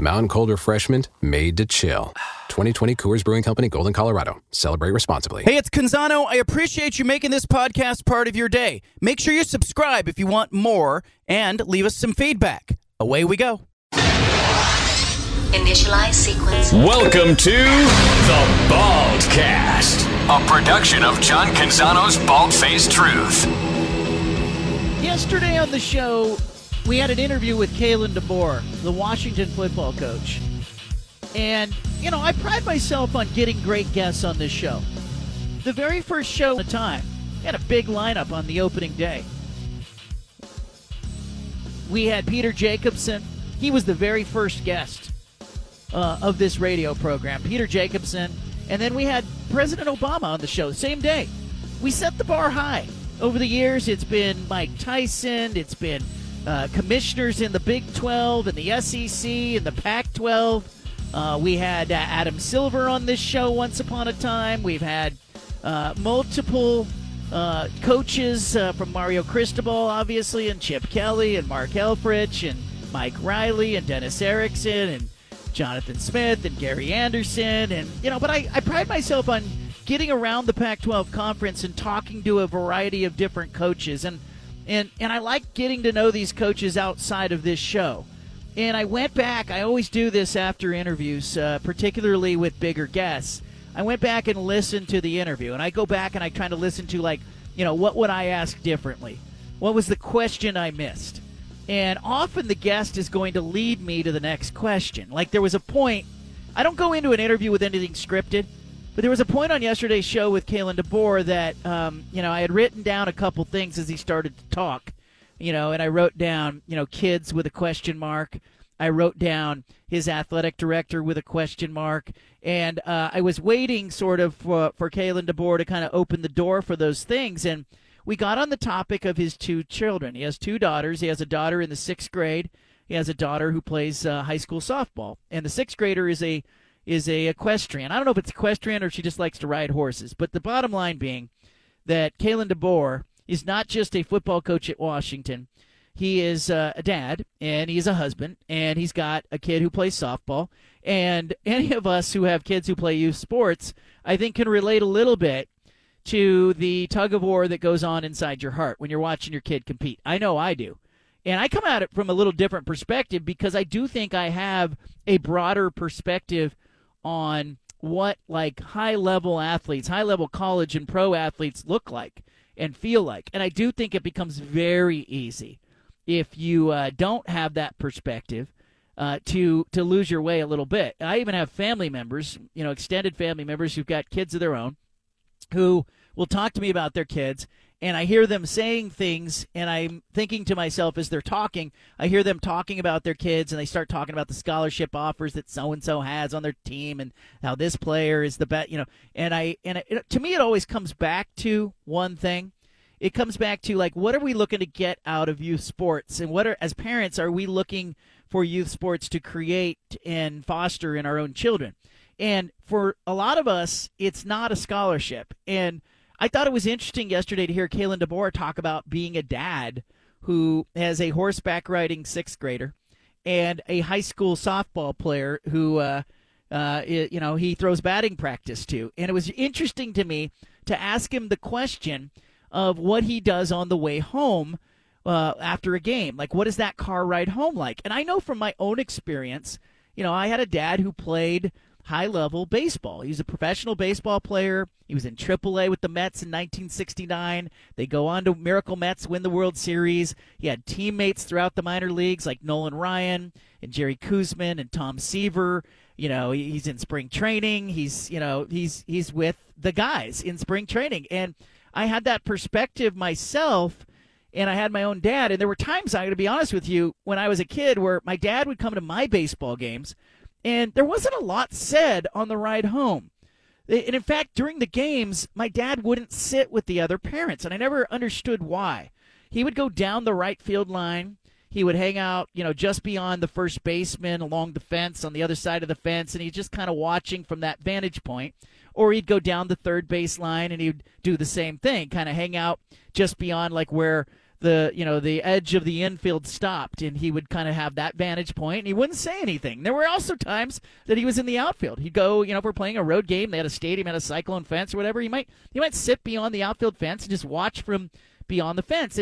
Mountain Cold Refreshment made to chill. 2020 Coors Brewing Company, Golden, Colorado. Celebrate responsibly. Hey, it's Canzano. I appreciate you making this podcast part of your day. Make sure you subscribe if you want more and leave us some feedback. Away we go. Initialize sequence. Welcome to The Baldcast, a production of John Canzano's Bald-Faced Truth. Yesterday on the show, we had an interview with Kalen DeBoer, the Washington football coach. And, you know, I pride myself on getting great guests on this show. The very first show of the time, we had a big lineup on the opening day. We had Peter Jacobson. He was the very first guest of this radio program, Peter Jacobson. And then we had President Obama on the show the same day. We set the bar high. Over the years, it's been Mike Tyson. It's been commissioners in the Big 12 and the SEC and the Pac-12. We had Adam Silver on this show once upon a time. We've had multiple coaches from Mario Cristobal, obviously, and Chip Kelly and Mark Helfrich and Mike Riley and Dennis Erickson and Jonathan Smith and Gary Anderson. And, you know, but I pride myself on getting around the Pac-12 conference and talking to a variety of different coaches. And I like getting to know these coaches outside of this show. And I went back. I always do this after interviews, particularly with bigger guests. I went back and listened to the interview. And I go back and I try to listen to, like, you know, what would I ask differently? What was the question I missed? And often the guest is going to lead me to the next question. Like, there was a point. I don't go into an interview with anything scripted, but there was a point on yesterday's show with Kalen DeBoer that, you know, I had written down a couple things as he started to talk, you know, and I wrote down, you know, kids with a question mark. I wrote down his athletic director with a question mark. And I was waiting sort of for Kalen DeBoer to kind of open the door for those things. And we got on the topic of his two children. He has two daughters. He has a daughter in the sixth grade. He has a daughter who plays high school softball. And the sixth grader is a equestrian. I don't know if it's equestrian or she just likes to ride horses. But the bottom line being that Kalen DeBoer is not just a football coach at Washington. He is a dad, and he's a husband, and he's got a kid who plays softball. And any of us who have kids who play youth sports, I think, can relate a little bit to the tug-of-war that goes on inside your heart when you're watching your kid compete. I know I do. And I come at it from a little different perspective because I do think I have a broader perspective on what, like, high-level athletes, high-level college and pro athletes look like and feel like. And I do think it becomes very easy if you don't have that perspective to lose your way a little bit. I even have family members, you know, extended family members who've got kids of their own who will talk to me about their kids, and I hear them saying things, and I'm thinking to myself as they're talking, I hear them talking about their kids, and they start talking about the scholarship offers that so-and-so has on their team and how this player is the best, you know. And to me, it always comes back to one thing. It comes back to, like, what are we looking to get out of youth sports? And what are, as parents, are we looking for youth sports to create and foster in our own children? And for a lot of us, it's not a scholarship. And I thought it was interesting yesterday to hear Kalen DeBoer talk about being a dad who has a horseback riding sixth grader and a high school softball player who, you know, he throws batting practice to. And it was interesting to me to ask him the question of what he does on the way home after a game. Like, what is that car ride home like? And I know from my own experience, you know, I had a dad who played high-level baseball. He's a professional baseball player. He was in AAA with the Mets in 1969. They go on to Miracle Mets, win the World Series. He had teammates throughout the minor leagues like Nolan Ryan and Jerry Kuzman and Tom Seaver. You know, he's in spring training. He's, you know, he's with the guys in spring training. And I had that perspective myself, and I had my own dad. And there were times, I'm going to be honest with you, when I was a kid where my dad would come to my baseball games, and there wasn't a lot said on the ride home. And in fact, during the games, my dad wouldn't sit with the other parents, and I never understood why. He would go down the right field line. He would hang out, just beyond the first baseman, along the fence, on the other side of the fence, and he's just kind of watching from that vantage point. Or he'd go down the third baseline, and he'd do the same thing, kind of hang out just beyond like where the edge of the infield stopped, and he would kind of have that vantage point, and he wouldn't say anything. There were also times that he was in the outfield. He'd go, if we're playing a road game, they had a stadium, had a cyclone fence or whatever, he might sit beyond the outfield fence and just watch from beyond the fence.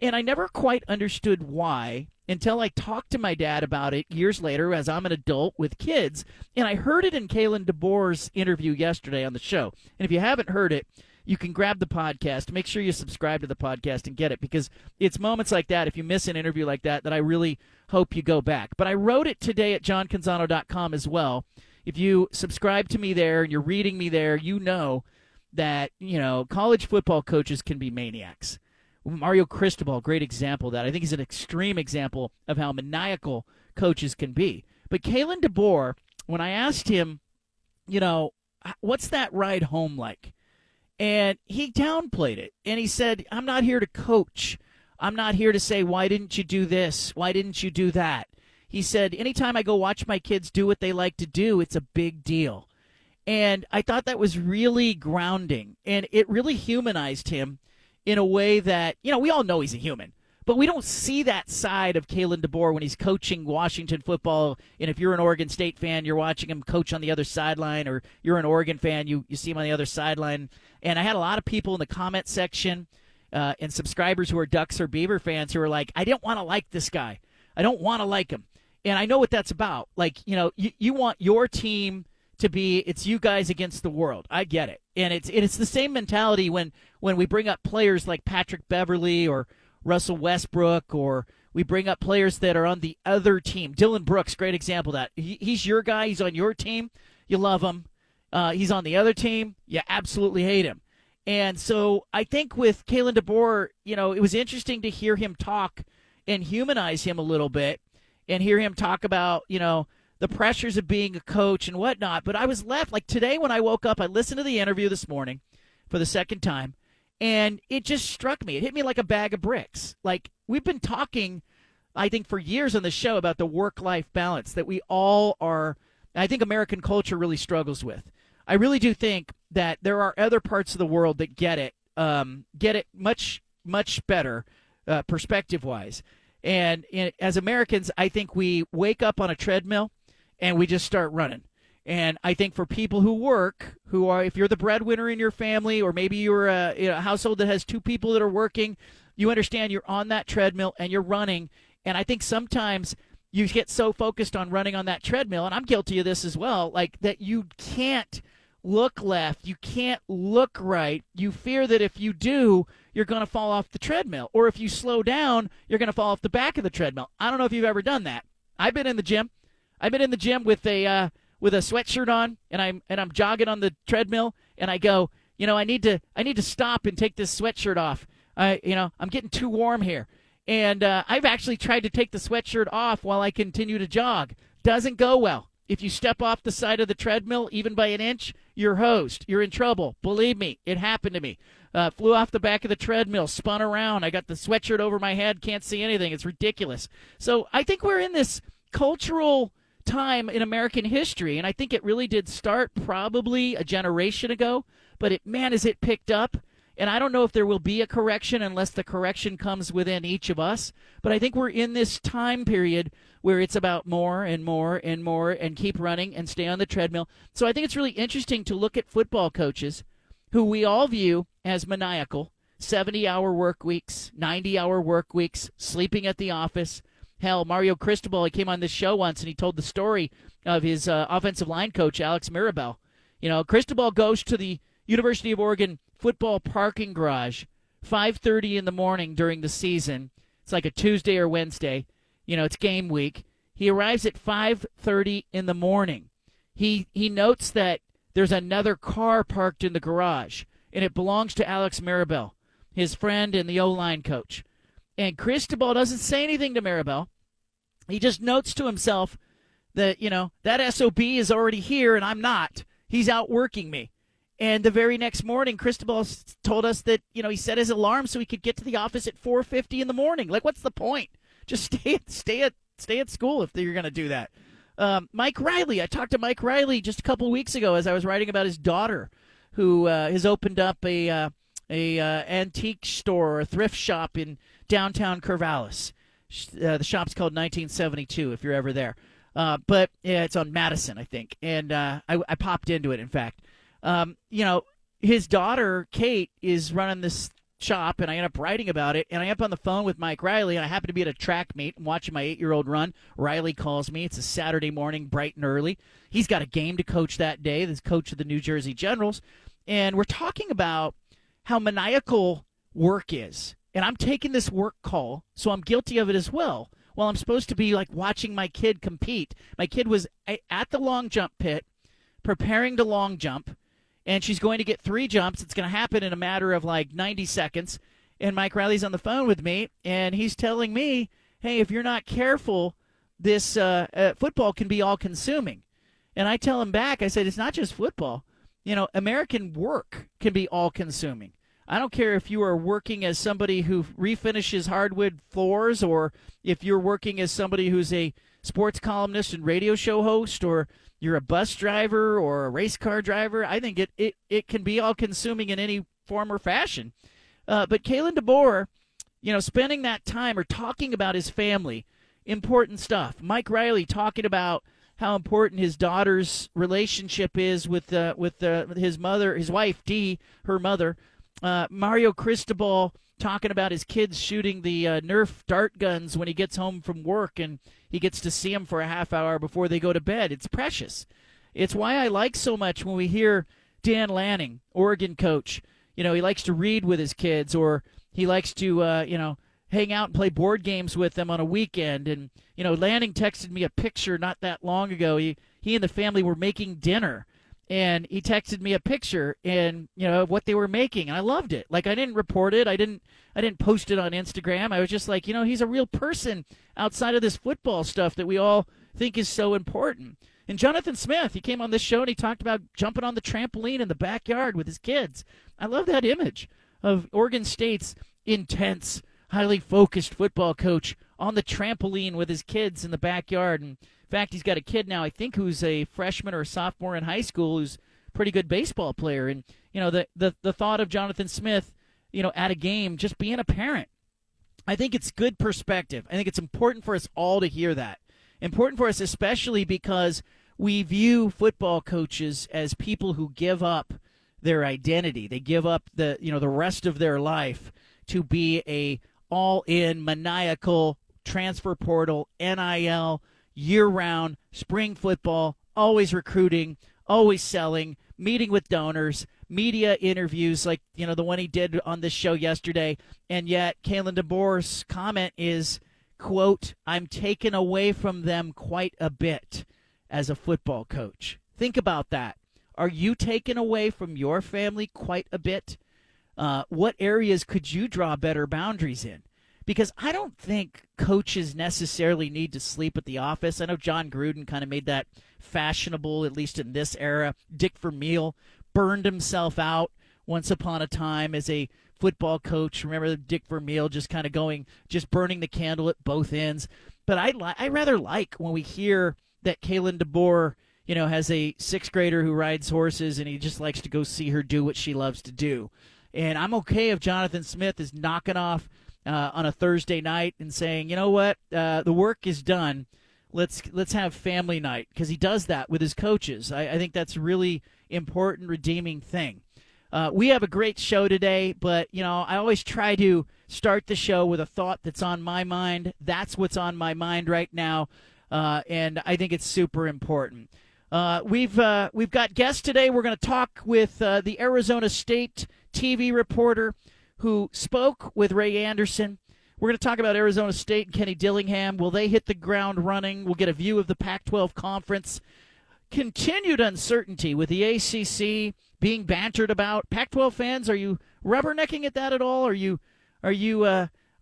And I never quite understood why until I talked to my dad about it years later as I'm an adult with kids, and I heard it in Kalen DeBoer's interview yesterday on the show. And if you haven't heard it, you can grab the podcast. Make sure you subscribe to the podcast and get it, because it's moments like that, if you miss an interview like that, that I really hope you go back. But I wrote it today at johnconzano.com as well. If you subscribe to me there and you're reading me there, you know that, college football coaches can be maniacs. Mario Cristobal, great example of that. I think he's an extreme example of how maniacal coaches can be. But Kalen DeBoer, when I asked him, what's that ride home like? And he downplayed it, and he said, I'm not here to coach. I'm not here to say, why didn't you do this? Why didn't you do that? He said, anytime I go watch my kids do what they like to do, it's a big deal. And I thought that was really grounding, and it really humanized him in a way that, we all know he's a human. But we don't see that side of Kalen DeBoer when he's coaching Washington football. And if you're an Oregon State fan, you're watching him coach on the other sideline, or you're an Oregon fan, you see him on the other sideline. And I had a lot of people in the comment section and subscribers who are Ducks or Beaver fans who are like, I didn't want to like this guy. I don't want to like him. And I know what that's about. Like, you want your team to be, it's you guys against the world. I get it. And it's the same mentality when we bring up players like Patrick Beverley or Russell Westbrook, or we bring up players that are on the other team. Dillon Brooks, great example of that. He's your guy. He's on your team. You love him. He's on the other team. You absolutely hate him. And so I think with Kalen DeBoer, it was interesting to hear him talk and humanize him a little bit and hear him talk about, the pressures of being a coach and whatnot. But I was left, like today when I woke up, I listened to the interview this morning for the second time. And it just struck me. It hit me like a bag of bricks. Like, we've been talking, I think, for years on the show about the work-life balance that we all are, I think American culture really struggles with. I really do think that there are other parts of the world that get it much, much better perspective-wise. And as Americans, I think we wake up on a treadmill and we just start running. And I think for people who work, if you're the breadwinner in your family, or maybe you're a household that has two people that are working, you understand you're on that treadmill and you're running. And I think sometimes you get so focused on running on that treadmill, and I'm guilty of this as well, like that you can't look left, you can't look right. You fear that if you do, you're going to fall off the treadmill. Or if you slow down, you're going to fall off the back of the treadmill. I don't know if you've ever done that. I've been in the gym with a sweatshirt on, and I'm jogging on the treadmill, and I go, I need to stop and take this sweatshirt off. I'm getting too warm here. And I've actually tried to take the sweatshirt off while I continue to jog. Doesn't go well. If you step off the side of the treadmill, even by an inch, you're hosed. You're in trouble. Believe me, it happened to me. Flew off the back of the treadmill, spun around. I got the sweatshirt over my head, can't see anything. It's ridiculous. So I think we're in this cultural time in American history, and I think it really did start probably a generation ago, but it picked up, and I don't know if there will be a correction unless the correction comes within each of us, but I think we're in this time period where it's about more and more and more and keep running and stay on the treadmill. So I think it's really interesting to look at football coaches who we all view as maniacal, 70-hour work weeks, 90-hour work weeks, sleeping at the office. Hell, Mario Cristobal, he came on this show once, and he told the story of his offensive line coach, Alex Mirabal. Cristobal goes to the University of Oregon football parking garage 5:30 in the morning during the season. It's like a Tuesday or Wednesday. It's game week. He arrives at 5:30 in the morning. He notes that there's another car parked in the garage, and it belongs to Alex Mirabal, his friend and the O-line coach. And Cristobal doesn't say anything to Mirabal. He just notes to himself that, that SOB is already here and I'm not. He's outworking me. And the very next morning, Cristobal told us that, you know, he set his alarm so he could get to the office at 4:50 in the morning. Like, what's the point? Just stay at school if you're going to do that. Mike Riley, I talked to Mike Riley just a couple weeks ago as I was writing about his daughter, who has opened up a antique store or a thrift shop in downtown Corvallis. The shop's called 1972, if you're ever there. But yeah, it's on Madison, I think. And I popped into it, in fact. You know, his daughter, Kate, is running this shop, and I end up writing about it, and I end up on the phone with Mike Riley, and I happen to be at a track meet. I'm watching my 8-year-old run. Riley calls me. It's a Saturday morning, bright and early. He's got a game to coach that day, the coach of the New Jersey Generals, and we're talking about how maniacal work is, and I'm taking this work call, so I'm guilty of it as well. Well, I'm supposed to be, like, watching my kid compete. My kid was at the long jump pit, preparing to long jump, and she's going to get 3 jumps. It's going to happen in a matter of, like, 90 seconds. And Mike Riley's on the phone with me, and he's telling me, hey, if you're not careful, this football can be all-consuming. And I tell him back, I said, it's not just football. You know, American work can be all-consuming. I don't care if you are working as somebody who refinishes hardwood floors, or if you're working as somebody who's a sports columnist and radio show host, or you're a bus driver or a race car driver. I think it can be all-consuming in any form or fashion. But Kalen DeBoer, you know, spending that time or talking about his family, important stuff. Mike Riley talking about how important his daughter's relationship is with his mother, his wife, Dee, her mother. Mario Cristobal talking about his kids shooting the Nerf dart guns when he gets home from work and he gets to see them for a half hour before they go to bed. It's precious. It's why I like so much when we hear Dan Lanning, Oregon coach. You know, he likes to read with his kids, or he likes to, you know, hang out and play board games with them on a weekend. And, you know, Lanning texted me a picture not that long ago. He and the family were making dinner. And he texted me a picture and, you know, what they were making. And I loved it. Like, I didn't report it. I didn't post it on Instagram. I was just like, you know, he's a real person outside of this football stuff that we all think is so important. And Jonathan Smith, he came on this show and he talked about jumping on the trampoline in the backyard with his kids. I love that image of Oregon State's intense, highly focused football coach on the trampoline with his kids in the backyard. And in fact, he's got a kid now, I think, who's a freshman or a sophomore in high school who's a pretty good baseball player. And, you know, the thought of Jonathan Smith, you know, at a game, just being a parent. I think it's good perspective. I think it's important for us all to hear that. Important for us especially because we view football coaches as people who give up their identity. They give up the, you know, the rest of their life to be a all-in, maniacal, transfer portal, NIL, year-round, spring football, always recruiting, always selling, meeting with donors, media interviews like, you know, the one he did on this show yesterday. And yet Kalen DeBoer's comment is, quote, I'm taken away from them quite a bit as a football coach. Think about that. Are you taken away from your family quite a bit? What areas could you draw better boundaries in? Because I don't think coaches necessarily need to sleep at the office. I know John Gruden kind of made that fashionable, at least in this era. Dick Vermeil burned himself out once upon a time as a football coach. Remember Dick Vermeil just kind of just burning the candle at both ends. But I rather like when we hear that Kalen DeBoer, you know, has a 6th grader who rides horses and he just likes to go see her do what she loves to do. And I'm okay if Jonathan Smith is knocking off on a Thursday night and saying, you know what, the work is done. Let's have family night, because he does that with his coaches. I think that's a really important, redeeming thing. We have a great show today, but, you know, I always try to start the show with a thought that's on my mind. That's what's on my mind right now, and I think it's super important. We've got guests today. We're going to talk with the Arizona State TV reporter who spoke with Ray Anderson. We're going to talk about Arizona State and Kenny Dillingham. Will they hit the ground running? We'll get a view of the Pac-12 conference. Continued uncertainty with the ACC being bantered about. Pac-12 fans, are you rubbernecking at that at all? Are you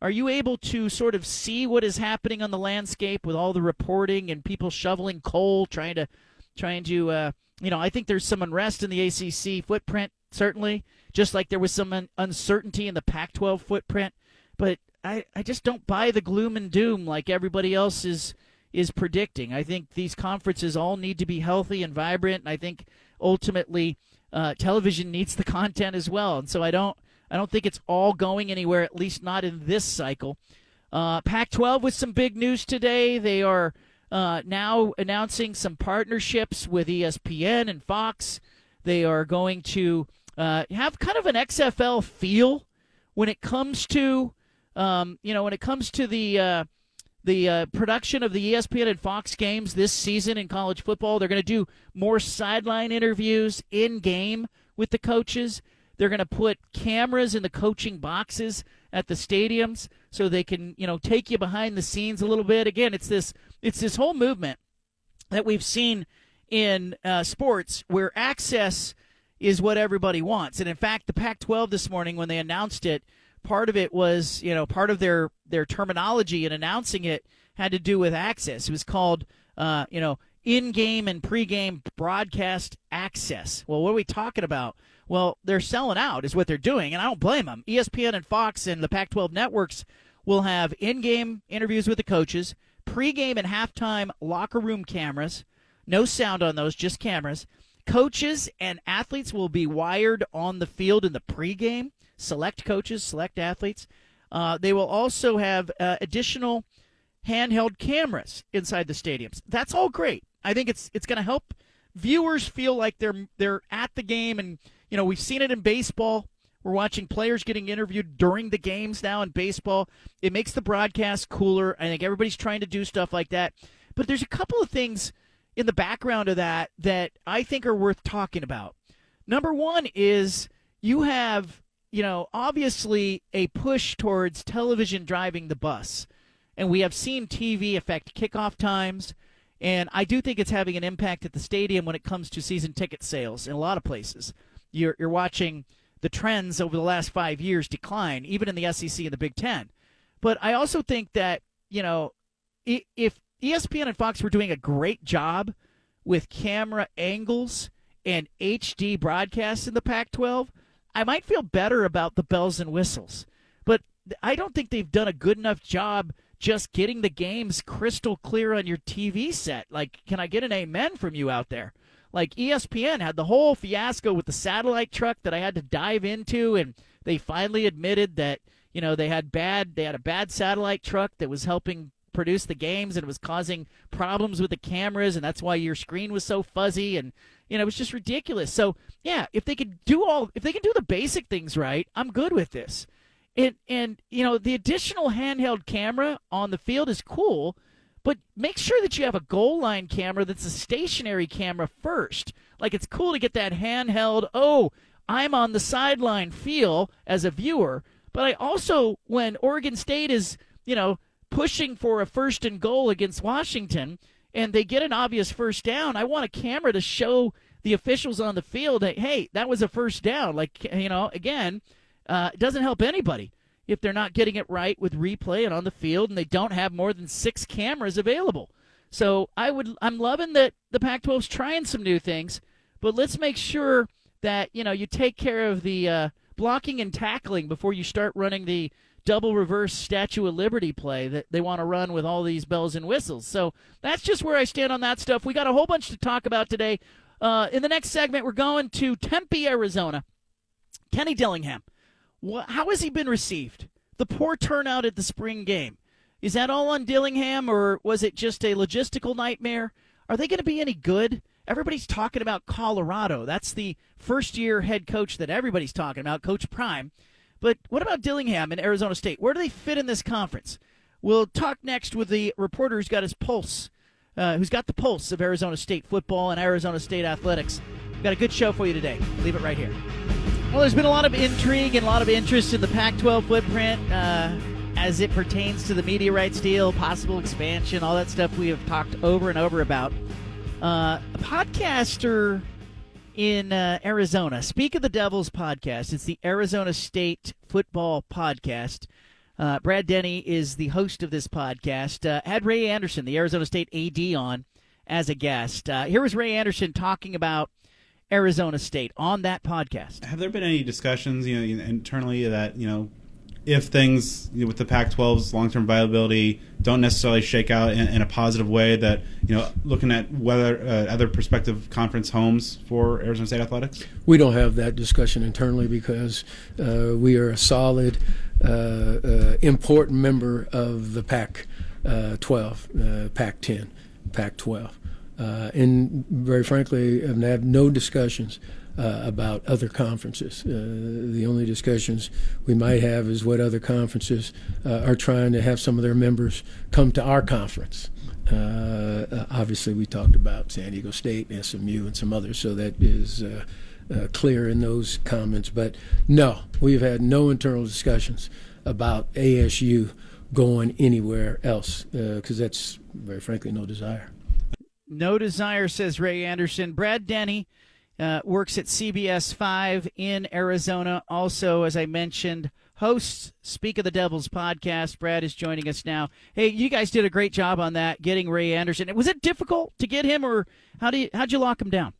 able to sort of see what is happening on the landscape with all the reporting and people shoveling coal, trying to trying to, I think there's some unrest in the ACC footprint, certainly, just like there was some uncertainty in the Pac-12 footprint. But I just don't buy the gloom and doom like everybody else is predicting. I think these conferences all need to be healthy and vibrant, and I think ultimately television needs the content as well. And so I don't think it's all going anywhere, at least not in this cycle. Pac-12 with some big news today. They are now announcing some partnerships with ESPN and Fox. They are going to have kind of an XFL feel when it comes to the production of the ESPN and Fox games this season in college football. They're going to do more sideline interviews in game with the coaches. They're going to put cameras in the coaching boxes at the stadiums so they can, take you behind the scenes a little bit. Again, it's this whole movement that we've seen in sports where access is what everybody wants. And in fact, the Pac-12 this morning, when they announced it, part of it was, part of their terminology in announcing it had to do with access. It was called, in-game and pre-game broadcast access. Well, what are we talking about? Well, they're selling out is what they're doing, and I don't blame them. ESPN and Fox and the Pac-12 networks will have in-game interviews with the coaches, pre-game and halftime locker room cameras, no sound on those, just cameras. Coaches and athletes will be wired on the field in the pre-game, select coaches, select athletes. They will also have additional handheld cameras inside the stadiums. That's all great. I think it's going to help viewers feel like they're at the game, and we've seen it in baseball. We're watching players getting interviewed during the games now in baseball. It makes the broadcast cooler. I think everybody's trying to do stuff like that. But there's a couple of things in the background of that I think are worth talking about. Number one is you have, obviously a push towards television driving the bus. And we have seen TV affect kickoff times. And I do think it's having an impact at the stadium when it comes to season ticket sales in a lot of places. You're watching the trends over the last 5 years decline, even in the SEC and the Big Ten. But I also think that, if ESPN and Fox were doing a great job with camera angles and HD broadcasts in the Pac-12, I might feel better about the bells and whistles. But I don't think they've done a good enough job just getting the games crystal clear on your TV set. Like, can I get an amen from you out there? Like, ESPN had the whole fiasco with the satellite truck that I had to dive into, and they finally admitted that, they had a bad satellite truck that was helping produce the games, and it was causing problems with the cameras, and that's why your screen was so fuzzy, and it was just ridiculous. So yeah, if they can do the basic things right, I'm good with this. And the additional handheld camera on the field is cool, but make sure that you have a goal line camera that's a stationary camera first. Like, it's cool to get that handheld, I'm on the sideline feel as a viewer, but I also, when Oregon State is, pushing for a first and goal against Washington and they get an obvious first down, I want a camera to show the officials on the field that, hey, that was a first down. Like, again, it doesn't help anybody if they're not getting it right with replay and on the field, and they don't have more than 6 cameras available. So I'm loving that the Pac-12's trying some new things, but let's make sure that you take care of the blocking and tackling before you start running the double reverse Statue of Liberty play that they want to run with all these bells and whistles. So that's just where I stand on that stuff. We got a whole bunch to talk about today. In the next segment, we're going to Tempe, Arizona. Kenny Dillingham. How has he been received? The poor turnout at the spring game. Is that all on Dillingham, or was it just a logistical nightmare? Are they going to be any good? Everybody's talking about Colorado. That's the first-year head coach that everybody's talking about, Coach Prime. But what about Dillingham and Arizona State? Where do they fit in this conference? We'll talk next with the reporter who's got who's got the pulse of Arizona State football and Arizona State athletics. We've got a good show for you today. Leave it right here. Well, there's been a lot of intrigue and a lot of interest in the Pac-12 footprint as it pertains to the media rights deal, possible expansion, all that stuff we have talked over and over about. A podcaster in Arizona, Speak of the Devils podcast. It's the Arizona State Football Podcast. Brad Denny is the host of this podcast. Had Ray Anderson, the Arizona State AD, on as a guest. Here was Ray Anderson talking about Arizona State on that podcast. Have there been any discussions, internally that, if things with the Pac-12's long-term viability don't necessarily shake out in a positive way, that looking at whether other prospective conference homes for Arizona State athletics? We don't have that discussion internally because we are a solid, important member of the Pac-12, Pac-10, Pac-12, and very frankly, I have no discussions about other conferences. The only discussions we might have is what other conferences are trying to have some of their members come to our conference. Obviously, we talked about San Diego State, SMU, and some others, so that is clear in those comments. But no, we've had no internal discussions about ASU going anywhere else because that's, very frankly, no desire. No desire, says Ray Anderson. Brad Denny works at CBS 5 in Arizona. Also, as I mentioned, hosts Speak of the Devils podcast. Brad is joining us now. Hey, you guys did a great job on that, getting Ray Anderson. Was it difficult to get him, or how'd you lock him down?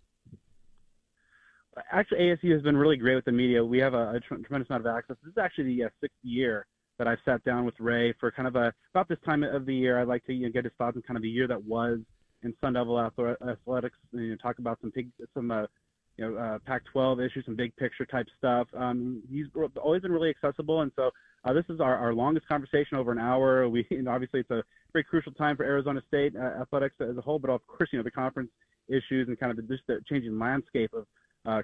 Actually, ASU has been really great with the media. We have a tremendous amount of access. This is actually the sixth year that I've sat down with Ray for kind of about this time of the year. I'd like to get his thoughts on kind of the year that was in Sun Devil athletics, talk about some Pac-12 issues, some big picture type stuff. He's always been really accessible, and so this is our longest conversation, over an hour. Obviously it's a very crucial time for Arizona State athletics as a whole, but of course the conference issues and kind of just the changing landscape of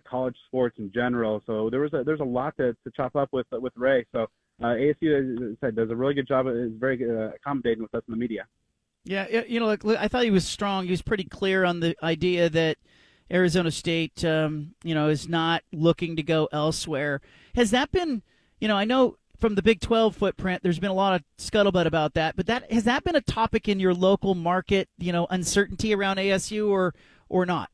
college sports in general. So there's a lot to chop up with Ray. So ASU, as I said, does a really good job. It's very accommodating with us in the media. Yeah, I thought he was strong. He was pretty clear on the idea that Arizona State, is not looking to go elsewhere. Has that been, I know from the Big 12 footprint, there's been a lot of scuttlebutt about that, but has that been a topic in your local market, uncertainty around ASU or not?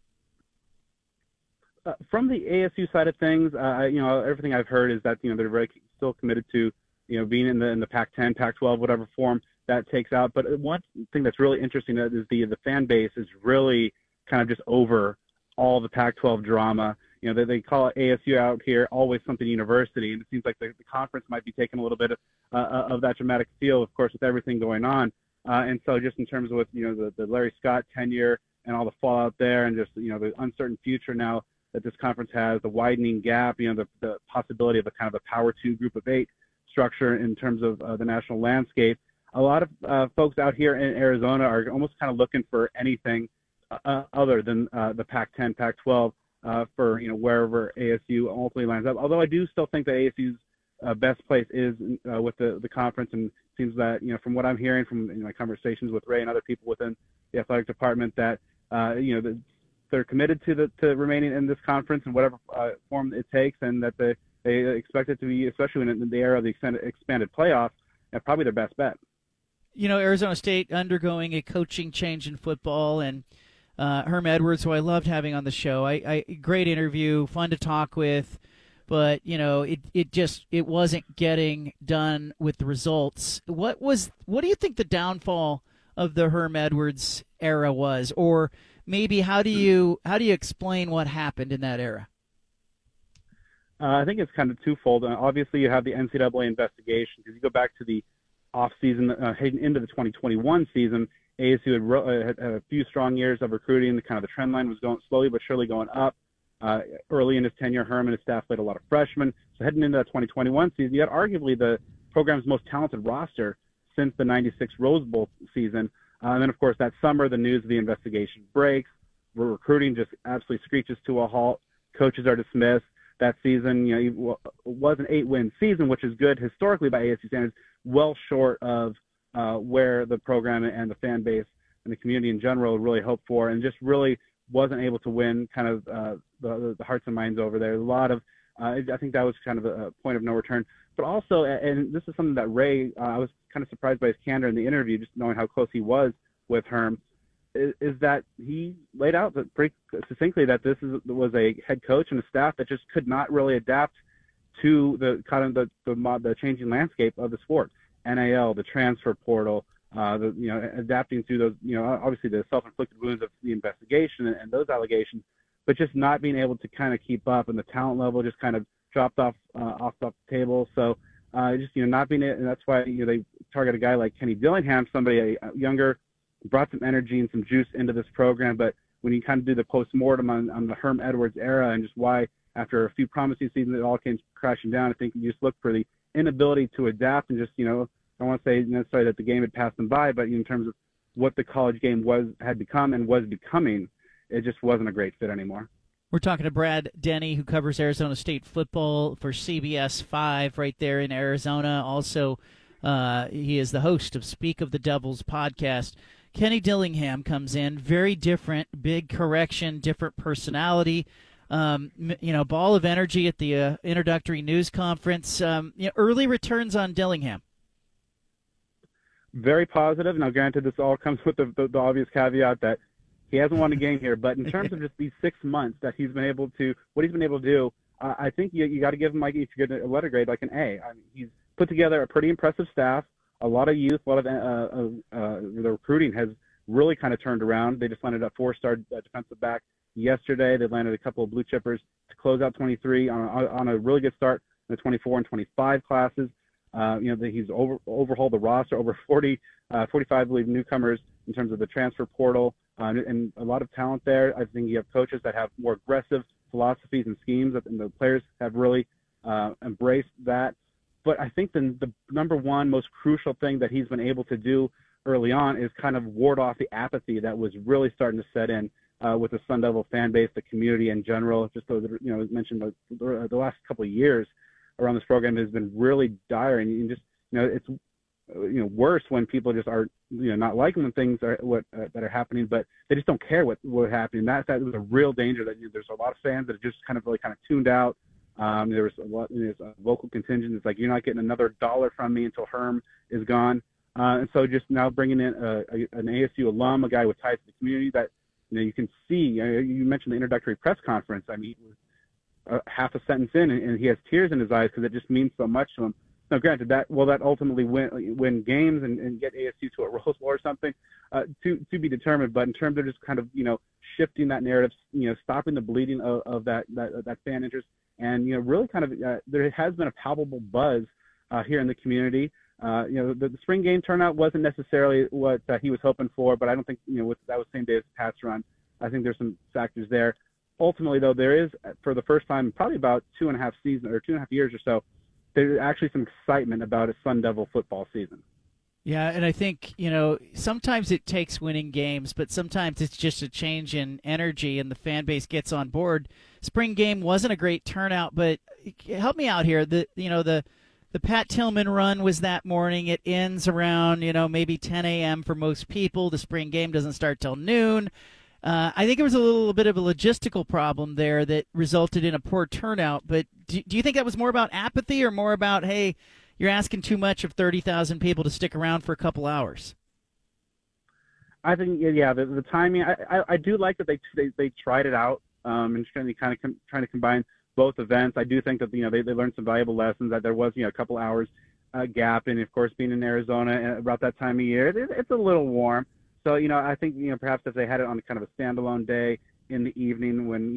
From the ASU side of things, everything I've heard is that, they're very still committed to, being in the Pac-10, Pac-12, whatever form that takes out. But one thing that's really interesting is the fan base is really kind of just over all the Pac-12 drama. They call it ASU out here, always something university, and it seems like the conference might be taking a little bit of that dramatic feel, of course, with everything going on. And so just in terms of with, the Larry Scott tenure and all the fallout there, and just, the uncertain future now that this conference has, the widening gap, the possibility of a kind of a power two group of eight structure in terms of the national landscape. A lot of folks out here in Arizona are almost kind of looking for anything other than the Pac-10, Pac-12 for wherever ASU ultimately lines up. Although I do still think that ASU's best place is with the conference, and it seems that from what I'm hearing from my conversations with Ray and other people within the athletic department, that they're committed to remaining in this conference in whatever form it takes, and that they expect it to be, especially in the era of the expanded playoff, probably their best bet. Arizona State undergoing a coaching change in football, and Herm Edwards, who I loved having on the show. Great interview, fun to talk with, but it wasn't getting done with the results. What do you think the downfall of the Herm Edwards era was, or maybe how do you explain what happened in that era? I think it's kind of twofold. Obviously, you have the NCAA investigation, because you go back to the off-season, heading into the 2021 season, ASU had a few strong years of recruiting. The trend line was going slowly but surely going up. Early in his tenure, Herm and his staff played a lot of freshmen. So heading into that 2021 season, you had arguably the program's most talented roster since the 96 Rose Bowl season. And then, of course, that summer, the news of the investigation breaks. Recruiting just absolutely screeches to a halt. Coaches are dismissed. That season, it was an 8-win season, which is good historically by ASU standards, well short of where the program and the fan base and the community in general really hoped for, and just really wasn't able to win kind of the hearts and minds over there. A lot of, I think that was kind of a point of no return. But also, and this is something that Ray, I was kind of surprised by his candor in the interview, just knowing how close he was with Herm, is that he laid out pretty succinctly that this was a head coach and a staff that just could not really adapt to the changing landscape of the sport. NIL, the transfer portal, adapting to those, obviously the self-inflicted wounds of the investigation and those allegations, but just not being able to kind of keep up, and the talent level just kind of dropped off the table. So not being it, and that's why they target a guy like Kenny Dillingham, somebody younger, brought some energy and some juice into this program. But when you kind of do the postmortem on the Herm Edwards era and just why, after a few promising seasons, it all came crashing down, I think you just look for the inability to adapt and just, I don't want to say necessarily that the game had passed them by, but in terms of what the college game had become and was becoming, it just wasn't a great fit anymore. We're talking to Brad Denny, who covers Arizona State football for CBS 5 right there in Arizona. Also, he is the host of Speak of the Devils podcast. Kenny Dillingham comes in, very different, big correction, different personality, ball of energy at the introductory news conference. Early returns on Dillingham. Very positive. Now, granted, this all comes with the obvious caveat that he hasn't won a game here. But in terms of just these 6 months that he's been able to, what he's been able to do, I think you got to give him, like, if you get a letter grade, like an A. I mean, he's put together a pretty impressive staff, a lot of youth, a lot of the recruiting has really kind of turned around. They just landed a four-star defensive back yesterday. They landed a couple of blue chippers to close out 23 on a really good start in the 24 and 25 classes. He's overhauled the roster, over 45, I believe, newcomers in terms of the transfer portal, and a lot of talent there. I think you have coaches that have more aggressive philosophies and schemes, and the players have really embraced that. But I think the number one most crucial thing that he's been able to do early on is kind of ward off the apathy that was really starting to set in with the Sun Devil fan base, the community in general. Just as mentioned, the last couple of years around this program has been really dire, and it's worse when people just are not liking when things are that are happening, but they just don't care what happened. That was a real danger. That there's a lot of fans that are just kind of tuned out. There was a vocal contingent. It's like, you're not getting another dollar from me until Herm is gone. And so just now bringing in an ASU alum, a guy with ties to the community that you can see. You mentioned the introductory press conference. I mean, half a sentence in, and he has tears in his eyes because it just means so much to him. Now, granted, that ultimately win games and get ASU to a Rose Bowl or something, to be determined. But in terms of just kind of shifting that narrative, stopping the bleeding of that fan interest, and really kind of there has been a palpable buzz here in the community. The spring game turnout wasn't necessarily what he was hoping for, but I don't think that was the same day as the Pats run. I think there's some factors there. Ultimately, though, there is, for the first time, probably about 2.5 years or so, there's actually some excitement about a Sun Devil football season. Yeah, and I think, sometimes it takes winning games, but sometimes it's just a change in energy and the fan base gets on board. Spring game wasn't a great turnout, but help me out here. The Pat Tillman run was that morning. It ends around, maybe 10 a.m. for most people. The spring game doesn't start till noon. I think it was a little bit of a logistical problem there that resulted in a poor turnout. But do you think that was more about apathy or more about, hey, you're asking too much of 30,000 people to stick around for a couple hours? I think, yeah, the timing. I do like that they tried it out and trying to combine both events. I do think that they learned some valuable lessons, that there was a couple hours gap, and of course being in Arizona about that time of year, it's a little warm. So, I think, perhaps if they had it on kind of a standalone day in the evening when,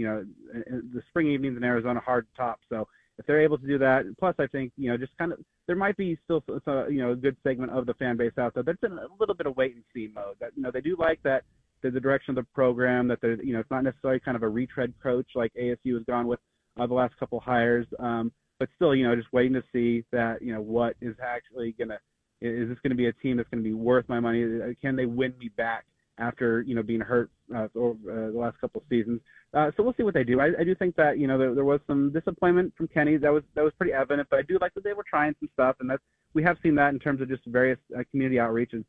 the spring evenings in Arizona hard top. So if they're able to do that, plus I think, just kind of, there might be still, a good segment of the fan base out there that's in a little bit of wait and see mode. That, they do like that the direction of the program, that they're, it's not necessarily kind of a retread coach like ASU has gone with the last couple hires. But still, just waiting to see that, what is actually going to, is this going to be a team that's going to be worth my money? Can they win me back after, being hurt over the last couple of seasons? So we'll see what they do. I do think that, there was some disappointment from Kenny. That was pretty evident, but I do like that they were trying some stuff, and we have seen that in terms of just various community outreach, and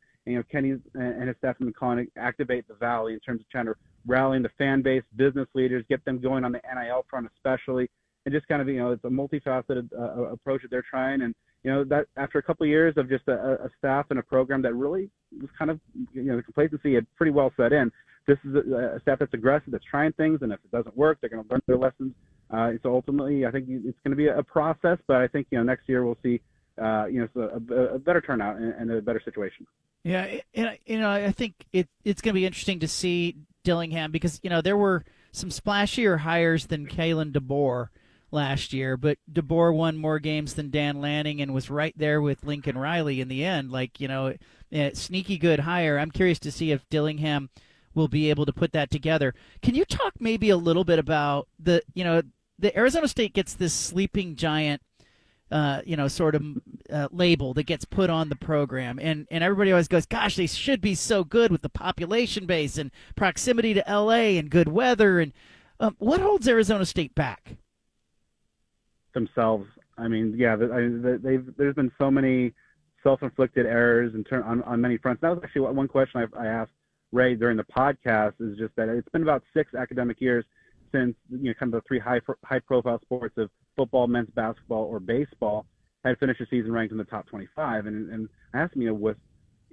Kenny and his staff have been calling it Activate the Valley in terms of trying to rally the fan base, business leaders, get them going on the NIL front especially, and just kind of, it's a multifaceted approach that they're trying, and that after a couple of years of just a staff and a program that really was kind of, the complacency had pretty well set in. This is a staff that's aggressive, that's trying things, and if it doesn't work, they're going to learn their lessons. So ultimately, I think it's going to be a process, but I think, next year we'll see it's a better turnout and a better situation. Yeah, and I think it's going to be interesting to see Dillingham because there were some splashier hires than Kalen DeBoer last year, but DeBoer won more games than Dan Lanning and was right there with Lincoln Riley in the end. Sneaky good hire. I'm curious to see if Dillingham will be able to put that together. Can you talk maybe a little bit about the Arizona State gets this sleeping giant label that gets put on the program. And everybody always goes, gosh, they should be so good with the population base and proximity to L.A. and good weather. And what holds Arizona State back? Themselves. I mean, yeah, there's been so many self-inflicted errors on many fronts. That was actually one question I asked Ray during the podcast is just that it's been about 6 academic years since kind of the 3 high-profile sports of football, men's basketball, or baseball had finished the season ranked in the top 25. And I asked him, with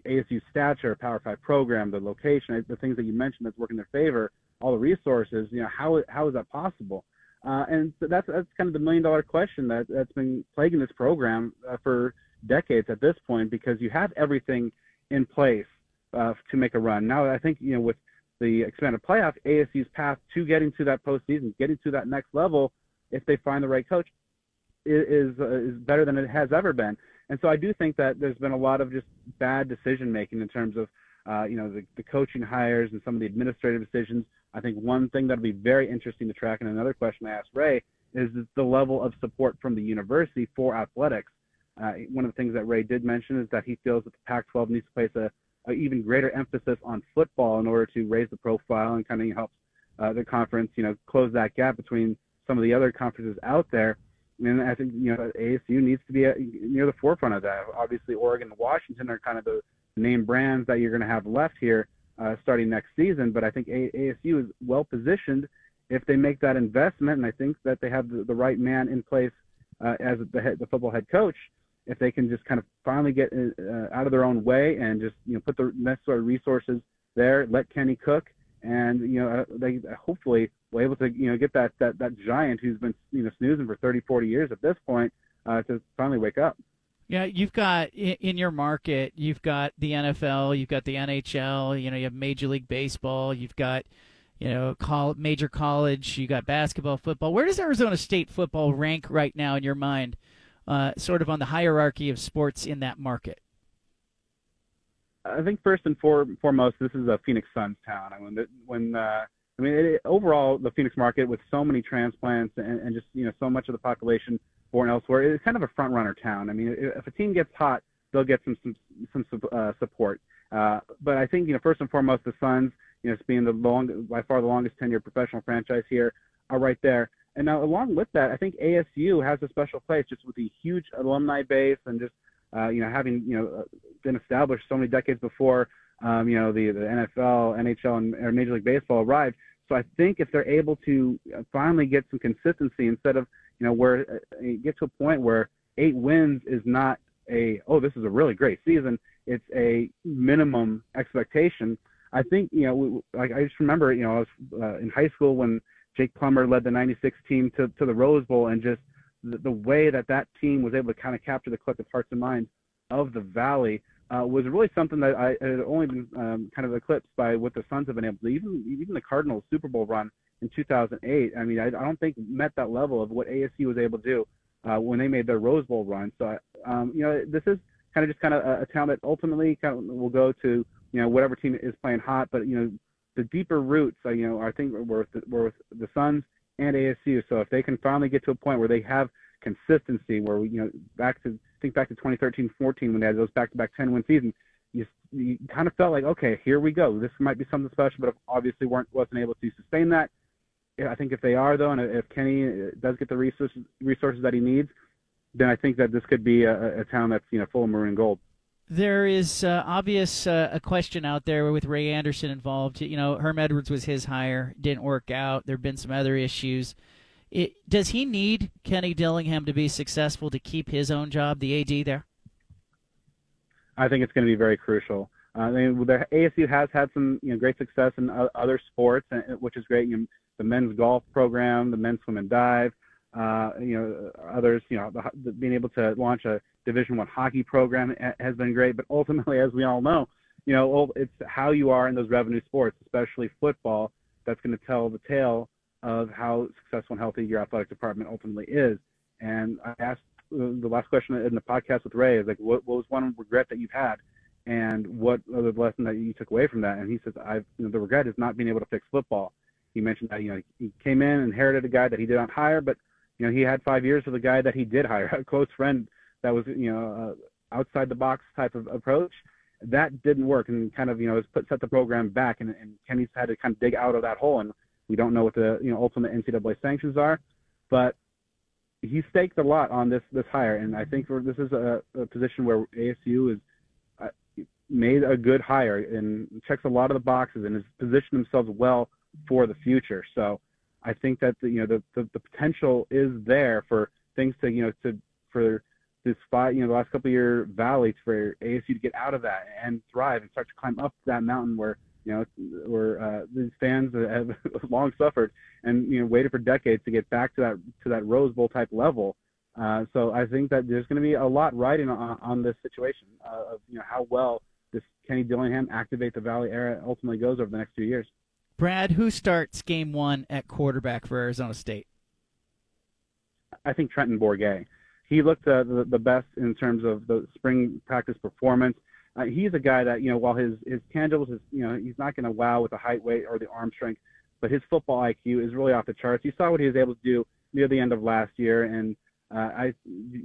ASU's stature, Power 5 program, the location, the things that you mentioned that's working in their favor, all the resources, how is that possible? And so that's kind of the million-dollar question that's been plaguing this program for decades at this point, because you have everything in place to make a run. Now I think, with the expanded playoff, ASU's path to getting to that postseason, getting to that next level, if they find the right coach, is better than it has ever been. And so I do think that there's been a lot of just bad decision-making in terms of, the coaching hires and some of the administrative decisions. I think one thing that'll be very interesting to track, and another question I asked Ray, is the level of support from the university for athletics. One of the things that Ray did mention is that he feels that the Pac-12 needs to place an even greater emphasis on football in order to raise the profile and kind of help the conference, close that gap between some of the other conferences out there. And I think, ASU needs to be near the forefront of that. Obviously, Oregon and Washington are kind of the name brands that you're going to have left here starting next season. But I think ASU is well-positioned if they make that investment. And I think that they have the right man in place as the football head coach. If they can just kind of finally get out of their own way and just, put the necessary resources there, let Kenny cook. And, they hopefully were able to, get that giant who's been, snoozing for 30, 40 years at this point to finally wake up. Yeah, you've got in your market, you've got the NFL, you've got the NHL, you have Major League Baseball, you've got, major college, you got basketball, football. Where does Arizona State football rank right now in your mind, sort of on the hierarchy of sports in that market? I think first and foremost, this is a Phoenix Suns town. Overall, the Phoenix market with so many transplants and just so much of the population born elsewhere, it's kind of a front runner town. I mean, if a team gets hot, they'll get some support. But I think first and foremost, the Suns, being by far the longest tenured professional franchise here, are right there. And now along with that, I think ASU has a special place just with the huge alumni base and just. Having been established so many decades before, the NFL, NHL, and Major League Baseball arrived. So I think if they're able to finally get some consistency instead of where you get to a point where 8 wins is not this is a really great season. It's a minimum expectation. I think I just remember I was in high school when Jake Plummer led the '96 team to the Rose Bowl and just. The way that team was able to kind of capture the collective hearts and minds of the Valley was really something that had only been kind of eclipsed by what the Suns have been able to do. Even the Cardinals Super Bowl run in 2008, I mean, I don't think met that level of what ASU was able to do when they made their Rose Bowl run. So, this is kind of just kind of a town that ultimately kind of will go to, whatever team is playing hot. But, the deeper roots, I think were with the Suns and ASU. So if they can finally get to a point where they have consistency, where we, back to 2013-14 when they had those back-to-back 10-win seasons, you kind of felt like, okay, here we go. This might be something special, but obviously wasn't able to sustain that. I think if they are, though, and if Kenny does get the resources that he needs, then I think that this could be a town that's full of maroon gold. There is obvious a question out there with Ray Anderson involved. Herm Edwards was his hire, didn't work out. There have been some other issues. Does he need Kenny Dillingham to be successful to keep his own job, the AD there? I think it's going to be very crucial. The ASU has had some great success in other sports, which is great. The men's golf program, the men's swim and dive, Others, being able to launch a Division I hockey program has been great. But ultimately, as we all know, it's how you are in those revenue sports, especially football, that's going to tell the tale of how successful and healthy your athletic department ultimately is. And I asked the last question in the podcast with Ray is like, what was one regret that you've had, and what was the lesson that you took away from that? And he says, the regret is not being able to fix football. He mentioned that he came in, inherited a guy that he did not hire, but he had 5 years with a guy that he did hire, a close friend that was outside the box type of approach. That didn't work, and kind of set the program back, and Kenny's had to kind of dig out of that hole, and we don't know what the ultimate NCAA sanctions are, but he staked a lot on this hire, and I think this is a position where ASU is made a good hire and checks a lot of the boxes and has positioned themselves well for the future. So I think that the potential is there for things to for this spot, the last couple of year valley, for ASU to get out of that and thrive and start to climb up that mountain where these fans have long suffered and waited for decades to get back to that Rose Bowl type level. So I think that there's going to be a lot riding on this situation of how well this Kenny Dillingham activate the Valley era ultimately goes over the next few years. Brad, who starts game one at quarterback for Arizona State? I think Trenton Bourguet. He looked the best in terms of the spring practice performance. He's a guy that, while his tangibles, he's not going to wow with the height, weight, or the arm strength, but his football IQ is really off the charts. You saw what he was able to do near the end of last year, and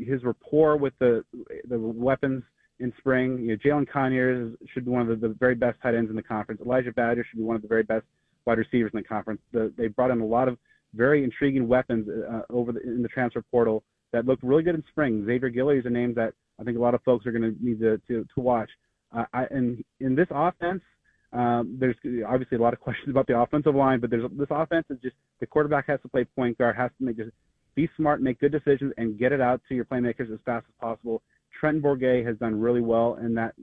his rapport with the weapons in spring. Jalen Conyers should be one of the very best tight ends in the conference. Elijah Badger should be one of the very best wide receivers in the conference. They brought in a lot of very intriguing weapons in the transfer portal that looked really good in spring. Xavier Gilley is a name that I think a lot of folks are going to need to watch. And in this offense, there's obviously a lot of questions about the offensive line, but this offense is just the quarterback has to play point guard, has to be smart, make good decisions, and get it out to your playmakers as fast as possible. Trenton Bourguet has done really well in that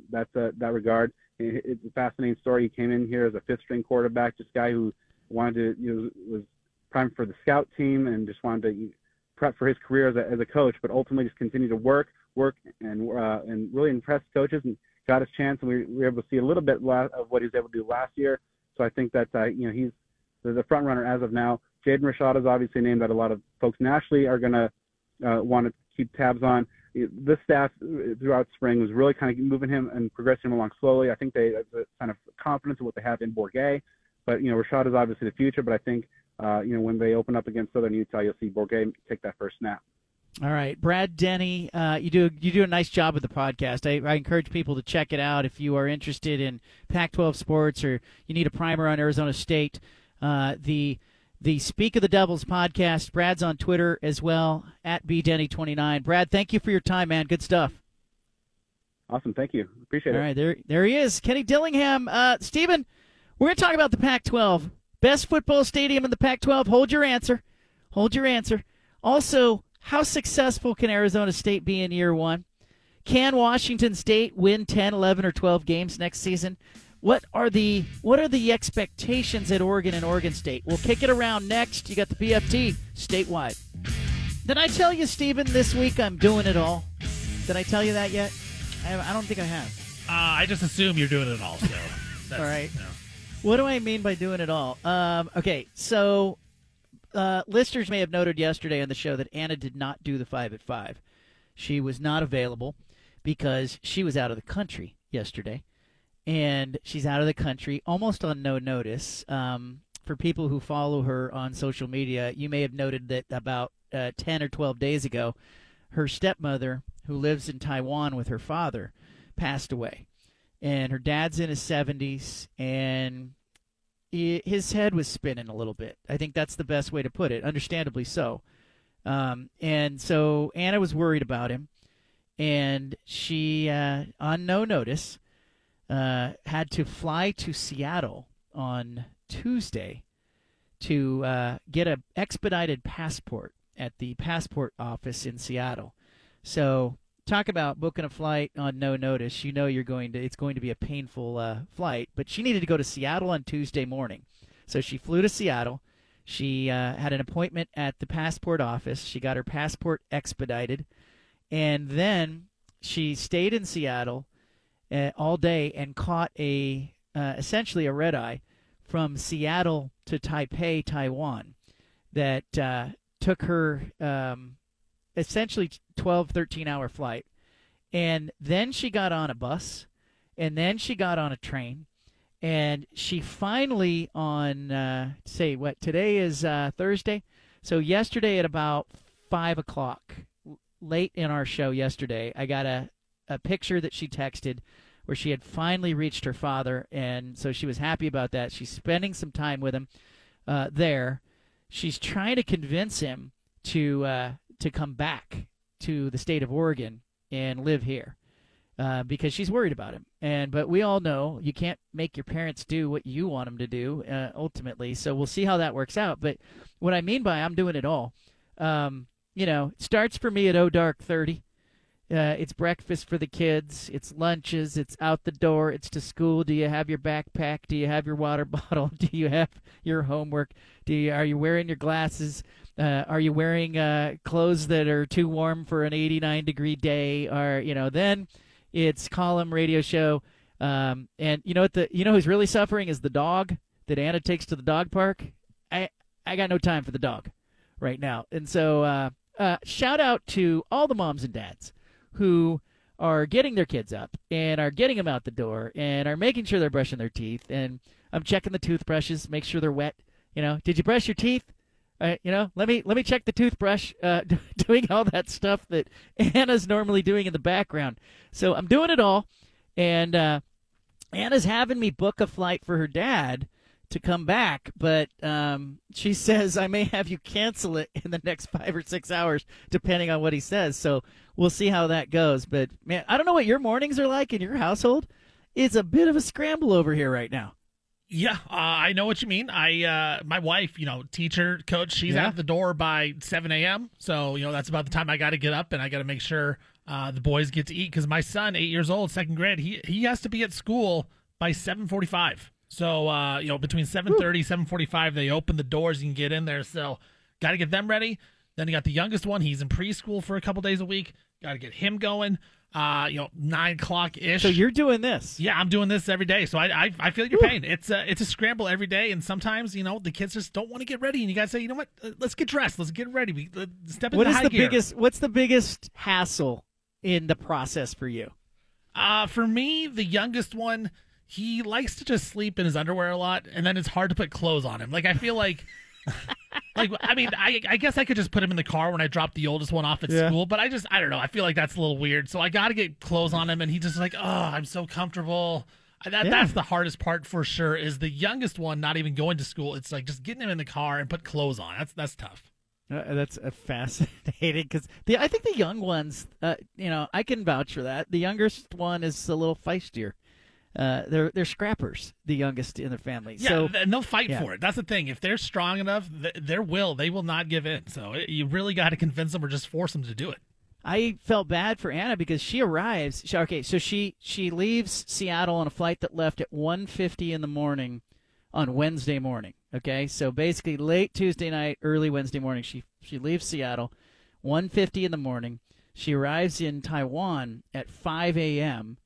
regard. It's a fascinating story. He came in here as a fifth-string quarterback, just a guy who wanted to was primed for the scout team and just wanted to prep for his career as a coach, but ultimately just continued to work, and really impressed coaches and got his chance. And we were able to see a little bit of what he was able to do last year. So I think that he's the front runner as of now. Jaden Rashad is obviously a name that a lot of folks nationally are going to want to keep tabs on. This staff throughout spring was really kind of moving him and progressing him along slowly. I think they have kind of confidence in what they have in Bourguet. But, Rashad is obviously the future. But I think, when they open up against Southern Utah, you'll see Bourguet take that first snap. All right. Brad Denny, you do a nice job with the podcast. I encourage people to check it out if you are interested in Pac-12 sports or you need a primer on Arizona State. The Speak of the Devils podcast. Brad's on Twitter as well, at BDenny29. Brad, thank you for your time, man. Good stuff. Awesome. Thank you. Appreciate it. All right. There he is, Kenny Dillingham. Stephen, we're going to talk about the Pac-12. Best football stadium in the Pac-12. Hold your answer. Also, how successful can Arizona State be in year one? Can Washington State win 10, 11, or 12 games next season? What are the expectations at Oregon and Oregon State? We'll kick it around next. You got the PFT statewide. Did I tell you, Stephen, this week I'm doing it all? Did I tell you that yet? I don't think I have. I just assume you're doing it all. So that's, all right. No. What do I mean by doing it all? Okay, so listeners may have noted yesterday on the show that Anna did not do the 5 at 5. She was not available because she was out of the country yesterday. And she's out of the country almost on no notice. For people who follow her on social media, you may have noted that about 10 or 12 days ago, her stepmother, who lives in Taiwan with her father, passed away. And her dad's in his 70s, and his head was spinning a little bit. I think that's the best way to put it, understandably so. And so Anna was worried about him, and she, on no notice, had to fly to Seattle on Tuesday to get an expedited passport at the passport office in Seattle. So talk about booking a flight on no notice. It's going to be a painful flight, but she needed to go to Seattle on Tuesday morning. So she flew to Seattle. She had an appointment at the passport office. She got her passport expedited. And then she stayed in Seattle all day and caught essentially a red-eye from Seattle to Taipei, Taiwan, that took her essentially 12, 13-hour flight. And then she got on a bus, and then she got on a train, and she finally on, today is Thursday. So yesterday at about 5 o'clock, late in our show yesterday, I got a picture that she texted where she had finally reached her father, and so she was happy about that. She's spending some time with him there. She's trying to convince him to come back to the state of Oregon and live here because she's worried about him. But we all know you can't make your parents do what you want them to do ultimately, so we'll see how that works out. But what I mean by I'm doing it all, it starts for me at 0 dark 30. It's breakfast for the kids. It's lunches. It's out the door. It's to school. Do you have your backpack? Do you have your water bottle? Do you have your homework? Are you wearing your glasses? Are you wearing clothes that are too warm for an 89-degree day? Then it's column, radio show, and who's really suffering is the dog that Anna takes to the dog park. I got no time for the dog right now, and so shout out to all the moms and dads who are getting their kids up and are getting them out the door and are making sure they're brushing their teeth. And I'm checking the toothbrushes, make sure they're wet. Did you brush your teeth? Let me check the toothbrush, doing all that stuff that Anna's normally doing in the background. So I'm doing it all. And Anna's having me book a flight for her dad to come back, but she says I may have you cancel it in the next 5 or 6 hours, depending on what he says. So we'll see how that goes. But man, I don't know what your mornings are like in your household. It's a bit of a scramble over here right now. Yeah, I know what you mean. My wife, teacher, coach, she's out the door by 7 a.m. So that's about the time I got to get up, and I got to make sure the boys get to eat because my son, 8 years old, second grade, he has to be at school by 7:45. So, between 7:30, 7:45, they open the doors. You can get in there. So, got to get them ready. Then you got the youngest one. He's in preschool for a couple days a week. Got to get him going. 9 o'clock-ish. So, you're doing this. Yeah, I'm doing this every day. So, I feel your pain. It's a scramble every day. And sometimes, the kids just don't want to get ready. And you got to say, you know what? Let's get dressed. Let's get ready. Step into high gear. What's the biggest hassle in the process for you? For me, the youngest one, he likes to just sleep in his underwear a lot, and then it's hard to put clothes on him. I feel like, I guess I could just put him in the car when I drop the oldest one off at school, but I don't know. I feel like that's a little weird. So I got to get clothes on him, and he's just like, oh, I'm so comfortable. That's the hardest part for sure is the youngest one not even going to school. It's like just getting him in the car and put clothes on. That's tough. That's fascinating because I think the young ones, I can vouch for that. The youngest one is a little feistier. They're scrappers, the youngest in their family. Yeah, so, and they'll fight for it. That's the thing. If they're strong enough, they will not give in. So you really got to convince them or just force them to do it. I felt bad for Anna because she arrives. She leaves Seattle on a flight that left at 1:50 in the morning on Wednesday morning. Okay, so basically late Tuesday night, early Wednesday morning, she leaves Seattle, 1:50 in the morning. She arrives in Taiwan at 5 a.m.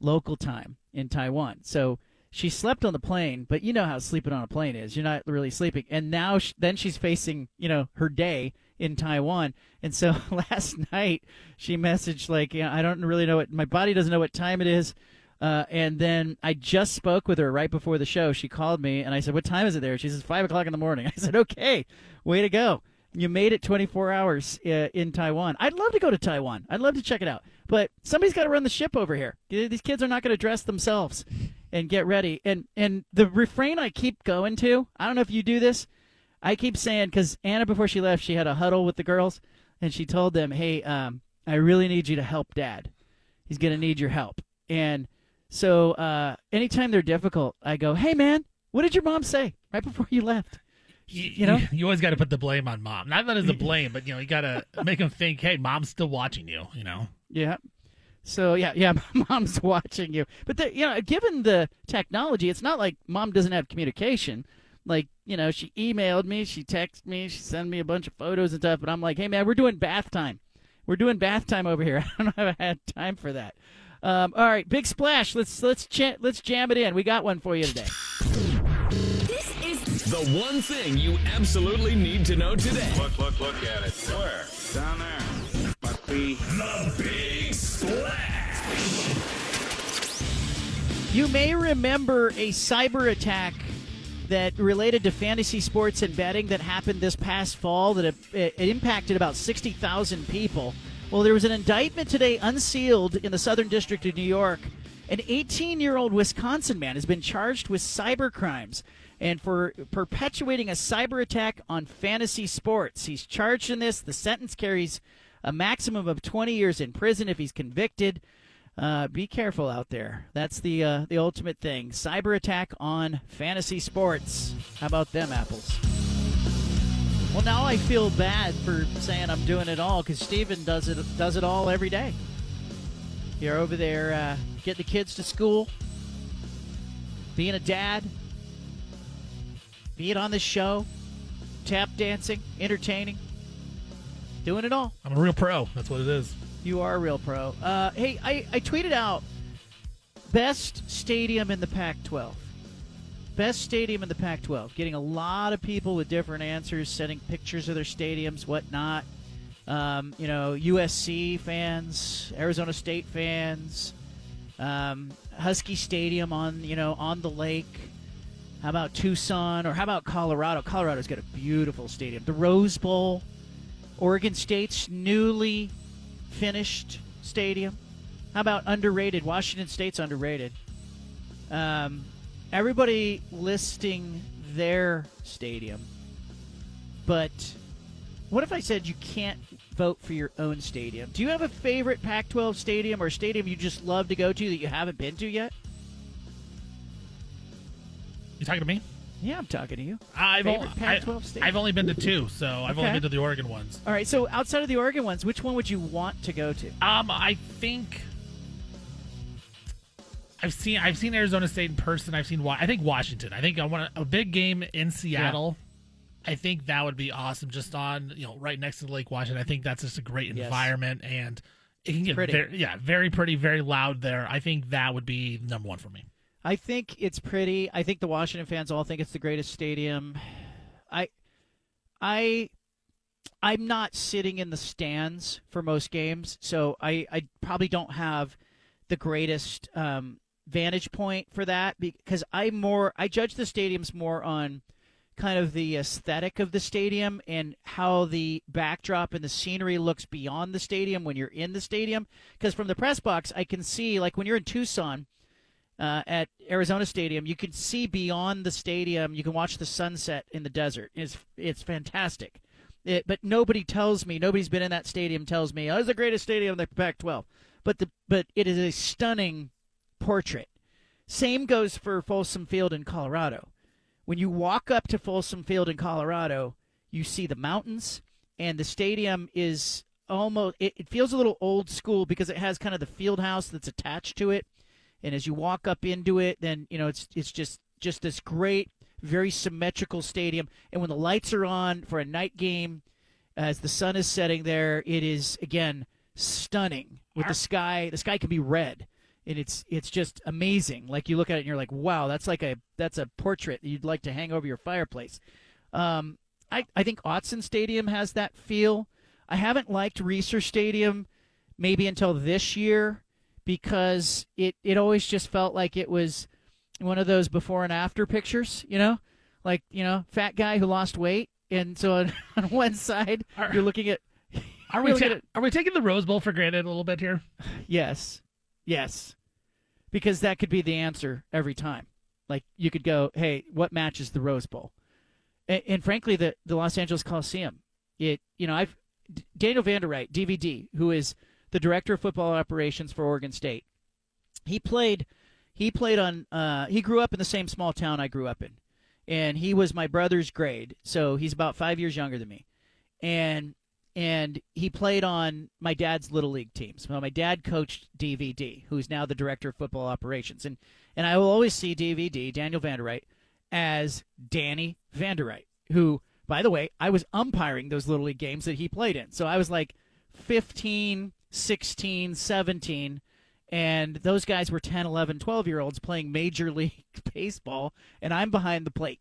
local time in Taiwan. So she slept on the plane, but you know how sleeping on a plane is. You're not really sleeping. And now then she's facing, her day in Taiwan. And so last night she messaged I don't really know my body doesn't know what time it is. And then I just spoke with her right before the show. She called me and I said, what time is it there? She says 5 o'clock in the morning. I said, okay, way to go. You made it 24 hours in Taiwan. I'd love to go to Taiwan. I'd love to check it out. But somebody's got to run the ship over here. These kids are not going to dress themselves and get ready. And the refrain I keep going to, I don't know if you do this, I keep saying, because Anna, before she left, she had a huddle with the girls, and she told them, hey, I really need you to help Dad. He's going to need your help. And so anytime they're difficult, I go, hey, man, what did your mom say right before you left? You always got to put the blame on mom. Not that it's a blame, but you got to make them think, hey, mom's still watching you, Yeah. So yeah, mom's watching you. But given the technology, it's not like mom doesn't have communication. Like, you know, she emailed me, she texted me, she sent me a bunch of photos and stuff, but I'm like, hey, man, we're doing bath time. We're doing bath time over here. I don't know if I had time for that. All right, Big Splash, let's jam it in. We got one for you today. This is the one thing you absolutely need to know today. Look at it. Where? Down there. Must be the Big Splash. You may remember a cyber attack that related to fantasy sports and betting that happened this past fall that it impacted about 60,000 people. Well, there was an indictment today unsealed in the Southern District of New York. An 18-year-old Wisconsin man has been charged with cyber crimes and for perpetuating a cyber attack on fantasy sports. He's charged in this. The sentence carries a maximum of 20 years in prison if he's convicted. Be careful out there. That's the ultimate thing. Cyber attack on fantasy sports. How about them apples? Well, now I feel bad for saying I'm doing it all because Steven does it all every day. You're over there getting the kids to school, being a dad, being on the show, tap dancing, entertaining, doing it all. I'm a real pro. That's what it is. You are a real pro. Hey, I tweeted out best stadium in the Pac-12. Best stadium in the Pac-12. Getting a lot of people with different answers, sending pictures of their stadiums, whatnot. You know, USC fans, Arizona State fans, Husky Stadium on the lake. How about Tucson or how about Colorado? Colorado's got a beautiful stadium. The Rose Bowl, Oregon State's newly finished stadium. How about underrated? Washington State's underrated. Everybody listing their stadium. But what if I said you can't vote for your own stadium? Do you have a favorite Pac-12 stadium or stadium you just love to go to that you haven't been to yet? You talking to me? Yeah, I'm talking to you. I've only been to two, so I've only been to the Oregon ones. All right, so outside of the Oregon ones, which one would you want to go to? I think I've seen Arizona State in person. I think Washington. I think I want a big game in Seattle. Yeah. I think that would be awesome, just on right next to Lake Washington. I think that's just a great environment, and it can get very pretty, very loud there. I think that would be number one for me. I think it's pretty. I think the Washington fans all think it's the greatest stadium. I'm not sitting in the stands for most games, so I probably don't have the greatest vantage point for that because I judge the stadiums more on kind of the aesthetic of the stadium and how the backdrop and the scenery looks beyond the stadium when you're in the stadium. Because from the press box, I can see, like when you're in Tucson, at Arizona Stadium, you can see beyond the stadium. You can watch the sunset in the desert. It's fantastic. But nobody's been in that stadium tells me, oh, it's the greatest stadium in the Pac-12. But it is a stunning portrait. Same goes for Folsom Field in Colorado. When you walk up to Folsom Field in Colorado, you see the mountains, and the stadium is almost, it feels a little old school because it has kind of the field house that's attached to it. And as you walk up into it, then, it's just this great, very symmetrical stadium. And when the lights are on for a night game, as the sun is setting there, it is, again, stunning with the sky. The sky can be red, and it's just amazing. Like, you look at it, and you're like, wow, that's a portrait that you'd like to hang over your fireplace. I think Autzen Stadium has that feel. I haven't liked Reser Stadium maybe until this year, because it always just felt like it was one of those before and after pictures, like, fat guy who lost weight. And so on one side, you're looking at... Are we taking the Rose Bowl for granted a little bit here? Yes. Because that could be the answer every time. Like, you could go, hey, what matches the Rose Bowl? And frankly, the Los Angeles Coliseum. Daniel Van Der Wright, DVD, who is the director of football operations for Oregon State. He grew up in the same small town I grew up in, and he was my brother's grade, so he's about 5 years younger than me. And he played on my dad's little league teams. Well, my dad coached DVD, who's now the director of football operations. And I will always see DVD, Daniel Van Der Wright, as Danny Vanderwright, who, by the way, I was umpiring those Little League games that he played in. So I was like 15, 16, 17, and those guys were 10, 11, 12-year-olds playing Major League Baseball, and I'm behind the plate.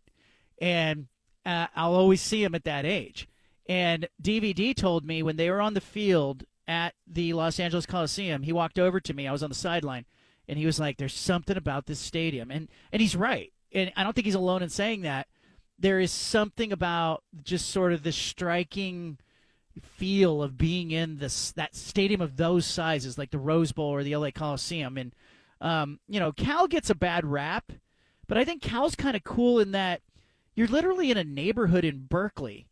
And I'll always see him at that age. And DVD told me when they were on the field at the Los Angeles Coliseum, he walked over to me. I was on the sideline, and he was like, there's something about this stadium. And he's right. And I don't think he's alone in saying that. There is something about just sort of the striking feel of being in this that stadium of those sizes, like the Rose Bowl or the LA Coliseum. And, you know, Cal gets a bad rap, but I think Cal's kind of cool in that you're literally in a neighborhood in Berkeley,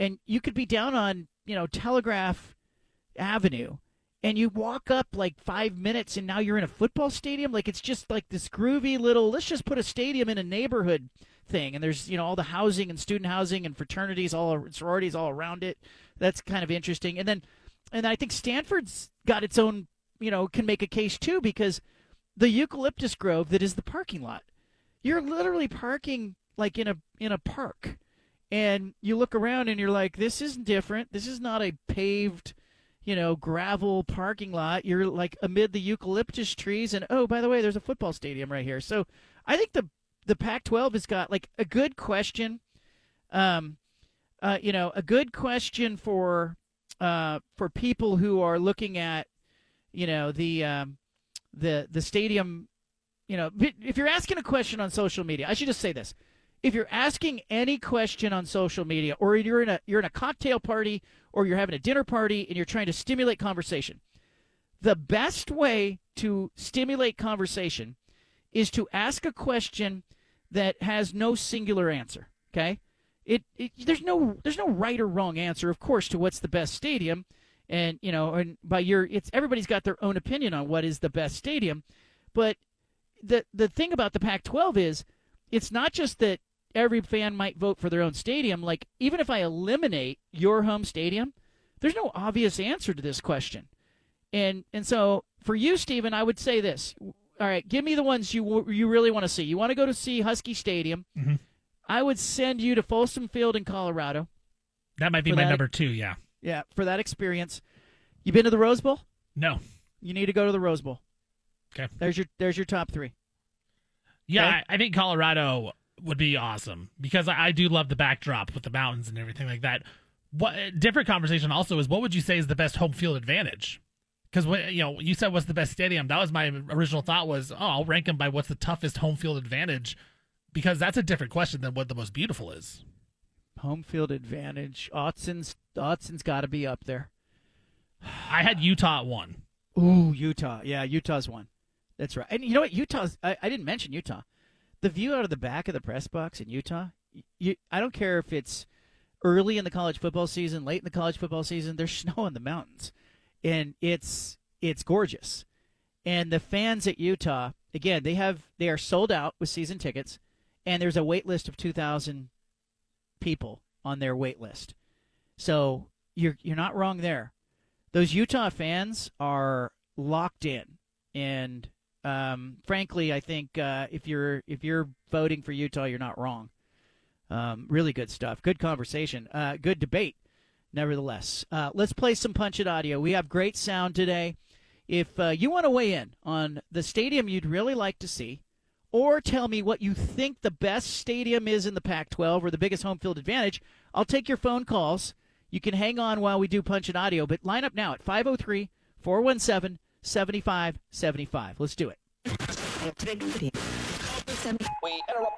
and you could be down on, you know, Telegraph Avenue, and you walk up like 5 minutes and now you're in a football stadium. Like, it's just like this groovy little, let's just put a stadium in a neighborhood thing. And there's, you know, all the housing and student housing and fraternities, all sororities all around it. That's kind of interesting. And then, and I think Stanford's got its own, you know, can make a case too, because the eucalyptus grove that is the parking lot, you're literally parking like in a park, and you look around and you're like, this isn't different. This is not a paved, you know, gravel parking lot. You're like amid the eucalyptus trees, and oh, by the way, there's a football stadium right here. So I think the Pac-12 has got like a good question, you know, a good question for people who are looking at, you know, the stadium. You know, if you're asking a question on social media, I should just say this. If you're asking any question on social media, or you're in a cocktail party, or you're having a dinner party and you're trying to stimulate conversation, the best way to stimulate conversation is to ask a question that has no singular answer, okay? There's no right or wrong answer, of course, to what's the best stadium, and you know, and everybody's got their own opinion on what is the best stadium, but the thing about the Pac-12 is it's not just that every fan might vote for their own stadium. Like, even if I eliminate your home stadium, there's no obvious answer to this question. And so for you, Stephen, I would say this. All right, give me the ones you really want to see. You want to go to see Husky Stadium. Mm-hmm. I would send you to Folsom Field in Colorado. That might be my number two, yeah. Yeah, for that experience. You been to the Rose Bowl? No. You need to go to the Rose Bowl. Okay. There's your top three. Yeah, okay? I think Colorado would be awesome because I do love the backdrop with the mountains and everything like that. What different conversation also is, what would you say is the best home field advantage? Because, you know, you said what's the best stadium. That was my original thought was, oh, I'll rank them by what's the toughest home field advantage, because that's a different question than what the most beautiful is. Home field advantage. Autzon's got to be up there. I had Utah at one. Ooh, Utah. Yeah, Utah's one. That's right. And you know what? I didn't mention Utah. The view out of the back of the press box in Utah, I don't care if it's early in the college football season, late in the college football season, there's snow in the mountains. And it's gorgeous. And the fans at Utah, again, they are sold out with season tickets, and there's a wait list of 2,000 people on their wait list. So you're not wrong there. Those Utah fans are locked in. And frankly, I think if you're voting for Utah, you're not wrong. Really good stuff. Good conversation. Good debate, nevertheless. Let's play some Punch It audio. We have great sound today. If you want to weigh in on the stadium you'd really like to see, or tell me what you think the best stadium is in the Pac-12 or the biggest home field advantage, I'll take your phone calls. You can hang on while we do Punch It audio, but line up now at 503-417-417. 75-75. Let's do it. We interrupt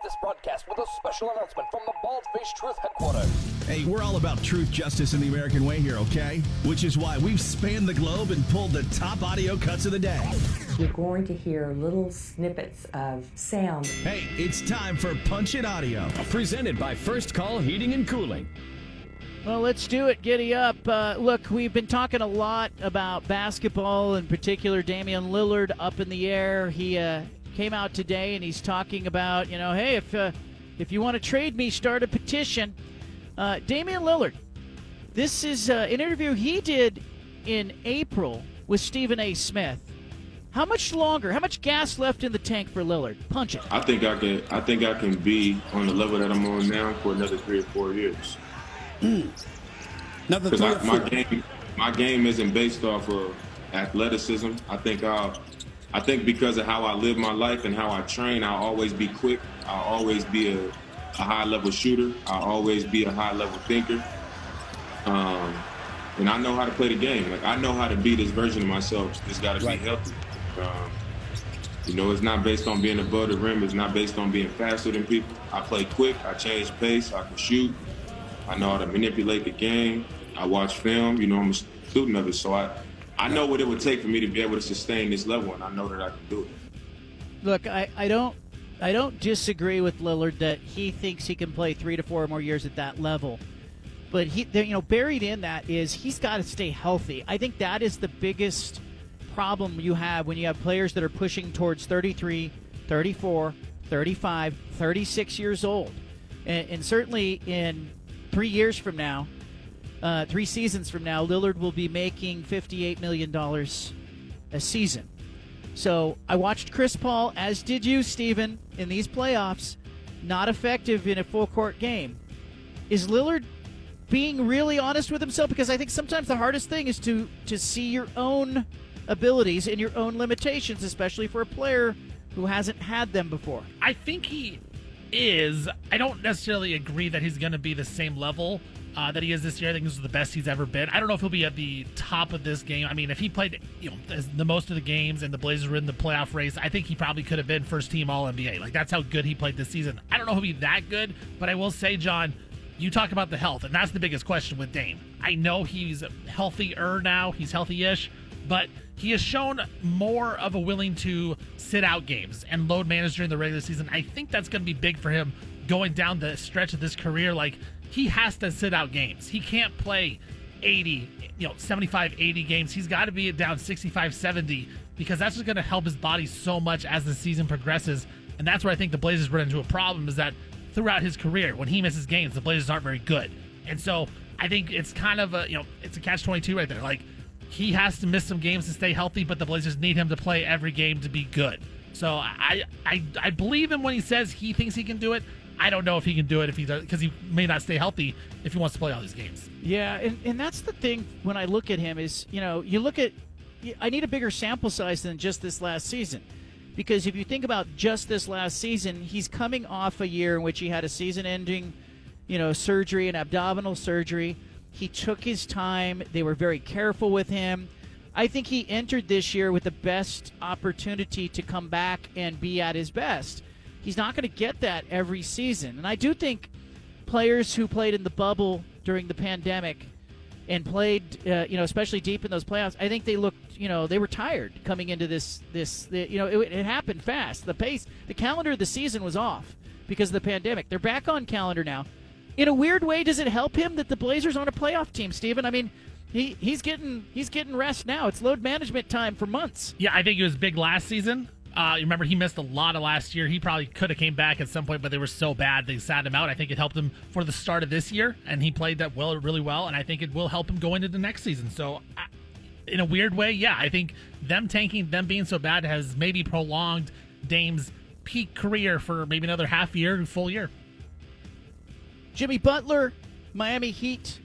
this broadcast with a special announcement from the Bald Face Truth Headquarters. Hey, we're all about truth, justice, and the American way here, okay? Which is why we've spanned the globe and pulled the top audio cuts of the day. You're going to hear little snippets of sound. Hey, it's time for Punch It Audio, presented by First Call Heating and Cooling. Well, let's do it. Giddy up. Look, we've been talking a lot about basketball, in particular Damian Lillard up in the air. He came out today and he's talking about, you know, hey, if you want to trade me, start a petition. Damian Lillard, this is an interview he did in April with Stephen A. Smith How much longer? How much gas left in the tank for Lillard? Punch it. I think I can be on the level that I'm on now for another 3 or 4 years. Another 3 or 4. My game isn't based off of athleticism. I think because of how I live my life and how I train, I'll always be quick. I'll always be a high-level shooter. I'll always be a high-level thinker. And I know how to play the game. Like, I know how to be this version of myself. It's got to be healthy. It's not based on being above the rim. It's not based on being faster than people. I play quick. I change pace. I can shoot. I know how to manipulate the game. I watch film. I'm a student of it. So I know what it would take for me to be able to sustain this level, and I know that I can do it. Look, I don't disagree with Lillard that he thinks he can play 3 to 4 more years at that level. But buried in that is he's got to stay healthy. I think that is the biggest problem you have when you have players that are pushing towards 33, 34, 35, 36 years old. And certainly in 3 years from now, 3 seasons from now, Lillard will be making $58 million a season. So I watched Chris Paul, as did you, Steven, in these playoffs, not effective in a full-court game. Is Lillard being really honest with himself? Because I think sometimes the hardest thing is to see your own abilities and your own limitations, especially for a player who hasn't had them before. I think he is. I don't necessarily agree that he's going to be the same level that he is this year. I think this is the best he's ever been. I don't know if he'll be at the top of this game. I mean, if he played the most of the games and the Blazers were in the playoff race, I think he probably could have been first team All-NBA. Like, that's how good he played this season. I don't know if he'll be that good, but I will say, John, you talk about the health, and that's the biggest question with Dame. I know he's healthier now. He's healthy-ish, but he has shown more of a willing to sit out games and load manage during the regular season. I think that's going to be big for him going down the stretch of this career. Like, he has to sit out games. He can't play 75, 80 games. He's got to be down 65, 70, because that's just going to help his body so much as the season progresses. And that's where I think the Blazers run into a problem, is that throughout his career, when he misses games, the Blazers aren't very good. And so I think it's kind of a catch-22 right there. Like, he has to miss some games to stay healthy, but the Blazers need him to play every game to be good. So I believe him when he says he thinks he can do it. I don't know if he can do it if he does, because he may not stay healthy if he wants to play all these games. Yeah, and that's the thing when I look at him is, I need a bigger sample size than just this last season. Because if you think about just this last season, he's coming off a year in which he had a season-ending, surgery and abdominal surgery. He took his time. They were very careful with him. I think he entered this year with the best opportunity to come back and be at his best. He's not going to get that every season. And I do think players who played in the bubble during the pandemic and played, especially deep in those playoffs, I think they looked, they were tired coming into it happened fast. The pace, the calendar of the season was off because of the pandemic. They're back on calendar now. In a weird way, does it help him that the Blazers aren't a playoff team, Steven? I mean, he's getting rest now. It's load management time for months. Yeah, I think it was big last season. Remember, he missed a lot of last year. He probably could have came back at some point, but they were so bad they sat him out. I think it helped him for the start of this year, and he played that really well, and I think it will help him go into the next season. So, in a weird way, yeah, I think them tanking, them being so bad, has maybe prolonged Dame's peak career for maybe another half year, full year. Jimmy Butler, Miami Heat,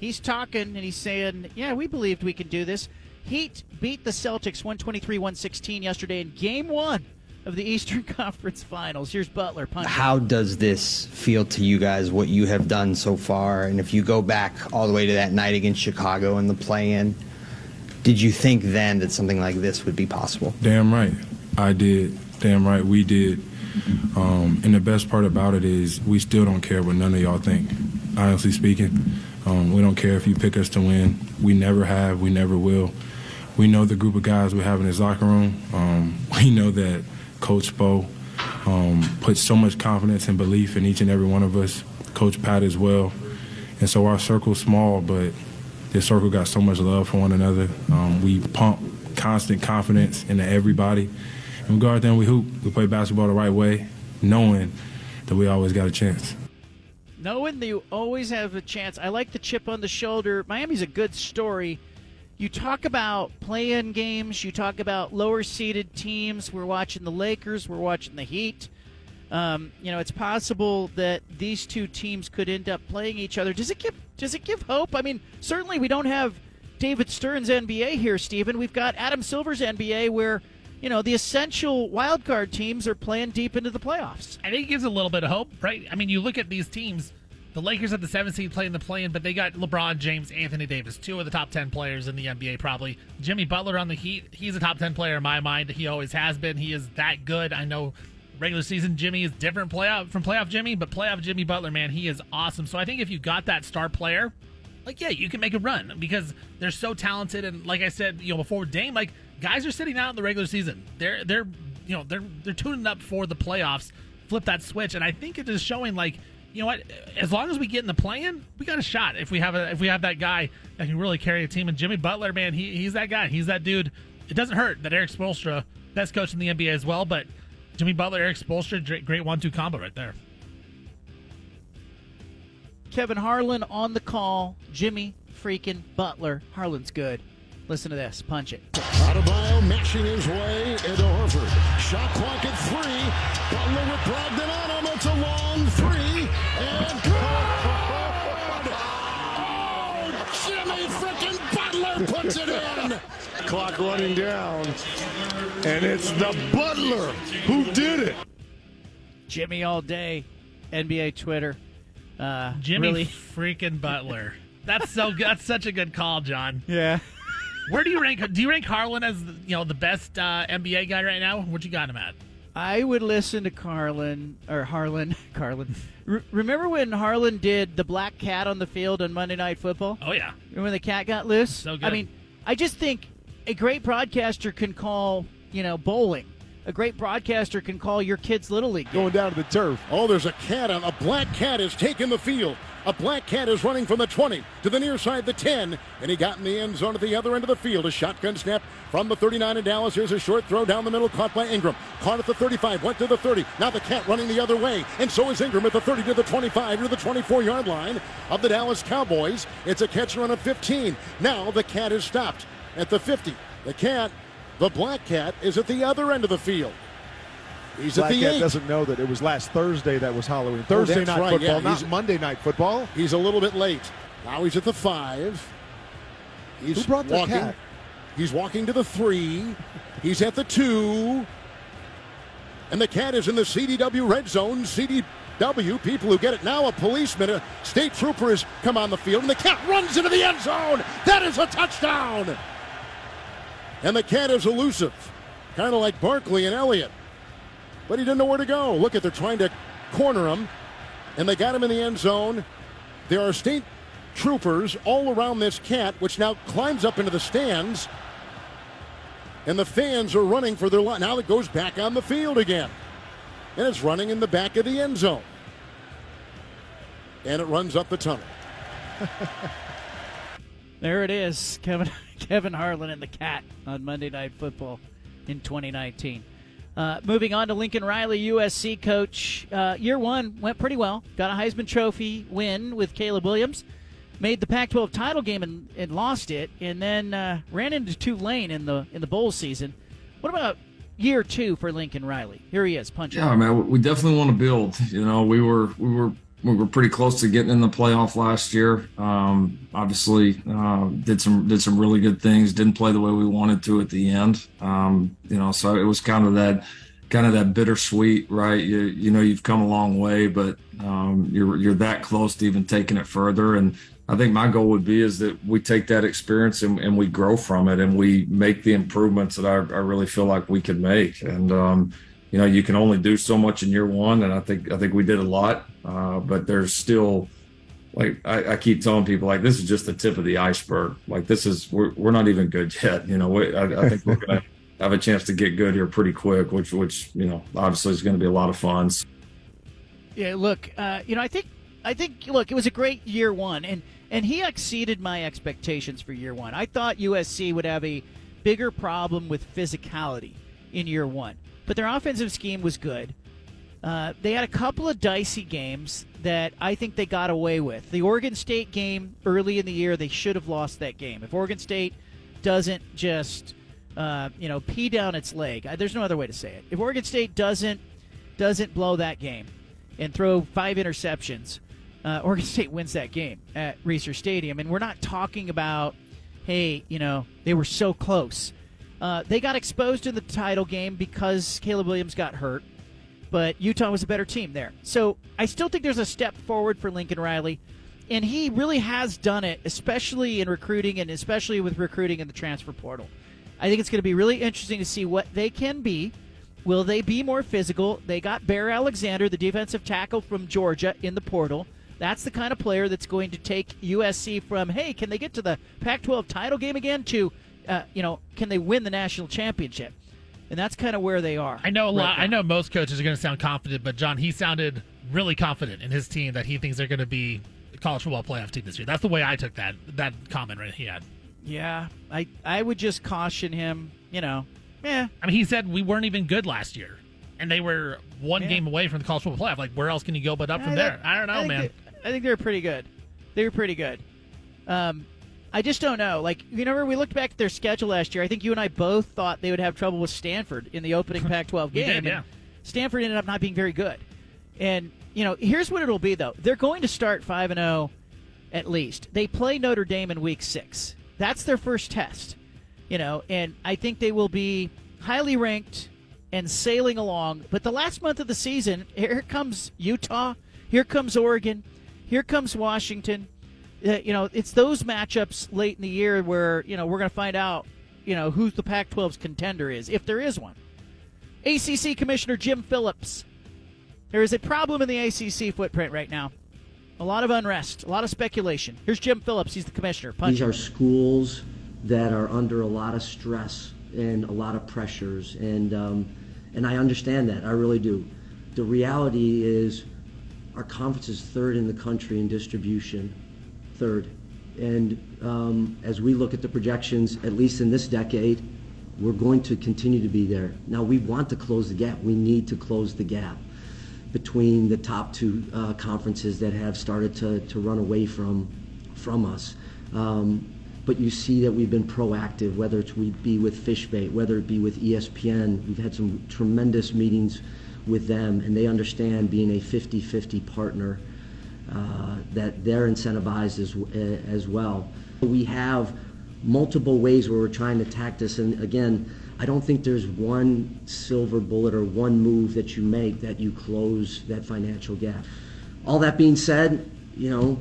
he's talking, and he's saying, yeah, we believed we could do this. Heat beat the Celtics 123-116 yesterday in Game 1 of the Eastern Conference Finals. Here's Butler. How does this feel to you guys, what you have done so far? And if you go back all the way to that night against Chicago in the play-in, did you think then that something like this would be possible? Damn right. I did. Damn right. We did. And the best part about it is we still don't care what none of y'all think, honestly speaking. We don't care if you pick us to win. We never have. We never will. We know the group of guys we have in this locker room. We know that Coach Spo puts so much confidence and belief in each and every one of us, Coach Pat as well. And so our circle's small, but this circle got so much love for one another. We pump constant confidence into everybody. And we go out there and we hoop. We play basketball the right way, knowing that we always got a chance. Knowing that you always have a chance. I like the chip on the shoulder. Miami's a good story. You talk about play-in games. You talk about lower-seeded teams. We're watching the Lakers. We're watching the Heat. You know, it's possible that these two teams could end up playing each other. Does it give hope? I mean, certainly we don't have David Stern's NBA here, Stephen. We've got Adam Silver's NBA where, you know, the essential wildcard teams are playing deep into the playoffs. I think it gives a little bit of hope, right? I mean, you look at these teams. The Lakers at the 7th seed playing the play-in, but they got LeBron James, Anthony Davis, two of the top 10 players in the NBA probably. Jimmy Butler on the Heat, he's a top 10 player in my mind. He always has been. He is that good. I know regular season Jimmy is different from playoff Jimmy, but playoff Jimmy Butler, man, he is awesome. So I think if you got that star player, like, yeah, you can make a run because they're so talented. And like I said, you know, before Dame, like, guys are sitting out in the regular season. They're tuning up for the playoffs. Flip that switch, and I think it is showing, like, you know what? As long as we get in the play-in, we got a shot. If we have that guy that can really carry a team, and Jimmy Butler, man, he's that guy. He's that dude. It doesn't hurt that Eric Spoelstra, best coach in the NBA as well, but Jimmy Butler, Eric Spoelstra, great 1-2 combo right there. Kevin Harlan on the call. Jimmy freaking Butler. Harlan's good. Listen to this. Punch it. Out of bounds, matching his way into Horford. Shot clock at 3. Butler with Brogdon on him. It's a long 3. And good! Oh, Jimmy freaking Butler puts it in. Clock running down. And it's the Butler who did it. Jimmy all day. NBA Twitter. Jimmy really? Freaking Butler. That's so good. That's such a good call, John. Yeah. Where do you rank? Do you rank Harlan as, you know, the best NBA guy right now? What you got him at? I would listen to Harlan. Remember when Harlan did the black cat on the field on Monday Night Football? Oh yeah. Remember when the cat got loose? So good. I mean, I just think a great broadcaster can call, you know, bowling. A great broadcaster can call your kids' little league game. Going down to the turf. Oh, there's a cat. A black cat is taking the field. A black cat is running from the 20 to the near side, the 10, and he got in the end zone at the other end of the field. A shotgun snap from the 39 in Dallas. Here's a short throw down the middle, caught by Ingram. Caught at the 35, went to the 30. Now the cat running the other way, and so is Ingram at the 30 to the 25 to the 24-yard line of the Dallas Cowboys. It's a catch run at 15. Now the cat is stopped at the 50. The black cat is at the other end of the field. He's black at the cat 8. Doesn't know that it was last Thursday that was Halloween. Thursday night right. Football, yeah, not Monday Night Football. He's a little bit late. Now he's at the 5. He's Who brought walking. The cat? He's walking to the 3. He's at the 2. And the cat is in the CDW red zone. CDW, people who get it now, a policeman, a state trooper has come on the field, and the cat runs into the end zone. That is a touchdown. And the cat is elusive, kind of like Barkley and Elliott. But he didn't know where to go. Look at, they're trying to corner him, and they got him in the end zone. There are state troopers all around this cat, which now climbs up into the stands, and the fans are running for their life. Now it goes back on the field again, and it's running in the back of the end zone. And it runs up the tunnel. There it is, Kevin Harlan and the cat on Monday Night Football in 2019. Moving on to Lincoln Riley, USC coach. Year one went pretty well. Got a Heisman Trophy win with Caleb Williams. Made the Pac-12 title game and lost it. And then ran into Tulane in the bowl season. What about year two for Lincoln Riley? Here he is, punching. Yeah, man, we definitely want to build. You know, we were pretty close to getting in the playoff last year. Obviously, did some really good things. Didn't play the way we wanted to at the end. You know, so it was kind of that bittersweet, right? You know, you've come a long way, but you're that close to even taking it further. And I think my goal would be is that we take that experience and we grow from it and we make the improvements that I really feel like we could make. And you know, you can only do so much in year one, and I think we did a lot. But there's still, like, I keep telling people, like, this is just the tip of the iceberg. Like, this is, we're not even good yet. You know, I think we're going to have a chance to get good here pretty quick, which you know, obviously is going to be a lot of fun. Yeah, look, you know, I think, look, it was a great year one, and he exceeded my expectations for year one. I thought USC would have a bigger problem with physicality in year one, but their offensive scheme was good. They had a couple of dicey games that I think they got away with. The Oregon State game early in the year, they should have lost that game. If Oregon State doesn't just pee down its leg. There's no other way to say it. If Oregon State doesn't blow that game and throw 5 interceptions, Oregon State wins that game at Reser Stadium. And we're not talking about, hey, they were so close. They got exposed in the title game because Caleb Williams got hurt, but Utah was a better team there. So I still think there's a step forward for Lincoln Riley, and he really has done it, especially in recruiting and especially with recruiting in the transfer portal. I think it's going to be really interesting to see what they can be. Will they be more physical? They got Bear Alexander, the defensive tackle from Georgia, in the portal. That's the kind of player that's going to take USC from, hey, can they get to the Pac-12 title game again, to, can they win the national championship? And that's kind of where they are. I know a lot. I know most coaches are going to sound confident, but, John, he sounded really confident in his team that he thinks they're going to be a college football playoff team this year. That's the way I took that comment right he had. Yeah, I would just caution him, Yeah. I mean, he said we weren't even good last year, and they were one game away from the college football playoff. Like, where else can you go but up from there? I don't know, man. I think they're pretty good. They were pretty good. I just don't know. Like, we looked back at their schedule last year. I think you and I both thought they would have trouble with Stanford in the opening Pac-12 game. Did, yeah. Stanford ended up not being very good. And, here's what it'll be, though. They're going to start 5-0 at least. They play Notre Dame in Week 6. That's their first test, and I think they will be highly ranked and sailing along. But the last month of the season, here comes Utah, here comes Oregon, here comes Washington. It's those matchups late in the year where, we're going to find out, who the Pac-12's contender is, if there is one. ACC Commissioner Jim Phillips. There is a problem in the ACC footprint right now. A lot of unrest, a lot of speculation. Here's Jim Phillips. He's the commissioner. These are schools that are under a lot of stress and a lot of pressures, and I understand that. I really do. The reality is our conference is third in the country in distribution, third. And as we look at the projections, at least in this decade, we're going to continue to be there. Now, we want to close the gap. We need to close the gap between the top two conferences that have started to run away from us. But you see that we've been proactive, whether it be with Fishbait, whether it be with ESPN. We've had some tremendous meetings with them, and they understand being a 50-50 partner, that they're incentivized as well. We have multiple ways where we're trying to attack this, and again, I don't think there's one silver bullet or one move that you make that you close that financial gap. All that being said, the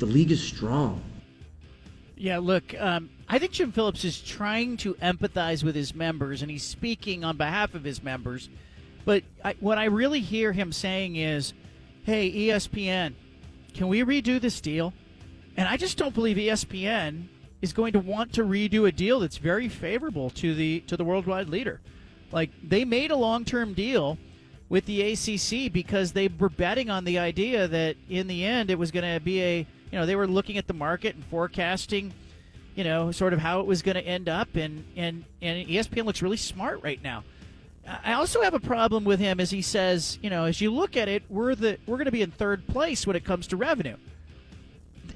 league is strong. Yeah, look, I think Jim Phillips is trying to empathize with his members, and he's speaking on behalf of his members. But what I really hear him saying is, hey, ESPN, can we redo this deal? And I just don't believe ESPN is going to want to redo a deal that's very favorable to the worldwide leader. Like, they made a long-term deal with the ACC because they were betting on the idea that in the end it was going to be they were looking at the market and forecasting, sort of how it was going to end up, and ESPN looks really smart right now. I also have a problem with him as he says, as you look at it, we're going to be in third place when it comes to revenue.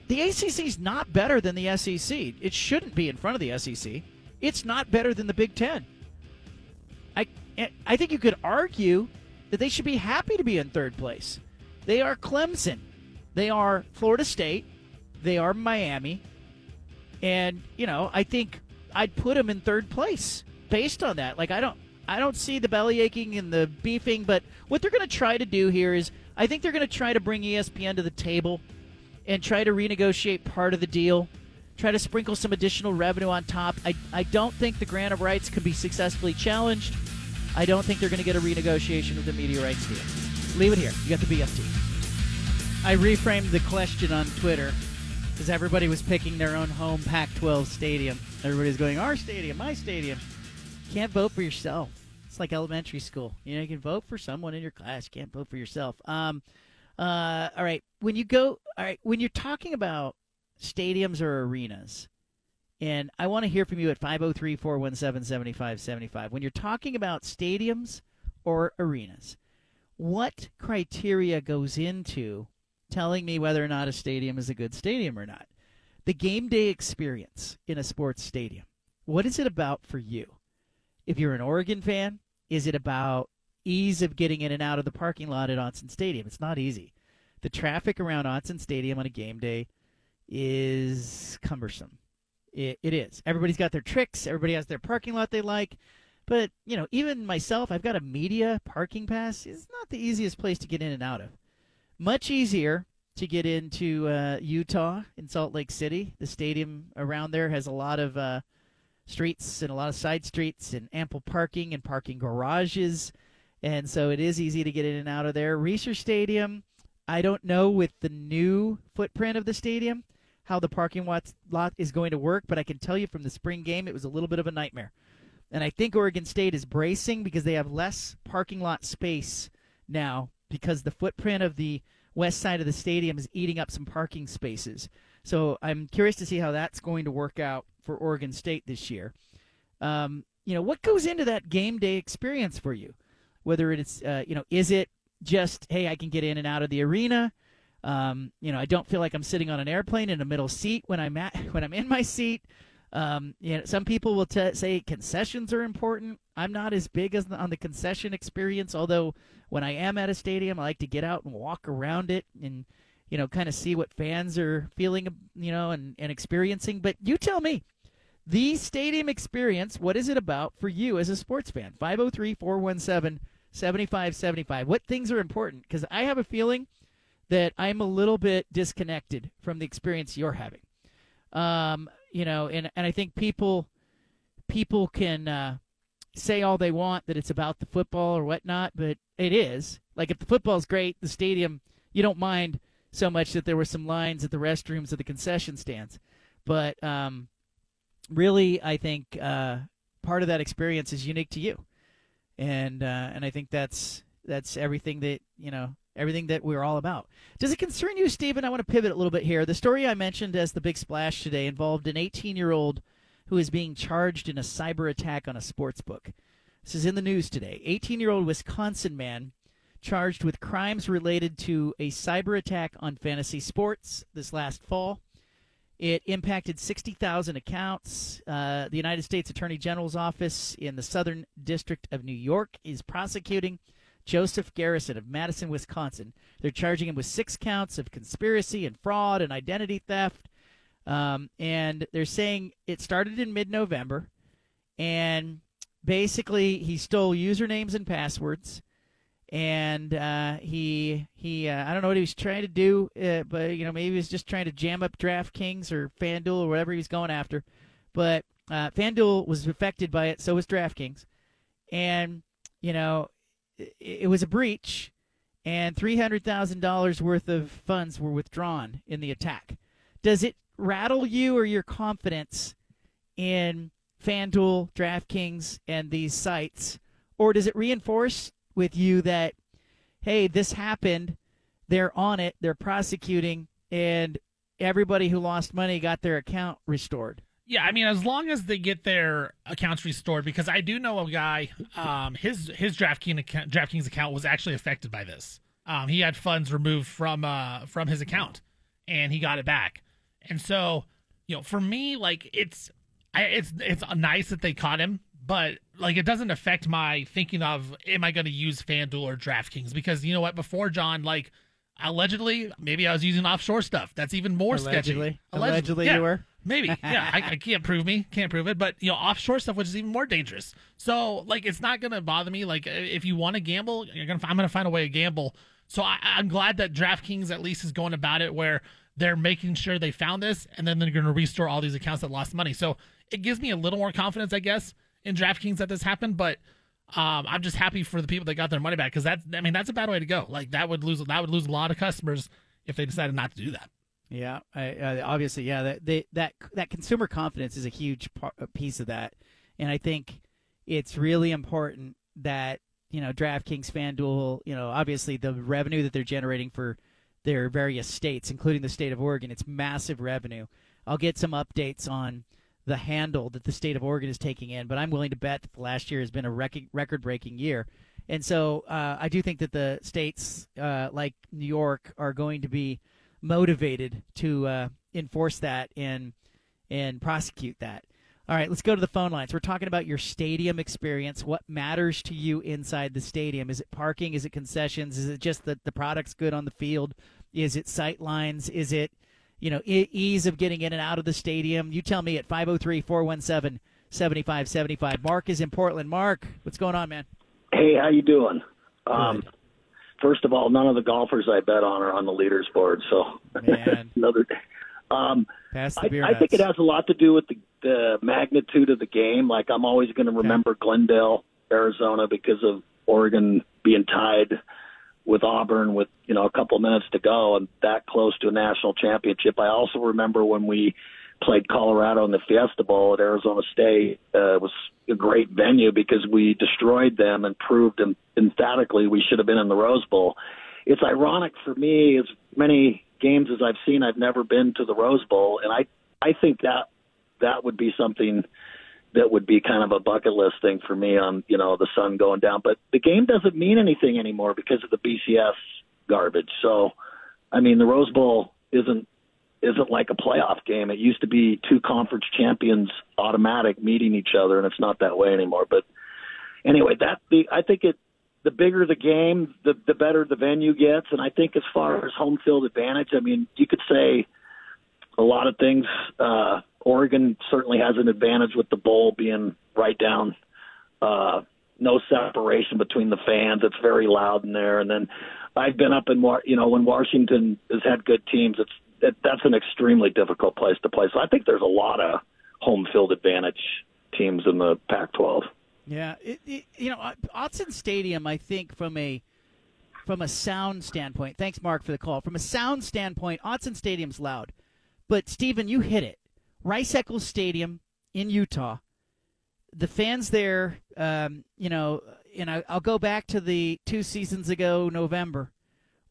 The ACC is not better than the SEC. It shouldn't be in front of the SEC. It's not better than the Big Ten. I think you could argue that they should be happy to be in third place. They are Clemson. They are Florida State. They are Miami. And, I think I'd put them in third place based on that. Like, I don't see the belly aching and the beefing, but what they're going to try to do here is I think they're going to try to bring ESPN to the table and try to renegotiate part of the deal, try to sprinkle some additional revenue on top. I don't think the grant of rights can be successfully challenged. I don't think they're going to get a renegotiation of the media rights deal. Leave it here. You got the BFT. I reframed the question on Twitter because everybody was picking their own home Pac-12 stadium. Everybody's going, our stadium, my stadium. You can't vote for yourself. It's like elementary school. You can vote for someone in your class. You can't vote for yourself. All right. When you're talking about stadiums or arenas, and I want to hear from you at 503-417-7575. When you're talking about stadiums or arenas, what criteria goes into telling me whether or not a stadium is a good stadium or not? The game day experience in a sports stadium. What is it about for you? If you're an Oregon fan, is it about ease of getting in and out of the parking lot at Autzen Stadium? It's not easy. The traffic around Autzen Stadium on a game day is cumbersome. It is. Everybody's got their tricks. Everybody has their parking lot they like. But, you know, even myself, I've got a media parking pass. It's not the easiest place to get in and out of. Much easier to get into Utah in Salt Lake City. The stadium around there has a lot of streets and a lot of side streets and ample parking and parking garages. And so it is easy to get in and out of there. Reser Stadium, I don't know with the new footprint of the stadium how the parking lot is going to work, but I can tell you from the spring game it was a little bit of a nightmare. And I think Oregon State is bracing because they have less parking lot space now because the footprint of the west side of the stadium is eating up some parking spaces. So I'm curious to see how that's going to work out for Oregon State this year. You know, what goes into that game day experience for you? Whether it's, you know, is it just, hey, I can get in and out of the arena? You know, I don't feel like I'm sitting on an airplane in a middle seat when I'm in my seat. You know, some people will say concessions are important. I'm not as big as on the concession experience, although when I am at a stadium, I like to get out and walk around it and, you know, kind of see what fans are feeling, you know, and experiencing. But you tell me. The stadium experience, what is it about for you as a sports fan? 503-417-7575. What things are important? Because I have a feeling that I'm a little bit disconnected from the experience you're having. You know, and I think people can say all they want that it's about the football or whatnot, but it is. Like, if the football's great, the stadium, you don't mind so much that there were some lines at the restrooms of the concession stands. But really, I think part of that experience is unique to you, and I think that's everything that you know, everything that we're all about. Does it concern you, Stephen? I want to pivot a little bit here. The story I mentioned as the big splash today involved an 18-year-old who is being charged in a cyber attack on a sports book. This is in the news today. 18-year-old Wisconsin man charged with crimes related to a cyber attack on fantasy sports this last fall. It impacted 60,000 accounts. The United States Attorney General's office in the Southern District of New York is prosecuting Joseph Garrison of Madison, Wisconsin. They're charging him with 6 counts of conspiracy and fraud and identity theft. And they're saying it started in mid-November. And basically, he stole usernames and passwords. And he I don't know what he was trying to do, but you know, maybe he was just trying to jam up DraftKings or FanDuel or whatever he was going after. But FanDuel was affected by it, so was DraftKings, and you know, it was a breach, and $300,000 worth of funds were withdrawn in the attack. Does it rattle you or your confidence in FanDuel, DraftKings, and these sites, or does it reinforce with you that, hey, this happened, they're on it, they're prosecuting, and everybody who lost money got their account restored? Yeah, I mean, as long as they get their accounts restored, because I do know a guy, his DraftKings account was actually affected by this. He had funds removed from his account, and he got it back. And so, you know, for me, like, it's nice that they caught him, but like, it doesn't affect my thinking of, am I going to use FanDuel or DraftKings? Because you know what, before, John, like, allegedly, maybe I was using offshore stuff. That's even more sketchy. Allegedly yeah, you were? Maybe. Yeah, I can't prove it. But you know, offshore stuff, which is even more dangerous. So like, it's not going to bother me. Like, if you want to gamble, I'm going to find a way to gamble. So I'm glad that DraftKings at least is going about it where they're making sure they found this, and then they're going to restore all these accounts that lost money. So it gives me a little more confidence, I guess, in DraftKings that this happened, but I'm just happy for the people that got their money back, because that's a bad way to go. Like, that would lose a lot of customers if they decided not to do that. Yeah, obviously, yeah. That consumer confidence is a huge piece of that, and I think it's really important that, you know, DraftKings, FanDuel, you know, obviously the revenue that they're generating for their various states, including the state of Oregon, it's massive revenue. I'll get some updates on the handle that the state of Oregon is taking in, but I'm willing to bet that the last year has been a record-breaking year. And so I do think that the states like New York are going to be motivated to enforce that and prosecute that. All right, let's go to the phone lines. We're talking about your stadium experience. What matters to you inside the stadium? Is it parking? Is it concessions? Is it just that the product's good on the field? Is it sight lines? Is it, you know, ease of getting in and out of the stadium? You tell me at 503-417-7575. Mark is in Portland. Mark, what's going on, man? Hey, how you doing? First of all, none of the golfers I bet on are on the leaders board, so another day. I think it has a lot to do with the magnitude of the game. Like, I'm always going to remember Glendale, Arizona, because of Oregon being tied with Auburn with, you know, a couple minutes to go and that close to a national championship. I also remember when we played Colorado in the Fiesta Bowl at Arizona State. It was a great venue because we destroyed them and proved emphatically we should have been in the Rose Bowl. It's ironic for me, as many games as I've seen, I've never been to the Rose Bowl, and I think that would be something that would be kind of a bucket list thing for me on, you know, the sun going down. But the game doesn't mean anything anymore because of the BCS garbage. So, I mean, the Rose Bowl isn't like a playoff game. It used to be two conference champions automatic meeting each other, and it's not that way anymore. But anyway, I think it. The bigger the game, the better the venue gets. And I think as far as home field advantage, I mean, you could say a lot of things. Oregon certainly has an advantage with the bowl being right down, no separation between the fans. It's very loud in there. And then I've been up in, you know, when Washington has had good teams, that's an extremely difficult place to play. So I think there's a lot of home field advantage teams in the Pac-12. Yeah, you know, Autzen Stadium, I think from a sound standpoint. Thanks, Mark, for the call. From a sound standpoint, Autzen Stadium's loud, but Stephen, you hit it. Rice-Eccles Stadium in Utah, the fans there, you know, and I'll go back to the two seasons ago, November.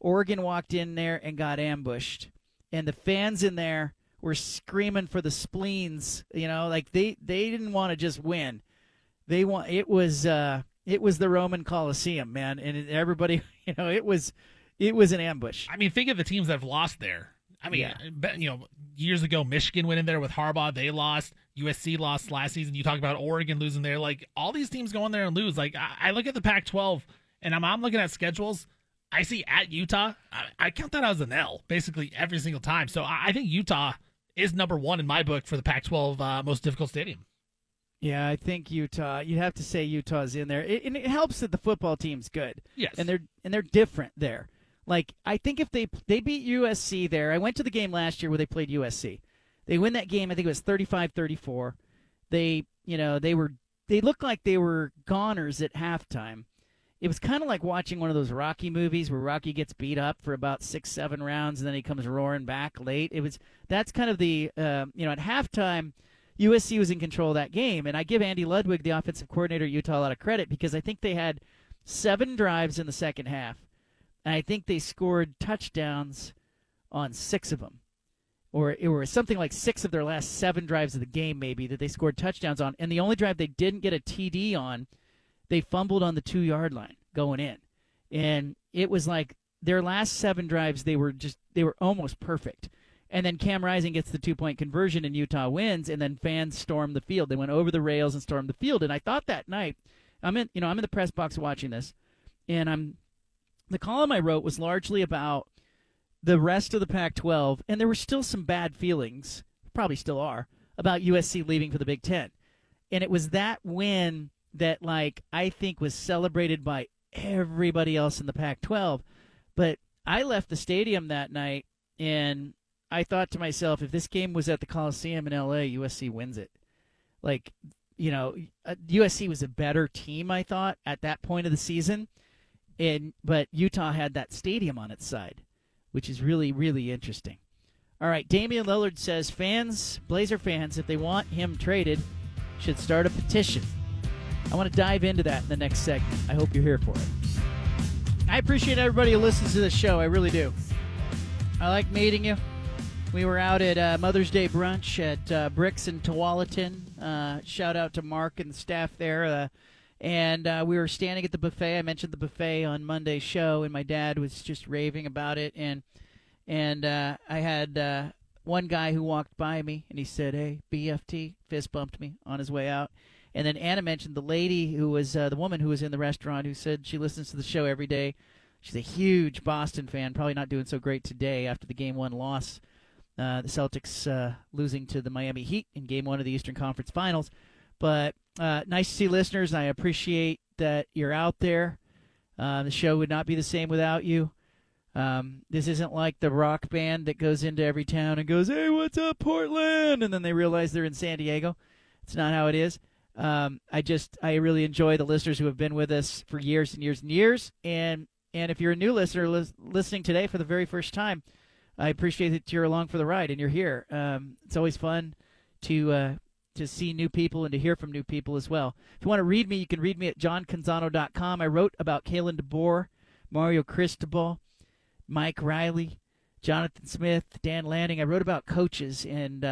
Oregon walked in there and got ambushed, and the fans in there were screaming for the spleens. You know, like they didn't want to just win. They want it was the Roman Coliseum, man, and everybody, you know, it was an ambush. I mean, think of the teams that have lost there. I mean, you know, years ago Michigan went in there with Harbaugh, they lost. USC lost last season. You talk about Oregon losing there. Like, all these teams go in there and lose. Like, I look at the Pac-12 and I'm looking at schedules. I see at Utah. I count that as an L basically every single time. So I think Utah is number one in my book for the Pac-12 most difficult stadium. Yeah, I think Utah. You'd have to say Utah's in there, and it helps that the football team's good. Yes, and they're different there. Like, I think if they beat USC there, I went to the game last year where they played USC. They win that game. I think it was 35-34. They looked like they were goners at halftime. It was kind of like watching one of those Rocky movies where Rocky gets beat up for about 6-7 rounds and then he comes roaring back late. That's kind of the at halftime. USC was in control of that game, and I give Andy Ludwig, the offensive coordinator at Utah, a lot of credit because I think they had 7 drives in the second half, and I think they scored touchdowns on 6 of them, or it was something like 6 of their last 7 drives of the game maybe that they scored touchdowns on, and the only drive they didn't get a TD on, they fumbled on the 2-yard line going in, and it was like their last 7 drives, they were almost perfect. And then Cam Rising gets the 2-point conversion, and Utah wins. And then fans storm the field. They went over the rails and stormed the field. And I thought that night, I'm in the press box watching this, and the column I wrote was largely about the rest of the Pac-12, and there were still some bad feelings, probably still are, about USC leaving for the Big Ten. And it was that win that, like, I think was celebrated by everybody else in the Pac-12. But I left the stadium that night, and I thought to myself, if this game was at the Coliseum in L.A., USC wins it. Like, you know, USC was a better team, I thought, at that point of the season. But Utah had that stadium on its side, which is really, really interesting. All right, Damian Lillard says Blazer fans, if they want him traded, should start a petition. I want to dive into that in the next segment. I hope you're here for it. I appreciate everybody who listens to this show. I really do. I like meeting you. We were out at Mother's Day brunch at Bricks in Tualatin. Shout out to Mark and the staff there. And we were standing at the buffet. I mentioned the buffet on Monday's show, and my dad was just raving about it. And I had one guy who walked by me, and he said, hey, BFT, fist bumped me on his way out. And then Anna mentioned the lady who was the woman who was in the restaurant who said she listens to the show every day. She's a huge Boston fan, probably not doing so great today after the Game 1 loss. The Celtics losing to the Miami Heat in Game 1 of the Eastern Conference Finals. But nice to see listeners, and I appreciate that you're out there. The show would not be the same without you. This isn't like the rock band that goes into every town and goes, hey, what's up, Portland? And then they realize they're in San Diego. It's not how it is. I really enjoy the listeners who have been with us for years and years and years. And if you're a new listener listening today for the very first time, I appreciate that you're along for the ride and you're here. It's always fun to see new people and to hear from new people as well. If you want to read me, you can read me at johnconzano.com. I wrote about Kalen DeBoer, Mario Cristobal, Mike Riley, Jonathan Smith, Dan Lanning. I wrote about coaches and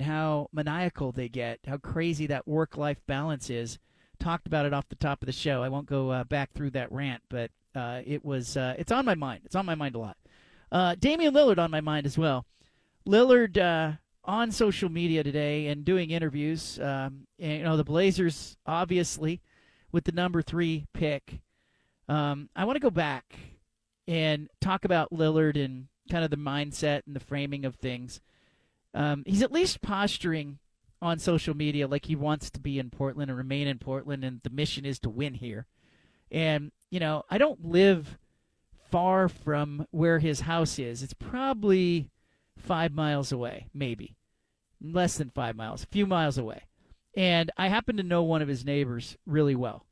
how maniacal they get, how crazy that work-life balance is. Talked about it off the top of the show. I won't go back through that rant, but it's on my mind. It's on my mind a lot. Damian Lillard on my mind as well. Lillard on social media today and doing interviews. The Blazers, obviously, with the number 3 pick. I want to go back and talk about Lillard and kind of the mindset and the framing of things. He's at least posturing on social media like he wants to be in Portland and remain in Portland, and the mission is to win here. And, I don't live far from where his house is. It's probably 5 miles away, maybe. Less than 5 miles, a few miles away. And I happen to know one of his neighbors really well.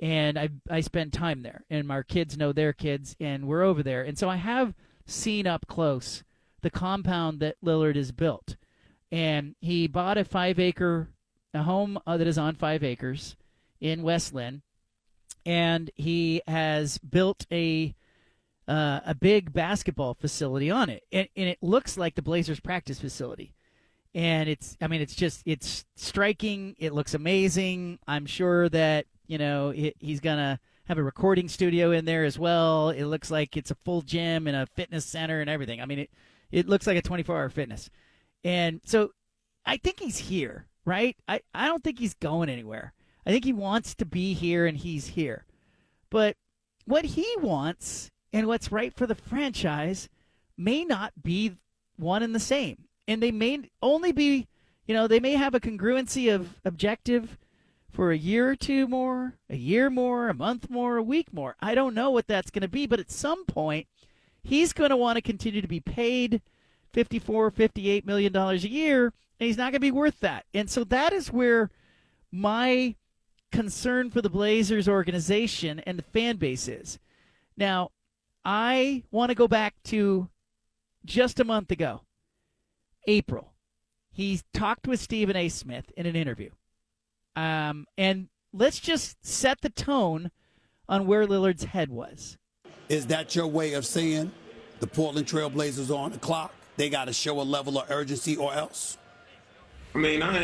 And I spend time there, and our kids know their kids, and we're over there. And so I have seen up close the compound that Lillard has built. And he bought a home that is on 5 acres in West Lynn, and he has built a big basketball facility on it. And it looks like the Blazers practice facility. And it's striking. It looks amazing. I'm sure that he's going to have a recording studio in there as well. It looks like it's a full gym and a fitness center and everything. I mean, it looks like a 24-hour fitness. And so I think he's here, right? I don't think he's going anywhere. I think he wants to be here, and he's here. But what he wants and what's right for the franchise may not be one and the same. And they may only be, they may have a congruency of objective for a year or two more, a year more, a month more, a week more. I don't know what that's going to be, but at some point, he's going to want to continue to be paid $54, $58 million a year, and he's not going to be worth that. And so that is where my concern for the Blazers organization and the fan base is. Now, I want to go back to just a month ago, April. He talked with Stephen A. Smith in an interview. And let's just set the tone on where Lillard's head was. Is that your way of saying the Portland Trail Blazers are on the clock? They got to show a level of urgency or else? I mean, I'm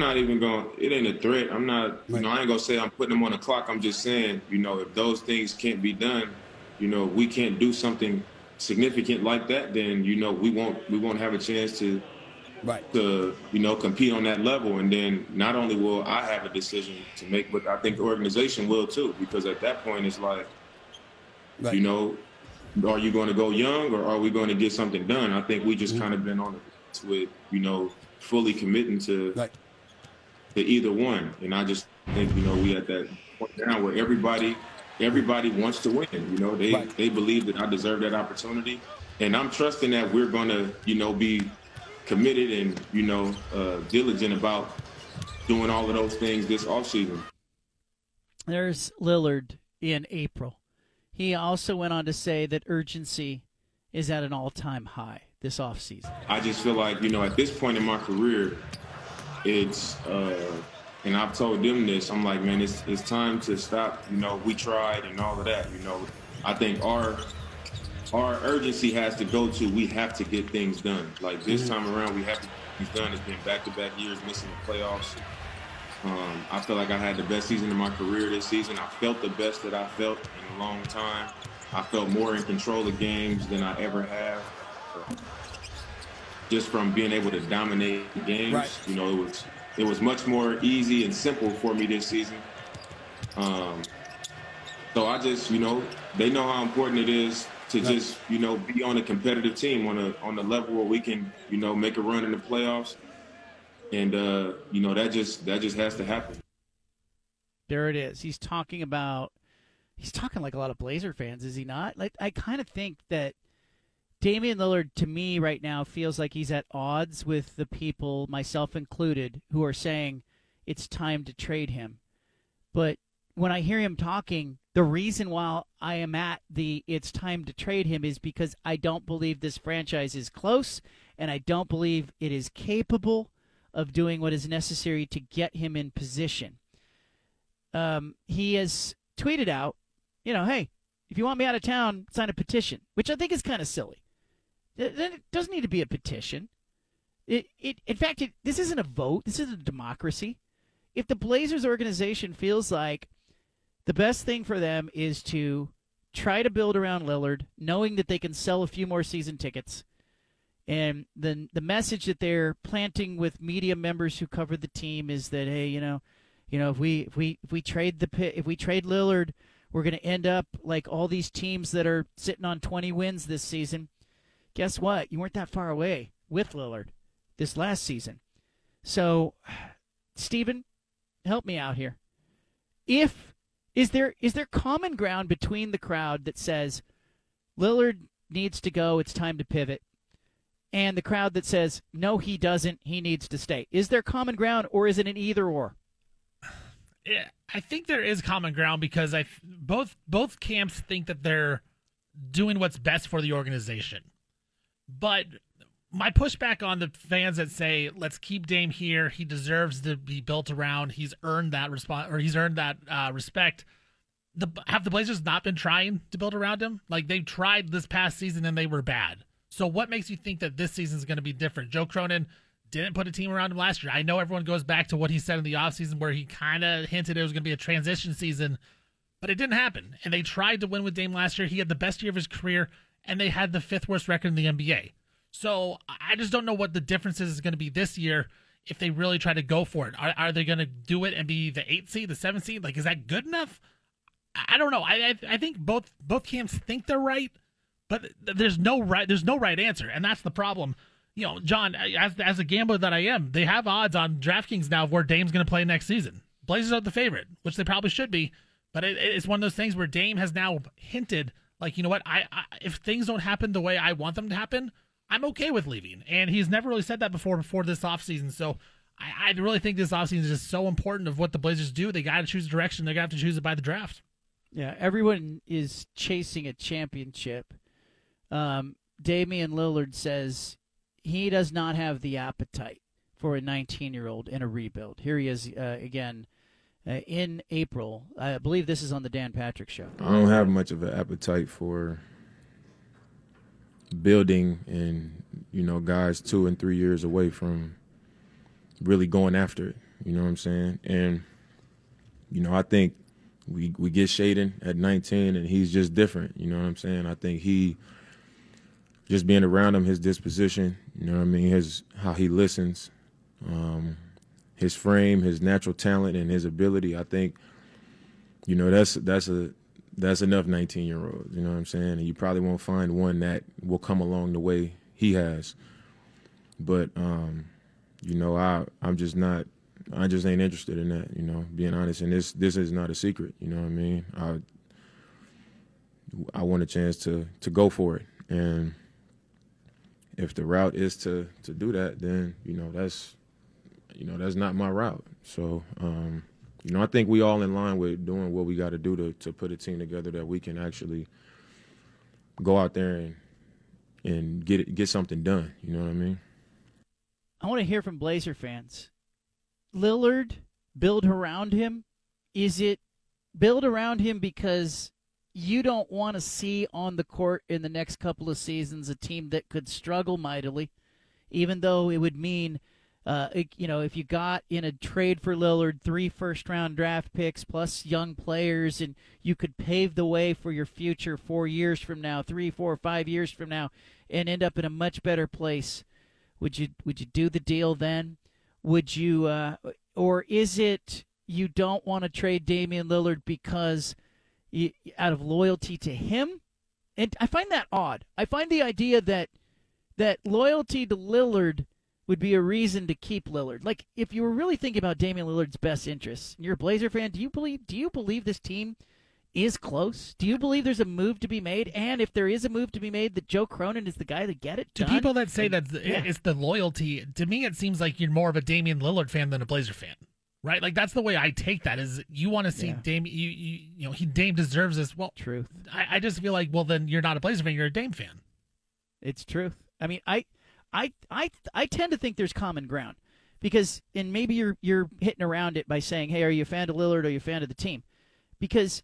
not even going. It ain't a threat. I'm not. Right. I ain't gonna say I'm putting them on the clock. I'm just saying, if those things can't be done, if we can't do something significant like that, then we won't have a chance to. Right. To compete on that level, and then not only will I have a decision to make, but I think the organization will too, because at that point it's like, right. Are you going to go young, or are we going to get something done? I think we just kind of been on it with fully committing to right. to either one, and I just think we at that point now where everybody wants to win. They right. they believe that I deserve that opportunity, and I'm trusting that we're going to be committed and, diligent about doing all of those things this offseason. There's Lillard in April. He also went on to say that urgency is at an all-time high this offseason. I just feel like, at this point in my career, it's, and I've told them this, I'm like, man, it's time to stop, we tried and all of that, I think our urgency has to go to, we have to get things done. Like this time around, we have to get things done. It's been back-to-back years missing the playoffs. I feel like I had the best season in my career this season. I felt the best that I felt in a long time. I felt more in control of games than I ever have. just from being able to dominate games. Right. You know, it was much more easy and simple for me this season. So I just, you know, they know how important it is to just, you know, be on a competitive team on a level where we can, you know, make a run in the playoffs. And, you know, that just has to happen. There it is. He's talking like a lot of Blazer fans, is he not? Like, I kind of think that Damian Lillard, to me right now, feels like he's at odds with the people, myself included, who are saying it's time to trade him. But when I hear him talking, the reason why I am at the it's time to trade him is because I don't believe this franchise is close, and I don't believe it is capable of doing what is necessary to get him in position. He has tweeted out, you know, hey, if you want me out of town, sign a petition, which I think is kind of silly. It doesn't need to be a petition. In fact, this isn't a vote. This isn't a democracy. If the Blazers organization feels like the best thing for them is to try to build around Lillard, knowing that they can sell a few more season tickets, and then the message that they're planting with media members who cover the team is that, hey, you know, if we trade Lillard, we're going to end up like all these teams that are sitting on 20 wins this season. Guess what? You weren't that far away with Lillard this last season. So, Stephen, help me out here. Is there common ground between the crowd that says Lillard needs to go, it's time to pivot, and the crowd that says, no, he doesn't, he needs to stay? Is there common ground, or is it an either or? I think there is common ground because both camps think that they're doing what's best for the organization. But my pushback on the fans that say, let's keep Dame here, he deserves to be built around, he's earned that respect. Have the Blazers not been trying to build around him? Like, they tried this past season and they were bad. So what makes you think that this season is going to be different? Joe Cronin didn't put a team around him last year. I know everyone goes back to what he said in the offseason where he kind of hinted it was going to be a transition season, but it didn't happen. And they tried to win with Dame last year. He had the best year of his career, and they had the fifth worst record in the NBA. So I just don't know what the difference is going to be this year if they really try to go for it. Are they going to do it and be the 8th seed, the 7th seed? Like, is that good enough? I don't know. I think both camps think they're right, but there's no right answer, and that's the problem. You know, John, as a gambler that I am, they have odds on DraftKings now of where Dame's going to play next season. Blazers are the favorite, which they probably should be, but it's one of those things where Dame has now hinted, like, you know what, I if things don't happen the way I want them to happen, I'm okay with leaving. And he's never really said that before this offseason, so I really think this offseason is just so important of what the Blazers do. They got to choose a direction. They're going to have to choose it by the draft. Yeah, everyone is chasing a championship. Damian Lillard says he does not have the appetite for a 19-year-old in a rebuild. Here he is again in April. I believe this is on the Dan Patrick Show. I don't have much of an appetite for building and, you know, guys 2 and 3 years away from really going after it. You know what I'm saying? And, you know, I think we get Shaden at 19, and he's just different. You know what I'm saying? I think just being around him, his disposition, you know what I mean, how he listens, his frame, his natural talent, and his ability. I think, you know, that's enough 19-year-olds, you know what I'm saying? And you probably won't find one that will come along the way he has. But, you know, I just ain't interested in that, you know, being honest. And this is not a secret, you know what I mean? I want a chance to go for it. And if the route is to do that, then, you know, that's not my route. So, you know, I think we all in line with doing what we got to do to put a team together that we can actually go out there and get something done. You know what I mean? I want to hear from Blazer fans. Lillard, build around him. Is it build around him because you don't want to see on the court in the next couple of seasons a team that could struggle mightily, even though it would mean, you know, if you got in a trade for Lillard, 3 first-round draft picks plus young players, and you could pave the way for your future 4 years from now, 3, 4, 5 years from now, and end up in a much better place. Would you do the deal then? Would you or is it you don't want to trade Damian Lillard because you, out of loyalty to him? And I find that odd. I find the idea that loyalty to Lillard would be a reason to keep Lillard. Like, if you were really thinking about Damian Lillard's best interests, and you're a Blazer fan, do you believe this team is close? Do you believe there's a move to be made? And if there is a move to be made, that Joe Cronin is the guy to get it done? To people that say that it's the loyalty, to me it seems like you're more of a Damian Lillard fan than a Blazer fan, right? Like, that's the way I take that, is you want to see Dame, you know, Dame deserves this. Well, truth. I just feel like, well, then you're not a Blazer fan, you're a Dame fan. It's truth. I mean, I tend to think there's common ground, because, and maybe you're hitting around it by saying, hey, are you a fan of Lillard or are you a fan of the team? Because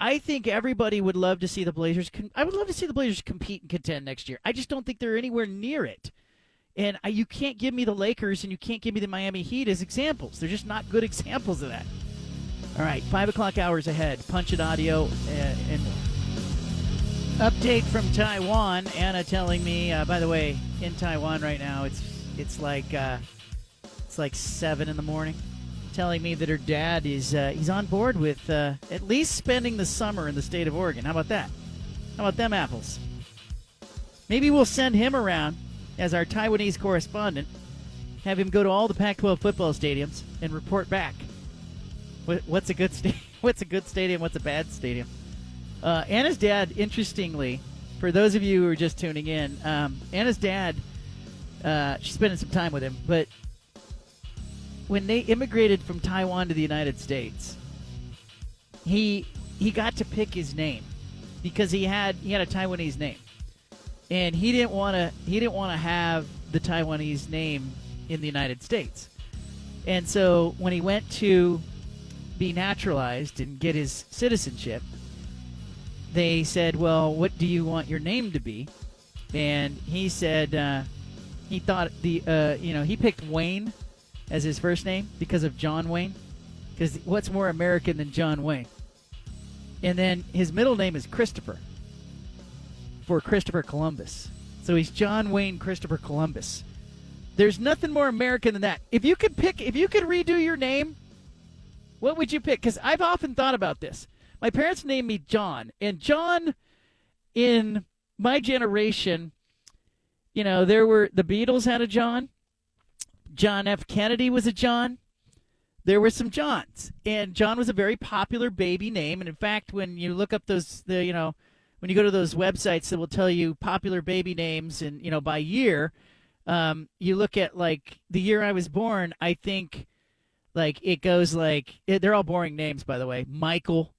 I think everybody would love to see the Blazers. I would love to see the Blazers compete and contend next year. I just don't think they're anywhere near it. And you can't give me the Lakers and you can't give me the Miami Heat as examples. They're just not good examples of that. All right, 5 o'clock hours ahead. Punch It Audio and update from Taiwan. Anna telling me, by the way, in Taiwan right now it's like 7 a.m. Telling me that her dad is he's on board with at least spending the summer in the state of Oregon. How about that? How about them apples? Maybe we'll send him around as our Taiwanese correspondent, have him go to all the Pac-12 football stadiums and report back. What's a good what's a good stadium? What's a bad stadium? Anna's dad, interestingly, for those of you who are just tuning in, Anna's dad, she's spending some time with him, but when they immigrated from Taiwan to the United States, he got to pick his name because he had a Taiwanese name, and he didn't want to have the Taiwanese name in the United States, and so when he went to be naturalized and get his citizenship, they said, "Well, what do you want your name to be?" And he said he thought he picked Wayne as his first name because of John Wayne, because what's more American than John Wayne? And then his middle name is Christopher, for Christopher Columbus. So he's John Wayne Christopher Columbus. There's nothing more American than that. If you could redo your name, what would you pick? Because I've often thought about this. My parents named me John, and John, in my generation, you know, there were the Beatles had a John. John F. Kennedy was a John. There were some Johns, and John was a very popular baby name. And in fact, when you look up when you go to those websites that will tell you popular baby names and by year, you look at like the year I was born. I think like it goes like they're all boring names, by the way. Michael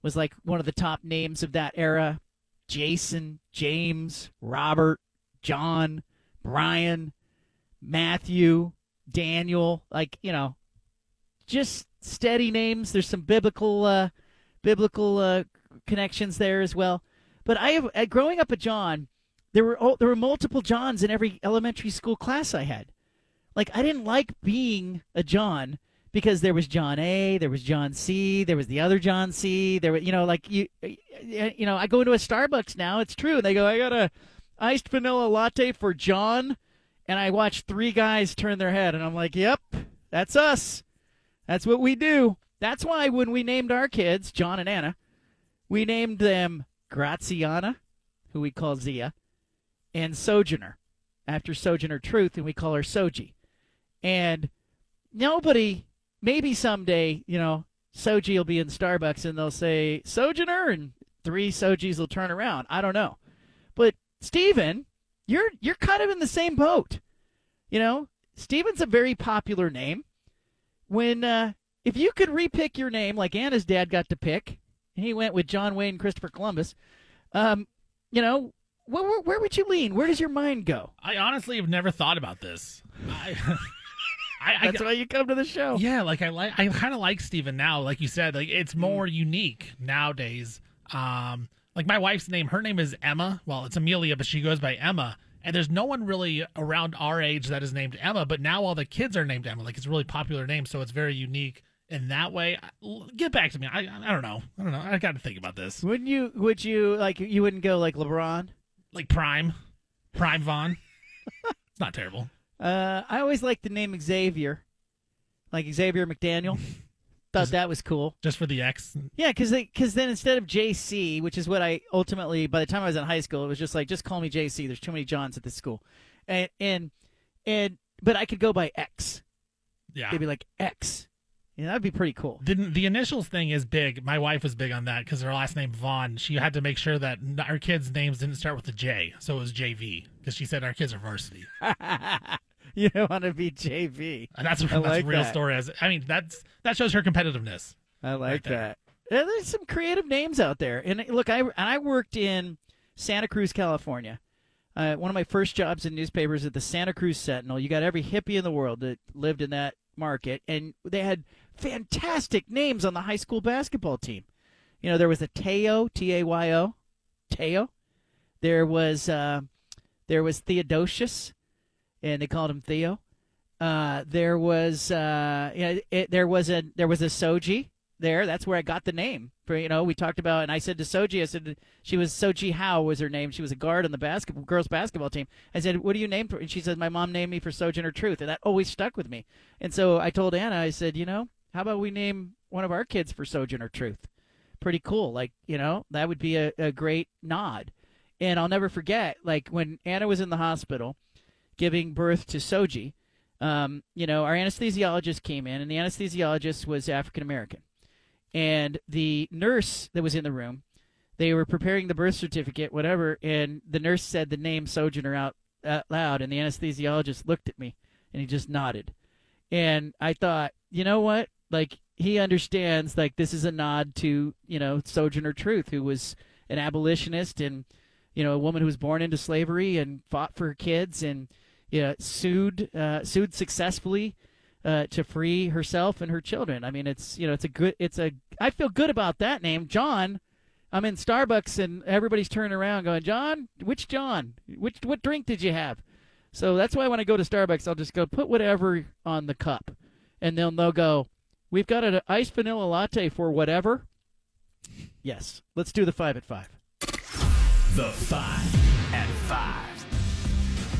was like one of the top names of that era. Jason, James, Robert, John, Brian, Matthew, Daniel, just steady names. There's some biblical connections there as well. But I have growing up a John, there were multiple Johns in every elementary school class I had. Like, I didn't like being a John because there was John A, there was John C, there was the other John C. There were, I go into a Starbucks now. It's true. And they go, I got a iced vanilla latte for John. And I watched three guys turn their head, and I'm like, yep, that's us. That's what we do. That's why when we named our kids, John and Anna, we named them Graziana, who we call Zia, and Sojourner, after Sojourner Truth, and we call her Soji. And nobody, maybe someday, Soji will be in Starbucks, and they'll say, Sojourner, and three Sojis will turn around. I don't know. But Stephen, you're kind of in the same boat. Stephen's a very popular name. When if you could repick your name, like Anna's dad got to pick, and he went with John Wayne Christopher Columbus, where would you lean? Where does your mind go? I honestly have never thought about this. That's why you come to the show. Yeah, I kind of like Stephen now. Like you said, like it's more unique nowadays. Like my wife's name, her name is Emma. Well, it's Amelia, but she goes by Emma. And there's no one really around our age that is named Emma, but now all the kids are named Emma. Like, it's a really popular name, so it's very unique in that way. Get back to me. I don't know. I got to think about this. Would you, you wouldn't go like LeBron? Like Prime Von? It's not terrible. I always liked the name Xavier, like Xavier McDaniel. Thought that was cool. Just for the X? Yeah, because then instead of JC, which is what I ultimately, by the time I was in high school, it was just like, just call me JC. There's too many Johns at this school. But I could go by X. Yeah. They'd be like, X. Yeah, that'd be pretty cool. The initials thing is big. My wife was big on that because her last name, Vaughn, she had to make sure that our kids' names didn't start with a J, so it was JV because she said our kids are varsity. You don't want to be JV. And that's a real story. That shows her competitiveness. I like that. Yeah, there's some creative names out there. And look, I worked in Santa Cruz, California. One of my first jobs in newspapers at the Santa Cruz Sentinel. You got every hippie in the world that lived in that market, and they had fantastic names on the high school basketball team. You know, there was a Tayo, T-A-Y-O, Tayo. There was Theodosius. And they called him Theo. There was a Soji there. That's where I got the name. We talked about, and I said to Soji, she was Soji Howe was her name. She was a guard on the girls' basketball team. I said, what are you named for? And she said, my mom named me for Sojourner Truth. And that always stuck with me. And so I told Anna, I said, how about we name one of our kids for Sojourner Truth? Pretty cool. That would be a great nod. And I'll never forget, when Anna was in the hospital giving birth to Soji, our anesthesiologist came in, and the anesthesiologist was African-American. And the nurse that was in the room, they were preparing the birth certificate, whatever, and the nurse said the name Sojourner out loud, and the anesthesiologist looked at me, and he just nodded. And I thought, you know what? He understands, this is a nod to, Sojourner Truth, who was an abolitionist and, a woman who was born into slavery and fought for her kids and, sued successfully to free herself and her children. I mean, I feel good about that name, John. I'm in Starbucks and everybody's turning around going, John? What drink did you have? So that's why when I go to Starbucks, I'll just go put whatever on the cup, and then they'll go, we've got an iced vanilla latte for whatever. Yes, let's do the 5 at 5. The 5 at 5.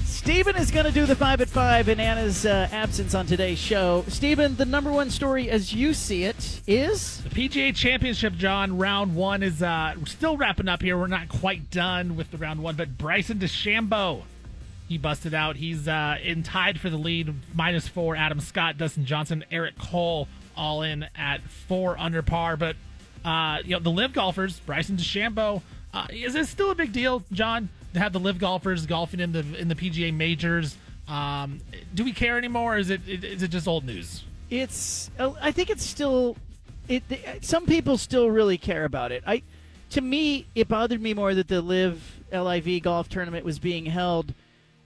Stephen is going to do the 5 at 5 in Anna's absence on today's show. Stephen, the number one story as you see it is? The PGA Championship, John. Round one is still wrapping up here. We're not quite done with the round one, but Bryson DeChambeau, he busted out. He's in tied for the lead, -4. Adam Scott, Dustin Johnson, Eric Cole all in at 4 under par. But the LIV golfers, Bryson DeChambeau, is it still a big deal, John, to have the LIV golfers golfing in the PGA majors? Do we care anymore, or is it just old news? I think it's still. Some people still really care about it. To me, it bothered me more that the LIV golf tournament was being held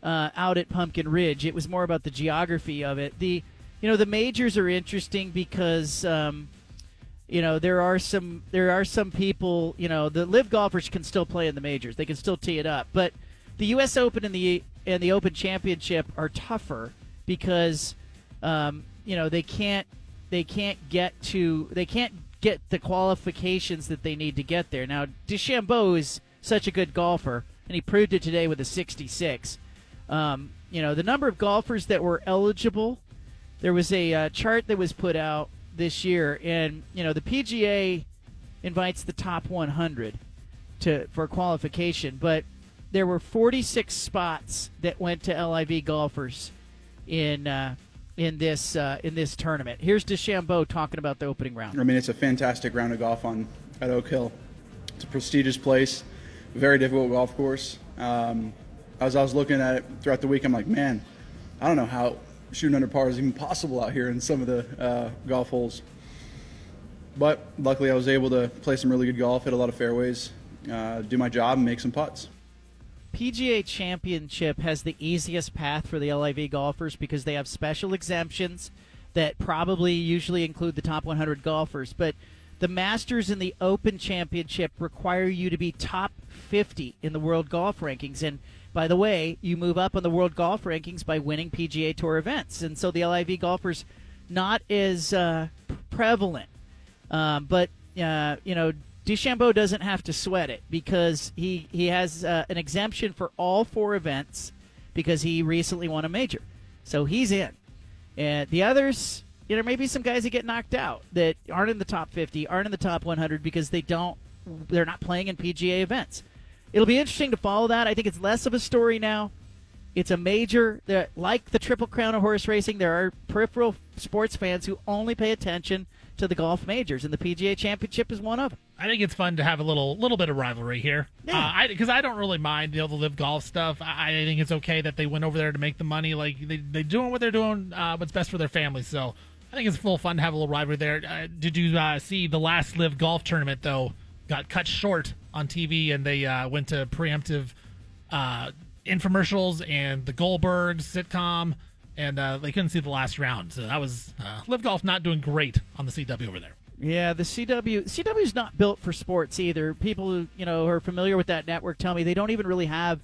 out at Pumpkin Ridge. It was more about the geography of it. The majors are interesting because. There are some people, the LIV golfers can still play in the majors. They can still tee it up. But the U.S. Open and the Open Championship are tougher because they can't get the qualifications that they need to get there. Now, DeChambeau is such a good golfer, and he proved it today with a 66. The number of golfers that were eligible, there was a chart that was put out this year, and the PGA invites the top 100 for qualification, but there were 46 spots that went to LIV golfers in this tournament. Here's DeChambeau talking about the opening round. I mean, it's a fantastic round of golf at Oak Hill. It's a prestigious place, very difficult golf course. As I was looking at it throughout the week, I'm like, man, I don't know how shooting under par is even possible out here in some of the golf holes. But luckily I was able to play some really good golf, hit a lot of fairways, do my job, and make some putts. PGA Championship has the easiest path for the LIV golfers because they have special exemptions that probably usually include the top 100 golfers. But the Masters and the Open Championship require you to be top 50 in the world golf rankings. And by the way, you move up on the world golf rankings by winning PGA Tour events. And so the LIV golfer's not as prevalent. DeChambeau doesn't have to sweat it because he has an exemption for all 4 events. because he recently won a major. So he's in. And the others, you know, maybe some guys that get knocked out that aren't in the top 50, aren't in the top 100 because they're not playing in PGA events. It'll be interesting to follow that. I think it's less of a story now. It's a major. Like the Triple Crown of horse racing, there are peripheral sports fans who only pay attention to the golf majors, and the PGA Championship is one of them. I think it's fun to have a little bit of rivalry here, because I don't really mind the live golf stuff. I think it's okay that they went over there to make the money. Like they're doing what they're doing, what's best for their families. So I think it's a little fun to have a little rivalry there. Did you see the last live golf tournament though? Got cut short on TV, and they went to preemptive infomercials and the Goldberg sitcom, and they couldn't see the last round. So that was Live Golf not doing great on the CW over there. Yeah, the CW's not built for sports either. People who are familiar with that network tell me they don't even really have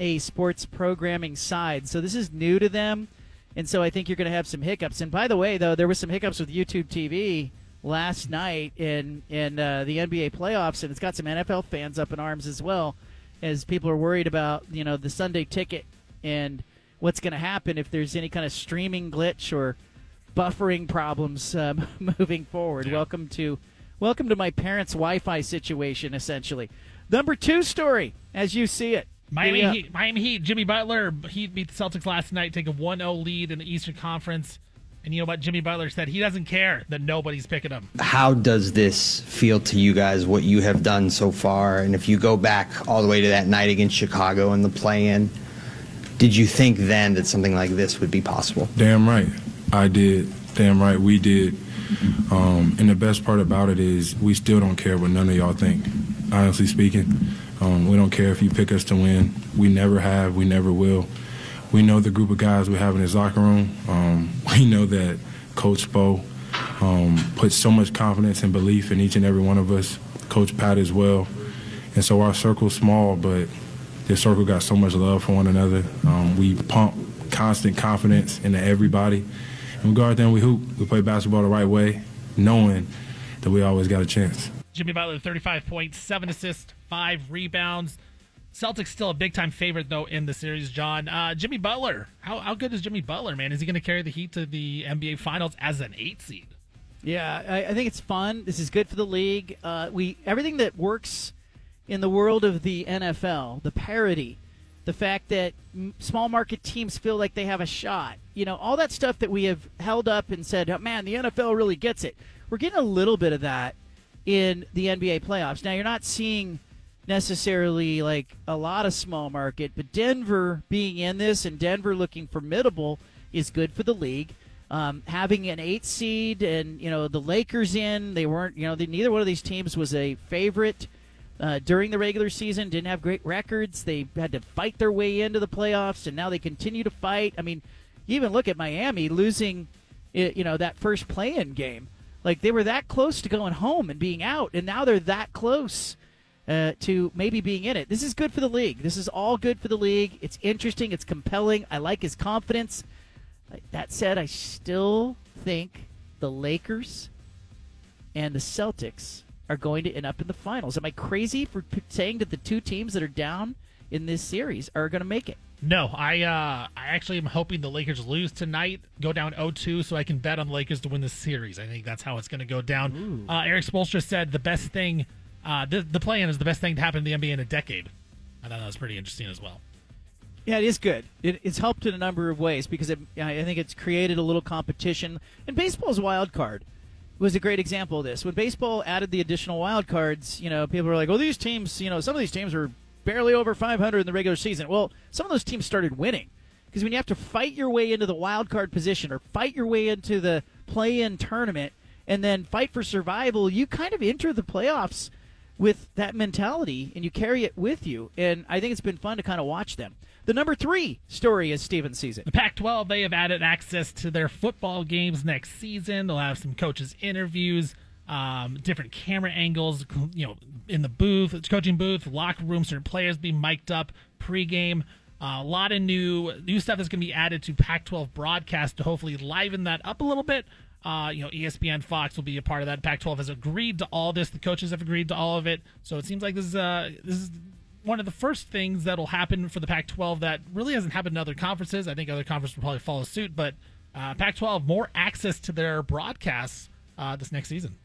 a sports programming side. So this is new to them, and so I think you're going to have some hiccups. And by the way, though, there was some hiccups with YouTube TV last night in the NBA playoffs, and it's got some NFL fans up in arms as well, as people are worried about the Sunday Ticket and what's going to happen if there's any kind of streaming glitch or buffering problems moving forward. Yeah. Welcome to my parents' Wi-Fi situation. Essentially, number two story as you see it. Miami Heat. Jimmy Butler. He beat the Celtics last night, take a 1-0 lead in the Eastern Conference. And you know what Jimmy Butler said? He doesn't care that nobody's picking him. How does this feel to you guys, what you have done so far? And if you go back all the way to that night against Chicago in the play-in, did you think then that something like this would be possible? Damn right. I did. Damn right. We did. And the best part about it is we still don't care what none of y'all think, honestly speaking. We don't care if you pick us to win. We never have. We never will. We know the group of guys we have in his locker room. We know that Coach Spo puts so much confidence and belief in each and every one of us, Coach Pat as well. And so our circle's small, but this circle got so much love for one another. We pump constant confidence into everybody. And we go out there and we hoop. We play basketball the right way, knowing that we always got a chance. Jimmy Butler, 35 points, 7 assists, 5 rebounds. Celtics still a big-time favorite, though, in the series, John. Jimmy Butler, how good is Jimmy Butler, man? Is he going to carry the Heat to the NBA Finals as an 8 seed? Yeah, I think it's fun. This is good for the league. Everything that works in the world of the NFL, the parity, the fact that small market teams feel like they have a shot, all that stuff that we have held up and said, oh, man, the NFL really gets it. We're getting a little bit of that in the NBA playoffs. Now, you're not seeing necessarily like a lot of small market, but Denver being in this and Denver looking formidable is good for the league. Having an 8 seed and the Lakers in, they weren't neither one of these teams was a favorite during the regular season, didn't have great records. They had to fight their way into the playoffs, and now they continue to fight. I mean, you even look at Miami losing that first play-in game. Like, they were that close to going home and being out, and now they're that close to maybe being in it. This is good for the league. This is all good for the league. It's interesting. It's compelling. I like his confidence. That said, I still think the Lakers and the Celtics are going to end up in the finals. Am I crazy for saying that the two teams that are down in this series are going to make it? No, I actually am hoping the Lakers lose tonight, go down 0-2, so I can bet on the Lakers to win this series. I think that's how it's going to go down. Eric Spoelstra said the best thing the play-in is the best thing to happen to the NBA in a decade. I thought that was pretty interesting as well. Yeah, it is good. It's helped in a number of ways because I think it's created a little competition. And baseball's wild card was a great example of this. When baseball added the additional wild cards, people were like, "Oh, these teams, some of these teams were barely over 500 in the regular season." Well, some of those teams started winning, because when you have to fight your way into the wild card position or fight your way into the play-in tournament and then fight for survival, you kind of enter the playoffs with that mentality, and you carry it with you. And I think it's been fun to kind of watch them. The number 3 story is Steven sees it. The Pac-12, they have added access to their football games next season. They'll have some coaches' interviews, different camera angles, in the booth, coaching booth, locker room, certain players being mic'd up pregame. A lot of new stuff that's going to be added to Pac-12 broadcast to hopefully liven that up a little bit. ESPN, Fox will be a part of that. Pac-12 has agreed to all this. The coaches have agreed to all of it. So it seems like this is one of the first things that'll happen for the Pac-12 that really hasn't happened in other conferences. I think other conferences will probably follow suit, but Pac-12 more access to their broadcasts this next season.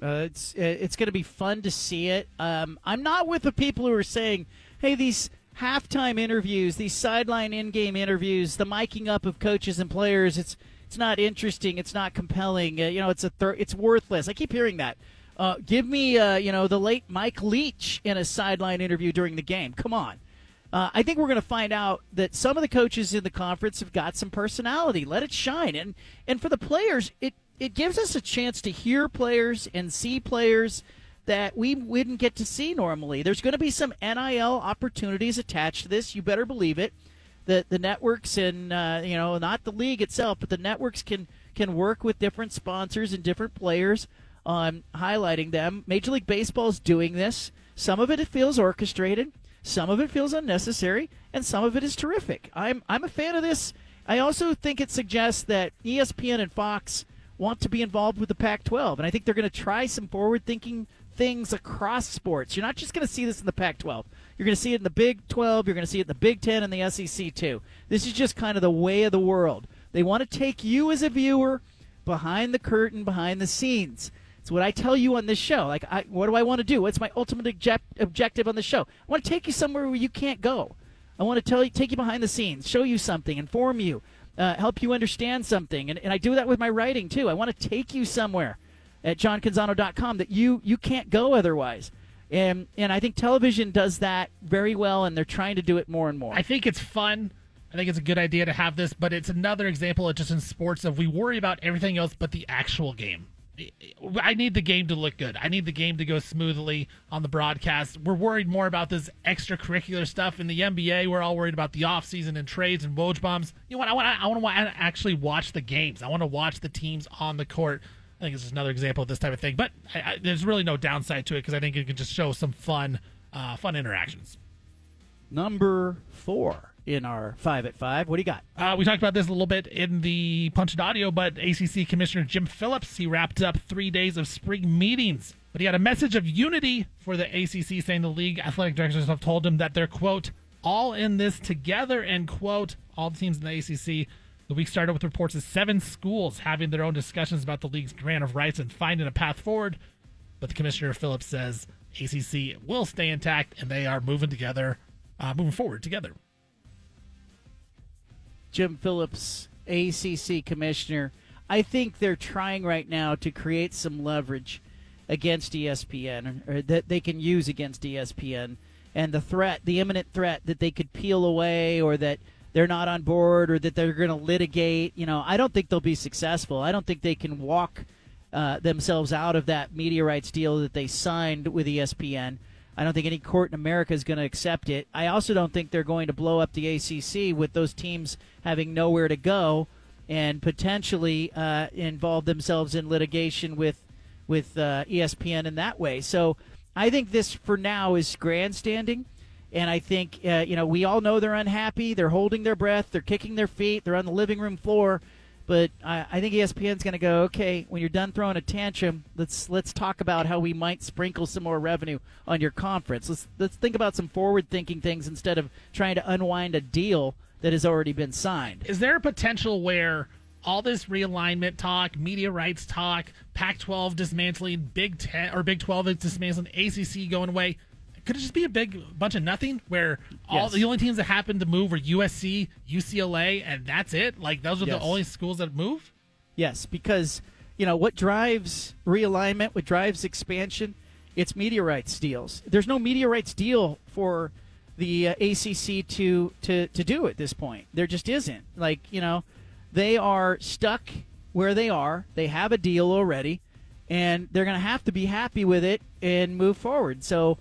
It's going to be fun to see it. I'm not with the people who are saying, hey, these halftime interviews, these sideline in-game interviews, the miking up of coaches and players, it's not interesting, it's not compelling, it's worthless. I keep hearing that. Give me, the late Mike Leach in a sideline interview during the game. Come on. I think we're going to find out that some of the coaches in the conference have got some personality. Let it shine. And for the players, it gives us a chance to hear players and see players that we wouldn't get to see normally. There's going to be some NIL opportunities attached to this. You better believe it. The networks and, not the league itself, but the networks can work with different sponsors and different players on highlighting them. Major League Baseball is doing this. Some of it feels orchestrated, some of it feels unnecessary, and some of it is terrific. I'm a fan of this. I also think it suggests that ESPN and Fox want to be involved with the Pac-12, and I think they're going to try some forward-thinking things across sports. You're not just going to see this in the Pac-12. You're going to see it in the Big 12. You're going to see it in the Big 10 and the SEC, too. This is just kind of the way of the world. They want to take you as a viewer behind the curtain, behind the scenes. It's what I tell you on this show. Like, what do I want to do? What's my ultimate objective on the show? I want to take you somewhere where you can't go. I want to take you behind the scenes, show you something, inform you, help you understand something. And I do that with my writing, too. I want to take you somewhere at johncanzano.com that you can't go otherwise. And I think television does that very well, and they're trying to do it more and more. I think it's fun. I think it's a good idea to have this, but it's another example of just in sports of we worry about everything else but the actual game. I need the game to look good. I need the game to go smoothly on the broadcast. We're worried more about this extracurricular stuff. In the NBA, we're all worried about the offseason and trades and Woj bombs. You know what? I want to actually watch the games. I want to watch the teams on the court. I think this is another example of this type of thing. But there's really no downside to it because I think it can just show some fun interactions. Number 4 in our 5 at 5. What do you got? We talked about this a little bit in the Punch and Audio, but ACC Commissioner Jim Phillips, he wrapped up 3 days of spring meetings. But he had a message of unity for the ACC, saying the league athletic directors have told him that they're, quote, all in this together, end quote, all the teams in the ACC. The week started with reports of 7 schools having their own discussions about the league's grant of rights and finding a path forward. But the Commissioner Phillips says ACC will stay intact and they are moving forward together. Jim Phillips, ACC commissioner. I think they're trying right now to create some leverage against ESPN, or that they can use against ESPN, and the imminent threat that they could peel away, or that they're not on board, or that they're going to litigate. I don't think they'll be successful. I don't think they can walk themselves out of that media rights deal that they signed with ESPN. I don't think any court in America is going to accept it. I also don't think they're going to blow up the ACC with those teams having nowhere to go and potentially involve themselves in litigation with ESPN in that way. So I think this, for now, is grandstanding. And I think, we all know they're unhappy. They're holding their breath. They're kicking their feet. They're on the living room floor. But I think ESPN's going to go, okay, when you're done throwing a tantrum, let's talk about how we might sprinkle some more revenue on your conference. Let's think about some forward-thinking things instead of trying to unwind a deal that has already been signed. Is there a potential where all this realignment talk, media rights talk, Pac-12 dismantling, Big 10 or Big 12 dismantling, ACC going away, could it just be a big bunch of nothing where all the only teams that happened to move were USC, UCLA, and that's it? Like, those are the only schools that move? Yes, because, what drives realignment, what drives expansion, it's media rights deals. There's no media rights deal for the ACC to do at this point. There just isn't. Like, they are stuck where they are. They have a deal already, and they're going to have to be happy with it and move forward. So,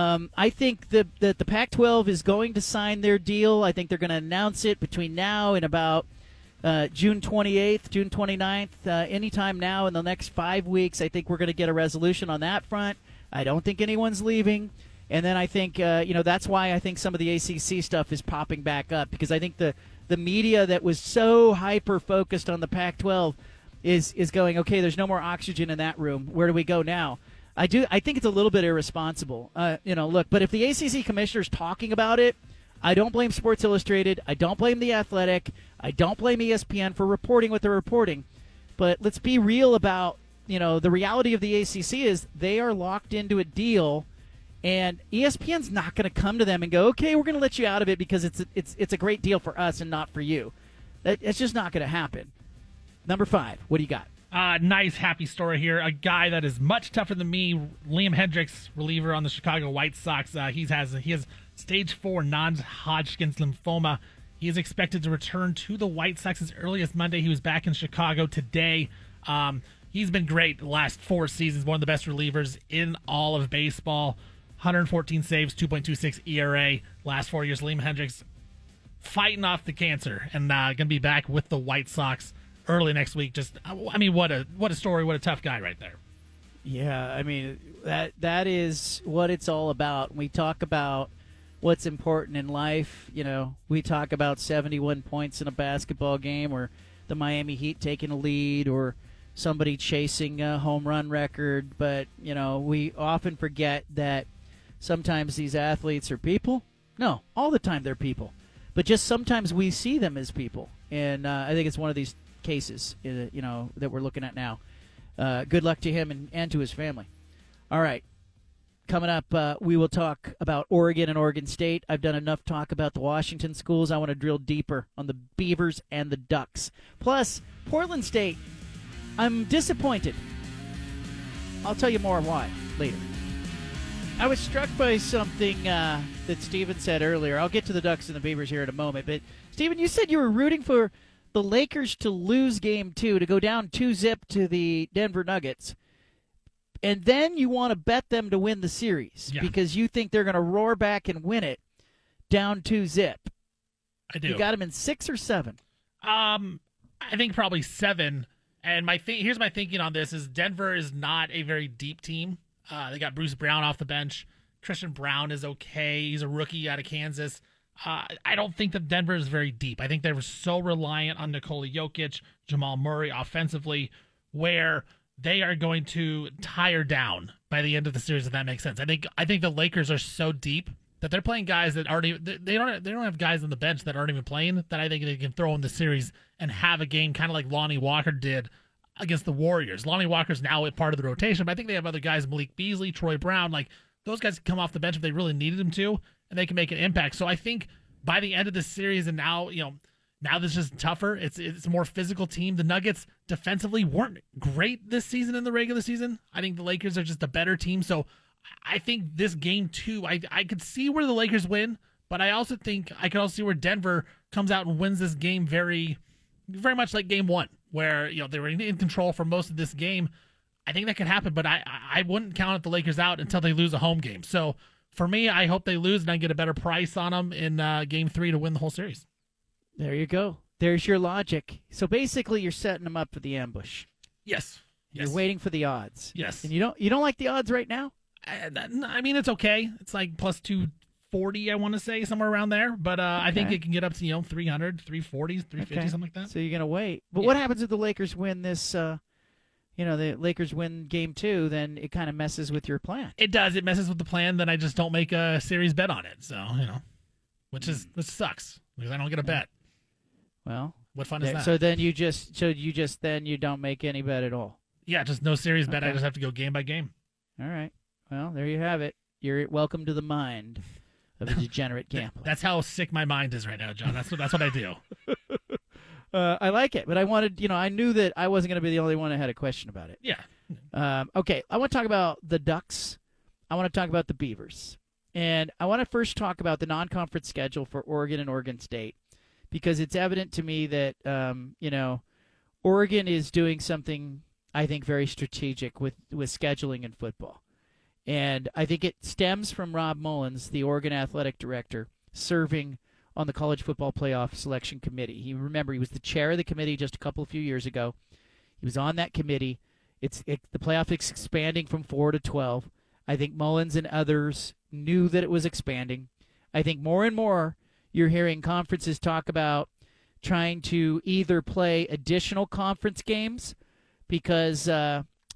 I think that the Pac-12 is going to sign their deal. I think they're going to announce it between now and about June 28th, June 29th, anytime now in the next 5 weeks. I think we're going to get a resolution on that front. I don't think anyone's leaving. And then I think, that's why I think some of the ACC stuff is popping back up, because I think the media that was so hyper-focused on the Pac-12 is going, okay, there's no more oxygen in that room. Where do we go now? I think it's a little bit irresponsible. Look, but if the ACC commissioner's talking about it, I don't blame Sports Illustrated. I don't blame The Athletic. I don't blame ESPN for reporting what they're reporting. But let's be real about, the reality of the ACC is they are locked into a deal, and ESPN's not going to come to them and go, okay, we're going to let you out of it because it's a great deal for us and not for you. That's just not going to happen. Number 5, what do you got? Nice, happy story here. A guy that is much tougher than me, Liam Hendricks, reliever on the Chicago White Sox. He has stage 4 non-Hodgkin's lymphoma. He is expected to return to the White Sox as early as Monday. He was back in Chicago today. He's been great the last 4 seasons, one of the best relievers in all of baseball. 114 saves, 2.26 ERA. Last 4 years, Liam Hendricks fighting off the cancer and going to be back with the White Sox early next week. What a story, what a tough guy right there. Yeah, that is what it's all about. We talk about what's important in life. We talk about 71 points in a basketball game or the Miami Heat taking a lead or somebody chasing a home run record. But, we often forget that sometimes these athletes are people. No, all the time they're people. But just sometimes we see them as people. And I think it's one of these cases, that we're looking at now. Good luck to him and to his family. All right. Coming up, we will talk about Oregon and Oregon State. I've done enough talk about the Washington schools. I want to drill deeper on the Beavers and the Ducks. Plus, Portland State, I'm disappointed. I'll tell you more why later. I was struck by something that Steven said earlier. I'll get to the Ducks and the Beavers here in a moment. But, Steven, you said you were rooting for the Lakers to lose Game 2, to go down 2-0 to the Denver Nuggets. And then you want to bet them to win the series because you think they're going to roar back and win it down 2-0. I do. You got them in 6 or 7? I think probably 7. And here's my thinking on this is Denver is not a very deep team. They got Bruce Brown off the bench. Christian Brown is okay. He's a rookie out of Kansas. I don't think that Denver is very deep. I think they were so reliant on Nikola Jokic, Jamal Murray offensively, where they are going to tire down by the end of the series, if that makes sense. I think the Lakers are so deep that they're playing guys that already they don't have guys on the bench that aren't even playing that I think they can throw in the series and have a game kind of like Lonnie Walker did against the Warriors. Lonnie Walker's now a part of the rotation, but I think they have other guys, Malik Beasley, Troy Brown, like those guys come off the bench if they really needed them to, and they can make an impact. So I think by the end of this series, and now this is tougher. It's a more physical team. The Nuggets defensively weren't great this season in the regular season. I think the Lakers are just a better team. So I think this Game 2, I could see where the Lakers win, but I also think I could also see where Denver comes out and wins this game very, very much like Game 1, where they were in control for most of this game. I think that could happen, but I wouldn't count the Lakers out until they lose a home game. So for me, I hope they lose and I get a better price on them in Game 3 to win the whole series. There you go. There's your logic. So basically, you're setting them up for the ambush. Yes. You're waiting for the odds. Yes. And you don't like the odds right now? It's okay. It's like plus 240, I want to say, somewhere around there. But okay. I think it can get up to 300, 340, 350, okay. Something like that. So you're gonna wait. But What happens if the Lakers win this? The Lakers win Game 2, then it kind of messes with your plan. It does. It messes with the plan. Then I just don't make a series bet on it. So which sucks because I don't get a bet. Well, what fun is that? So then you don't make any bet at all. Yeah, just no series bet. Okay. I just have to go game by game. All right. Well, there you have it. You're welcome to the mind of a degenerate gambler. That's how sick my mind is right now, John. That's what I do. I like it, but I wanted, I knew that I wasn't going to be the only one that had a question about it. Yeah. Okay. I want to talk about the Ducks. I want to talk about the Beavers, and I want to first talk about the non-conference schedule for Oregon and Oregon State. Because it's evident to me that, Oregon is doing something, I think, very strategic with scheduling in football. And I think it stems from Rob Mullins, the Oregon athletic director, serving on the College Football Playoff Selection Committee. He was the chair of the committee just a few years ago. He was on that committee. The playoff is expanding from 4 to 12. I think Mullins and others knew that it was expanding. I think more and more, you're hearing conferences talk about trying to either play additional conference games because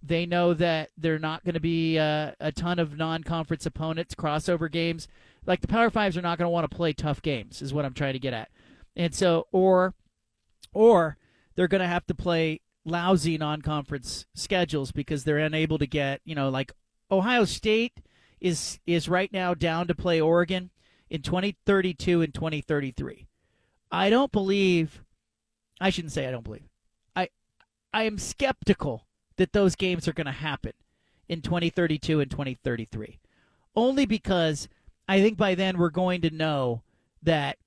They know that they're not going to be a ton of non-conference opponents, crossover games. Like, the Power Fives are not going to want to play tough games is what I'm trying to get at. And so, or they're going to have to play lousy non-conference schedules because they're unable to get, you know, like Ohio State is right now down to play Oregon in 2032 and 2033. I don't believe – I shouldn't say I don't believe. I am skeptical that those games are going to happen in 2032 and 2033, only because I think by then we're going to know that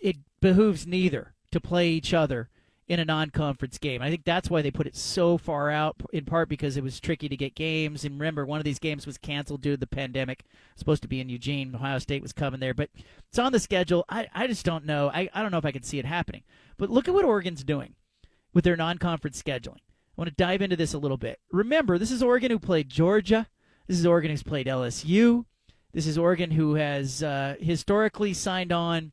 it behooves neither to play each other in a non-conference game. I think that's why they put it so far out, in part because it was tricky to get games. And remember, one of these games was canceled due to the pandemic. It was supposed to be in Eugene. Ohio State was coming there. But it's on the schedule. I just don't know. I don't know if I can see it happening. But look at what Oregon's doing with their non-conference scheduling. I want to dive into this a little bit. Remember, this is Oregon who played Georgia. This is Oregon who's played LSU. This is Oregon who has historically signed on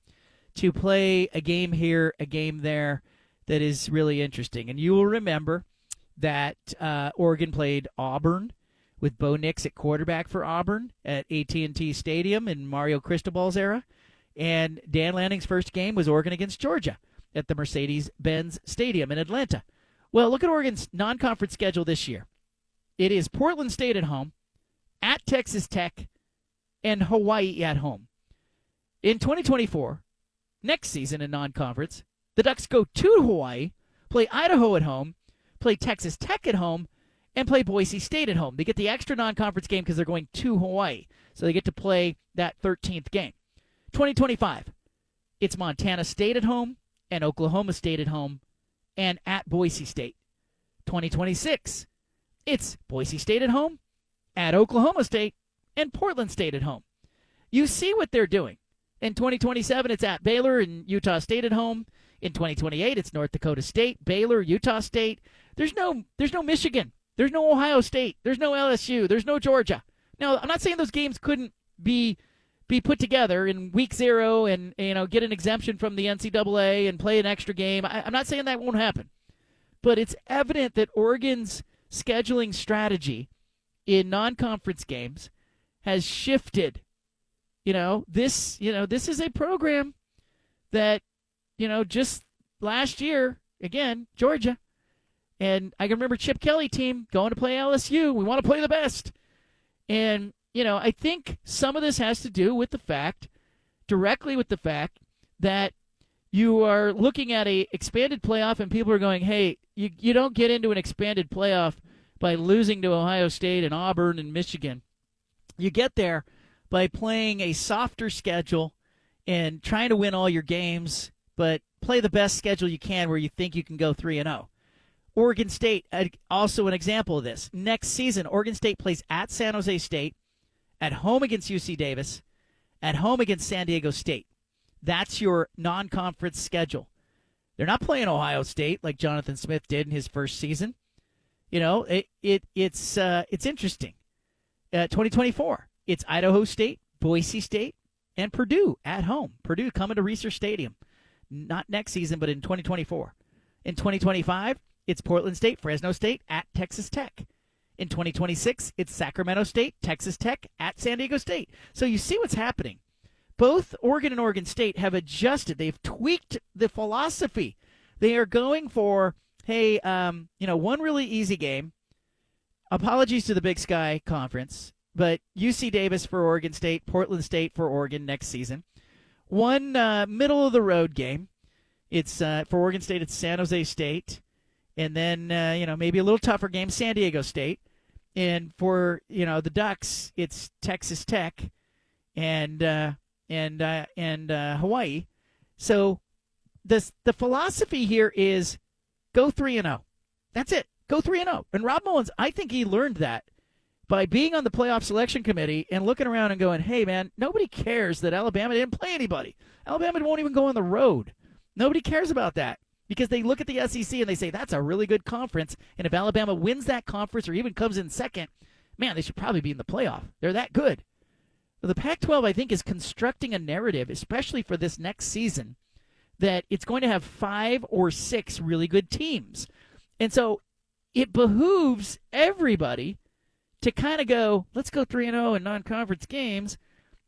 to play a game here, a game there. That is really interesting. And you will remember that Oregon played Auburn with Bo Nix at quarterback for Auburn at AT&T Stadium in Mario Cristobal's era. And Dan Lanning's first game was Oregon against Georgia at the Mercedes-Benz Stadium in Atlanta. Well, look at Oregon's non-conference schedule this year. It is Portland State at home, at Texas Tech, and Hawaii at home. In 2024, next season in non-conference, the Ducks go to Hawaii, play Idaho at home, play Texas Tech at home, and play Boise State at home. They get the extra non-conference game because they're going to Hawaii, so they get to play that 13th game. 2025, it's Montana State at home and Oklahoma State at home and at Boise State. 2026, it's Boise State at home, at Oklahoma State, and Portland State at home. You see what they're doing. In 2027, it's at Baylor and Utah State at home. In 2028, it's North Dakota State, Baylor, Utah State. There's no Michigan. There's no Ohio State. There's no LSU. There's no Georgia. Now, I'm not saying those games couldn't be put together in week zero and, you know, get an exemption from the NCAA and play an extra game. I'm not saying that won't happen. But it's evident that Oregon's scheduling strategy in non-conference games has shifted. This is a program that, just last year, again, Georgia. And I can remember Chip Kelly team going to play LSU. We want to play the best. And, I think some of this has to do with the fact, directly with the fact, that you are looking at a expanded playoff and people are going, hey, you don't get into an expanded playoff by losing to Ohio State and Auburn and Michigan. You get there by playing a softer schedule and trying to win all your games, but play the best schedule you can where you think you can go 3-0. Oregon State, also an example of this. Next season, Oregon State plays at San Jose State, at home against UC Davis, at home against San Diego State. That's your non-conference schedule. They're not playing Ohio State like Jonathan Smith did in his first season. It's interesting. 2024, it's Idaho State, Boise State, and Purdue at home. Purdue coming to Reser Stadium. Not next season, but in 2024. In 2025, it's Portland State, Fresno State, at Texas Tech. In 2026, it's Sacramento State, Texas Tech, at San Diego State. So you see what's happening. Both Oregon and Oregon State have adjusted. They've tweaked the philosophy. They are going for, hey, one really easy game. Apologies to the Big Sky Conference, but UC Davis for Oregon State, Portland State for Oregon next season. One middle-of-the-road game. It's for Oregon State, it's San Jose State. And then, maybe a little tougher game, San Diego State. And for, the Ducks, it's Texas Tech and Hawaii. So the philosophy here is go 3-0. That's it. Go 3-0. And Rob Mullins, I think he learned that by being on the playoff selection committee and looking around and going, hey, man, nobody cares that Alabama didn't play anybody. Alabama won't even go on the road. Nobody cares about that because they look at the SEC and they say, that's a really good conference, and if Alabama wins that conference or even comes in second, man, they should probably be in the playoff. They're that good. The Pac-12, I think, is constructing a narrative, especially for this next season, that it's going to have 5 or 6 really good teams. And so it behooves everybody to kind of go, let's go 3-0 in non-conference games,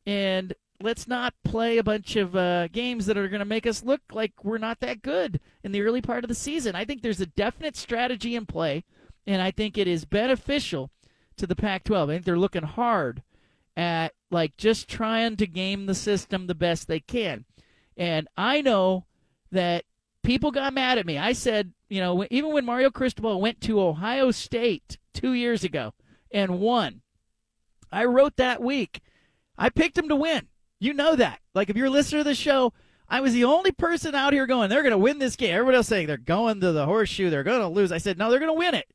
and let's not play a bunch of games that are going to make us look like we're not that good in the early part of the season. I think there's a definite strategy in play, and I think it is beneficial to the Pac-12. I think they're looking hard at like just trying to game the system the best they can. And I know that people got mad at me. I said, you know, even when Mario Cristobal went to Ohio State 2 years ago and won, I wrote that week, I picked him to win. You know that. Like, if you're a listener to the show, I was the only person out here going, they're going to win this game. Everybody else saying, they're going to the horseshoe, they're going to lose. I said, no, they're going to win it,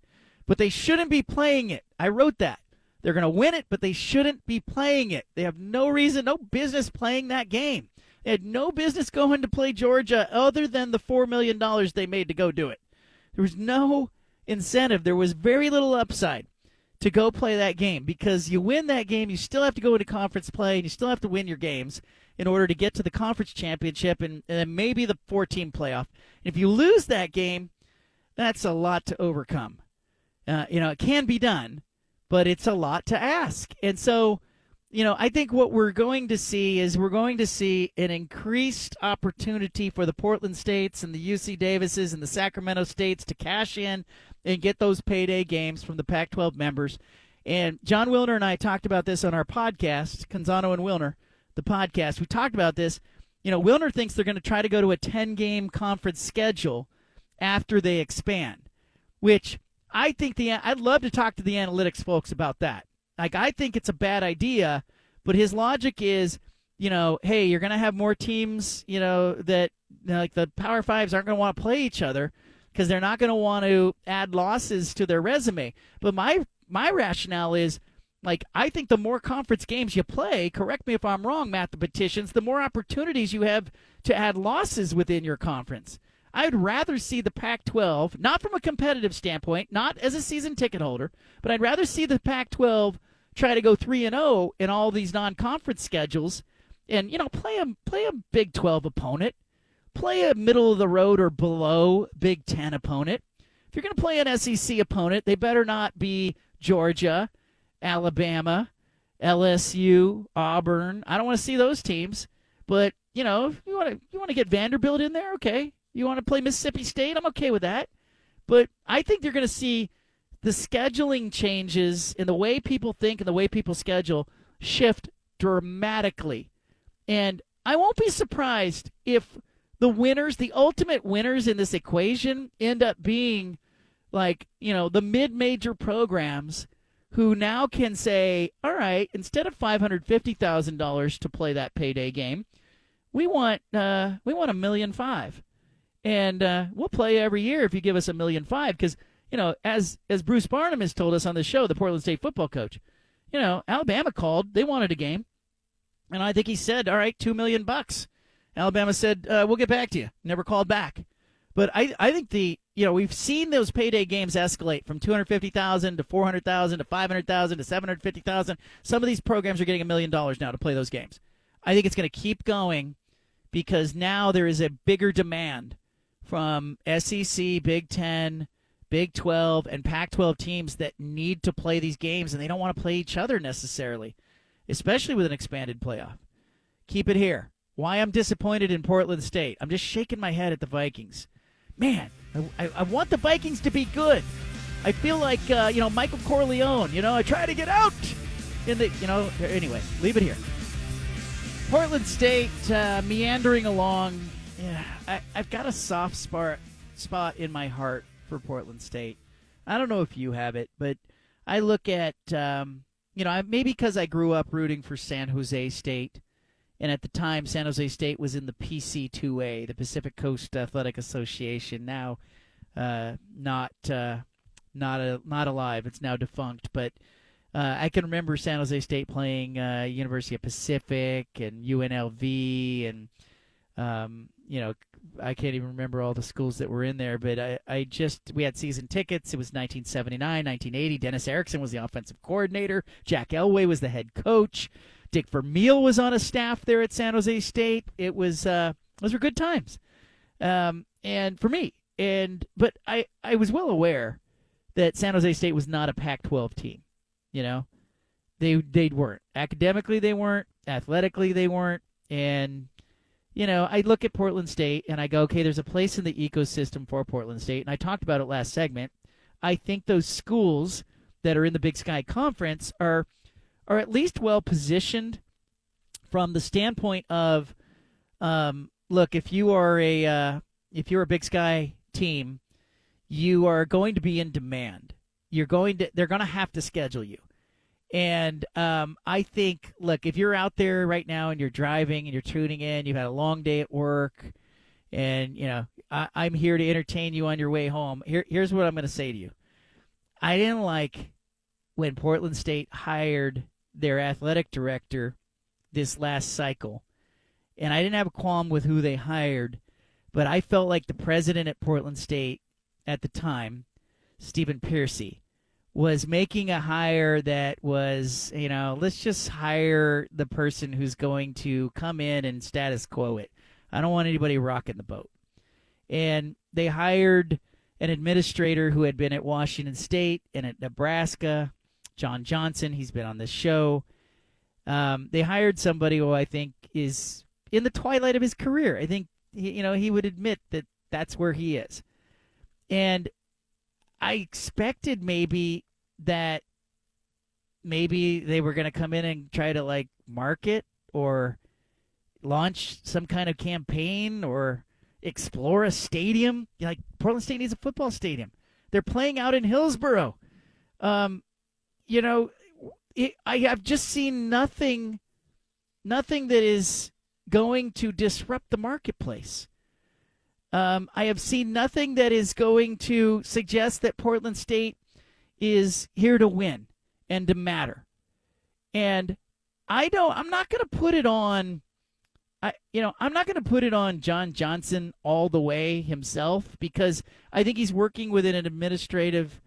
but they shouldn't be playing it. I wrote that. They're going to win it, but they shouldn't be playing it. They have no reason, no business playing that game. They had no business going to play Georgia other than the $4 million they made to go do it. There was no incentive. There was very little upside to go play that game, because you win that game, you still have to go into conference play, and you still have to win your games in order to get to the conference championship and then maybe the four-team playoff. And if you lose that game, that's a lot to overcome. You know, it can be done, but it's a lot to ask. And so, you know, I think what we're going to see is we're going to see an increased opportunity for the Portland States and the UC Davises and the Sacramento States to cash in and get those payday games from the Pac-12 members. And John Wilner and I talked about this on our podcast, Canzano and Wilner, the podcast. We talked about this. You know, Wilner thinks they're going to try to go to a 10-game conference schedule after they expand, which I think I'd love to talk to the analytics folks about that. Like, I think it's a bad idea, but his logic is, you know, hey, you're going to have more teams, you know, that like the Power Fives aren't going to want to play each other because they're not going to want to add losses to their resume. But my rationale is, like, I think the more conference games you play, correct me if I'm wrong, mathematicians, the more opportunities you have to add losses within your conference. I'd rather see the Pac-12, not from a competitive standpoint, not as a season ticket holder, but I'd rather see the Pac-12 try to go 3-0 in all these non-conference schedules and, you know, play a Big 12 opponent, play a middle-of-the-road or below Big 10 opponent. If you're going to play an SEC opponent, they better not be Georgia, Alabama, LSU, Auburn. I don't want to see those teams, but, you know, if you want to get Vanderbilt in there, okay. You want to play Mississippi State? I'm okay with that. But I think you're going to see the scheduling changes and the way people think and the way people schedule shift dramatically. And I won't be surprised if the winners, the ultimate winners in this equation, end up being like, you know, the mid-major programs who now can say, all right, instead of $550,000 to play that payday game, we want $1.5 million. And we'll play every year if you give us $1.5 million, because, you know, as Bruce Barnum has told us on the show, the Portland State football coach, you know, Alabama called. They wanted a game. And I think he said, all right, $2 million. Alabama said, we'll get back to you. Never called back. But I think you know, we've seen those payday games escalate from $250,000 to $400,000 to $500,000 to $750,000. Some of these programs are getting $1 million now to play those games. I think it's going to keep going because now there is a bigger demand from SEC, Big 10, Big 12, and Pac-12 teams that need to play these games, and they don't want to play each other necessarily, especially with an expanded playoff. Keep it here. Why I'm disappointed in Portland State. I'm just shaking my head at the Vikings. Man, I want the Vikings to be good. I feel like, you know, Michael Corleone, you know, I try to get out in the, you know, anyway, leave it here. Portland State meandering along. Yeah, I've got a soft spot in my heart for Portland State. I don't know if you have it, but I look at, you know, maybe because I grew up rooting for San Jose State, and at the time San Jose State was in the PC2A, the Pacific Coast Athletic Association, now not alive. It's now defunct, but I can remember San Jose State playing University of Pacific and UNLV and you know, I can't even remember all the schools that were in there, but we had season tickets. It was 1979, 1980. Dennis Erickson was the offensive coordinator. Jack Elway was the head coach. Dick Vermeil was on a staff there at San Jose State. It was those were good times, and for me. But I was well aware that San Jose State was not a Pac-12 team. You know, they weren't. Academically, they weren't. Athletically, they weren't. And, you know, I look at Portland State and I go, okay, there's a place in the ecosystem for Portland State. And I talked about it last segment. I think those schools that are in the Big Sky Conference are at least well-positioned from the standpoint of, look, if you're a Big Sky team, you are going to be in demand. They're going to have to schedule you. And I think, look, if you're out there right now and you're driving and you're tuning in, you've had a long day at work, and, you know, I'm here to entertain you on your way home. Here's what I'm going to say to you. I didn't like when Portland State hired their athletic director this last cycle, and I didn't have a qualm with who they hired, but I felt like the president at Portland State at the time, Stephen Piercy, was making a hire that was, you know, let's just hire the person who's going to come in and status quo it. I don't want anybody rocking the boat. And they hired an administrator who had been at Washington State and at Nebraska, John Johnson. He's been on this show. They hired somebody who I think is in the twilight of his career. I think, you know, he would admit that that's where he is. And I expected maybe they were going to come in and try to, like, market or launch some kind of campaign or explore a stadium. Like, Portland State needs a football stadium. They're playing out in Hillsborough. You know, I have just seen nothing that is going to disrupt the marketplace. I have seen nothing that is going to suggest that Portland State is here to win and to matter. And I'm not going to put it on. I'm not going to put it on John Johnson all the way himself, because I think he's working within an administrative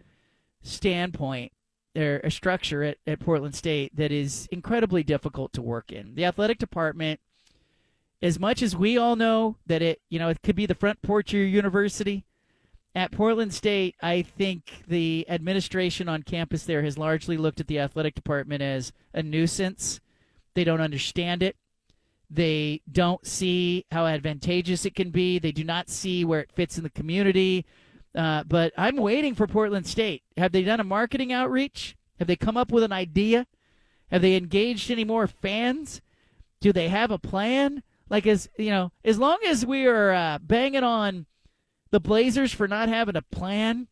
standpoint or a structure at Portland State that is incredibly difficult to work in. The athletic department, as much as we all know that it could be the front porch of your university, at Portland State, I think the administration on campus there has largely looked at the athletic department as a nuisance. They don't understand it. They don't see how advantageous it can be. They do not see where it fits in the community. But I'm waiting for Portland State. Have they done a marketing outreach? Have they come up with an idea? Have they engaged any more fans? Do they have a plan? Like, as long as we are banging on the Blazers for not having a plan,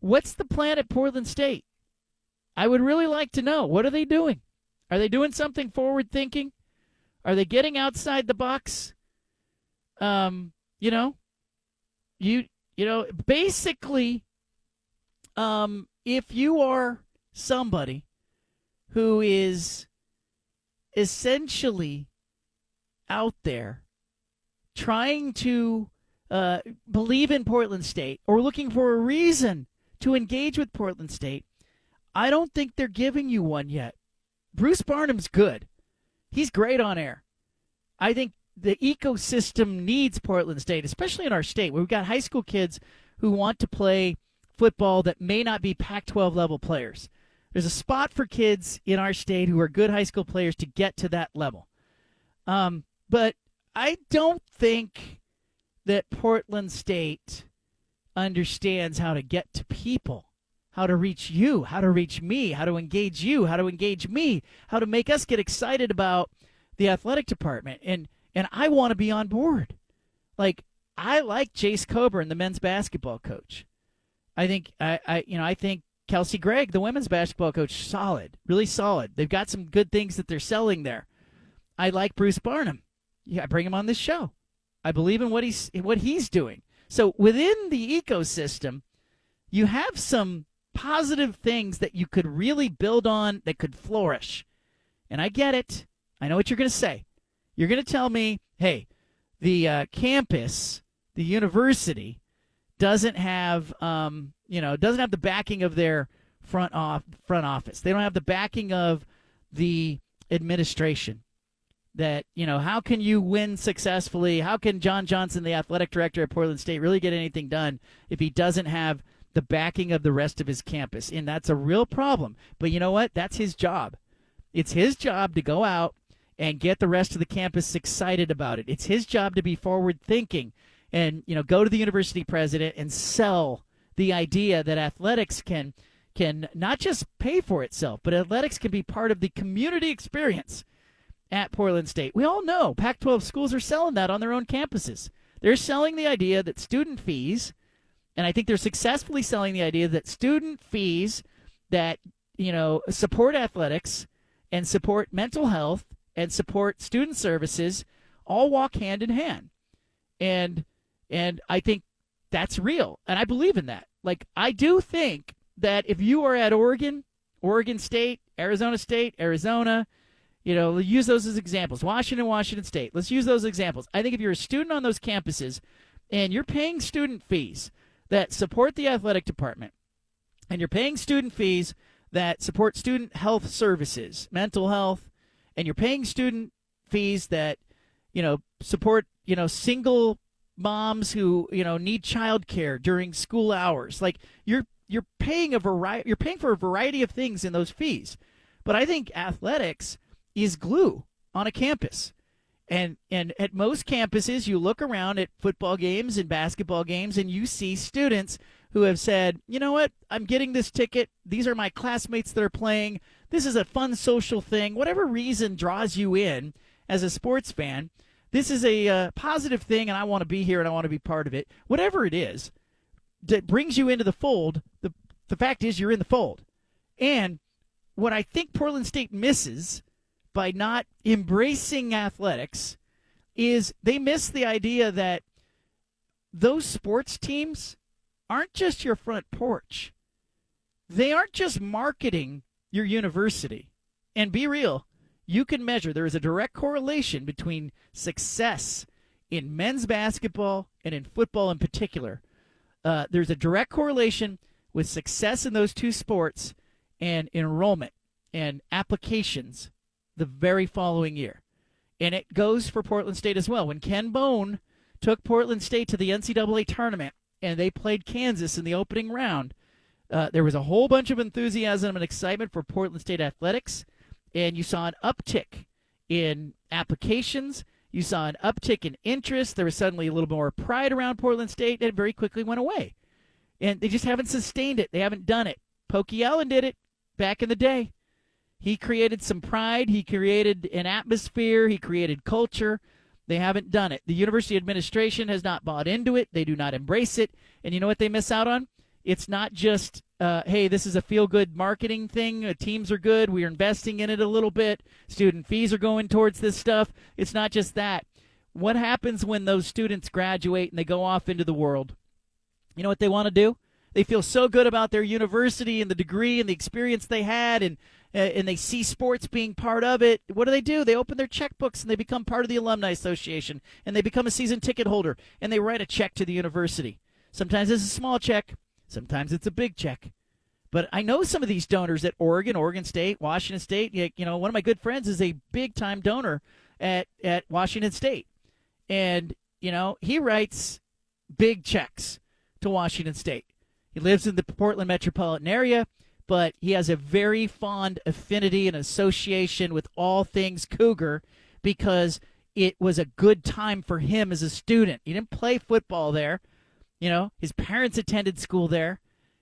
what's the plan at Portland State? I would really like to know. What are they doing? Are they doing something forward-thinking? Are they getting outside the box? If you are somebody who is essentially out there trying to believe in Portland State or looking for a reason to engage with Portland State, I don't think they're giving you one yet. Bruce Barnum's good. He's great on air. I think the ecosystem needs Portland State, especially in our state, where we've got high school kids who want to play football that may not be Pac-12 level players. There's a spot for kids in our state who are good high school players to get to that level. But I don't think that Portland State understands how to get to people, how to reach you, how to reach me, how to engage you, how to engage me, how to make us get excited about the athletic department. And I want to be on board. Like, I like Jace Coburn, the men's basketball coach. I think Kelsey Gregg, the women's basketball coach, solid, really solid. They've got some good things that they're selling there. I like Bruce Barnum. Yeah, I bring him on this show. I believe in what he's doing. So within the ecosystem, you have some positive things that you could really build on that could flourish. And I get it. I know what you're going to say. You're going to tell me, hey, the campus, the university, doesn't have the backing of their front office. They don't have the backing of the administration. That, you know, how can you win successfully? How can John Johnson, the athletic director at Portland State, really get anything done if he doesn't have the backing of the rest of his campus, and that's a real problem. But you know what? That's his job. It's his job to go out and get the rest of the campus excited about it. It's his job to be forward-thinking and, you know, go to the university president and sell the idea that athletics can not just pay for itself, but athletics can be part of the community experience at Portland State. We all know Pac-12 schools are selling that on their own campuses. They're selling the idea that student fees, and I think they're successfully selling the idea that student fees that, you know, support athletics and support mental health and support student services all walk hand in hand. And I think that's real, and I believe in that. Like, I do think that if you are at Oregon, Oregon State, Arizona, you know, use those as examples. Washington, Washington State. Let's use those examples. I think if you're a student on those campuses and you're paying student fees that support the athletic department and you're paying student fees that support student health services, mental health, and you're paying student fees that, you know, support, you know, single moms who, you know, need childcare during school hours. Like, you're paying a variety, you're paying for a variety of things in those fees. But I think athletics is glue on a campus. And at most campuses, you look around at football games and basketball games, and you see students who have said, you know what, I'm getting this ticket. These are my classmates that are playing. This is a fun social thing. Whatever reason draws you in as a sports fan, this is a positive thing, and I want to be here, and I want to be part of it. Whatever it is that brings you into the fold, the fact is you're in the fold. And what I think Portland State misses by not embracing athletics is they miss the idea that those sports teams aren't just your front porch. They aren't just marketing your university. And be real, you can measure. There is a direct correlation between success in men's basketball and in football in particular. There's a direct correlation with success in those two sports and enrollment and applications the very following year. And it goes for Portland State as well. When Ken Bone took Portland State to the NCAA tournament and they played Kansas in the opening round, there was a whole bunch of enthusiasm and excitement for Portland State athletics, and you saw an uptick in applications. You saw an uptick in interest. There was suddenly a little more pride around Portland State, and it very quickly went away. And they just haven't sustained it. They haven't done it. Pokey Allen did it back in the day. He created some pride. He created an atmosphere. He created culture. They haven't done it. The university administration has not bought into it. They do not embrace it. And you know what they miss out on? It's not just, hey, this is a feel-good marketing thing. Teams are good. We're investing in it a little bit. Student fees are going towards this stuff. It's not just that. What happens when those students graduate and they go off into the world? You know what they want to do? They feel so good about their university and the degree and the experience they had, and they see sports being part of it. What do? They open their checkbooks and they become part of the Alumni Association, and they become a season ticket holder, and they write a check to the university. Sometimes it's a small check. Sometimes it's a big check. But I know some of these donors at Oregon, Oregon State, Washington State. You know, one of my good friends is a big-time donor at Washington State. And, you know, he writes big checks to Washington State. He lives in the Portland metropolitan area, but he has a very fond affinity and association with all things Cougar because it was a good time for him as a student. He didn't play football there. You know, his parents attended school there,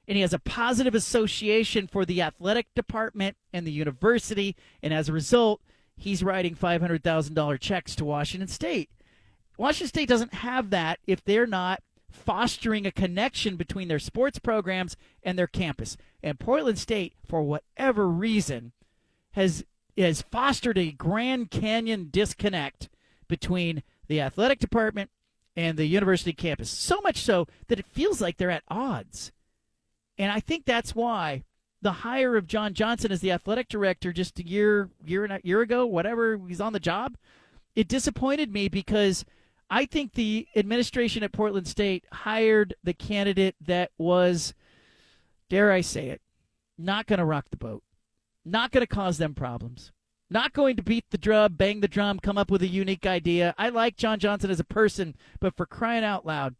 and he has a positive association for the athletic department and the university, and as a result, he's writing $500,000 checks to Washington State. Washington State doesn't have that if they're not fostering a connection between their sports programs and their campus. And Portland State, for whatever reason, has fostered a Grand Canyon disconnect between the athletic department and the university campus, so much so that it feels like they're at odds. And I think that's why the hire of John Johnson as the athletic director just a year ago, whatever, he's on the job, it disappointed me because I think the administration at Portland State hired the candidate that was, dare I say it, not going to rock the boat, not going to cause them problems. Not going to beat the drum, bang the drum, come up with a unique idea. I like John Johnson as a person, but for crying out loud,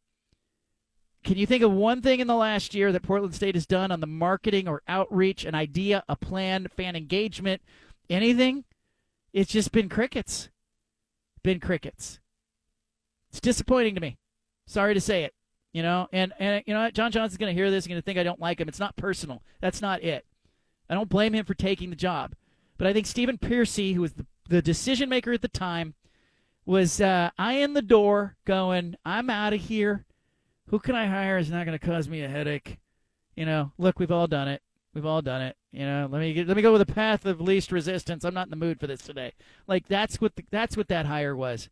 Can you think of one thing in the last year that Portland State has done on the marketing or outreach, an idea, a plan, fan engagement, anything? It's just been crickets. Been crickets. It's disappointing to me. Sorry to say it. You know, and you know what? John Johnson's going to hear this and going to think I don't like him. It's not personal. That's not it. I don't blame him for taking the job. But I think Stephen Pearcy, who was the decision maker at the time, was eyeing the door going, I'm out of here. Who can I hire is not going to cause me a headache? You know, look, we've all done it. We've all done it. You know, let me go with a path of least resistance. I'm not in the mood for this today. Like, that's what that hire was.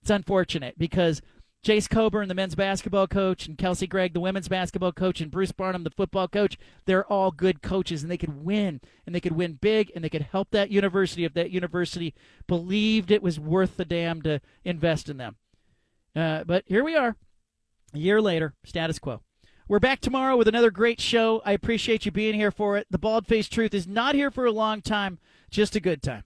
It's unfortunate because Jace Coburn, the men's basketball coach, and Kelsey Gregg, the women's basketball coach, and Bruce Barnum, the football coach, they're all good coaches, and they could win. And they could win big, and they could help that university if that university believed it was worth the damn to invest in them. But here we are, a year later, status quo. We're back tomorrow with another great show. I appreciate you being here for it. The Bald-Faced Truth is not here for a long time, just a good time.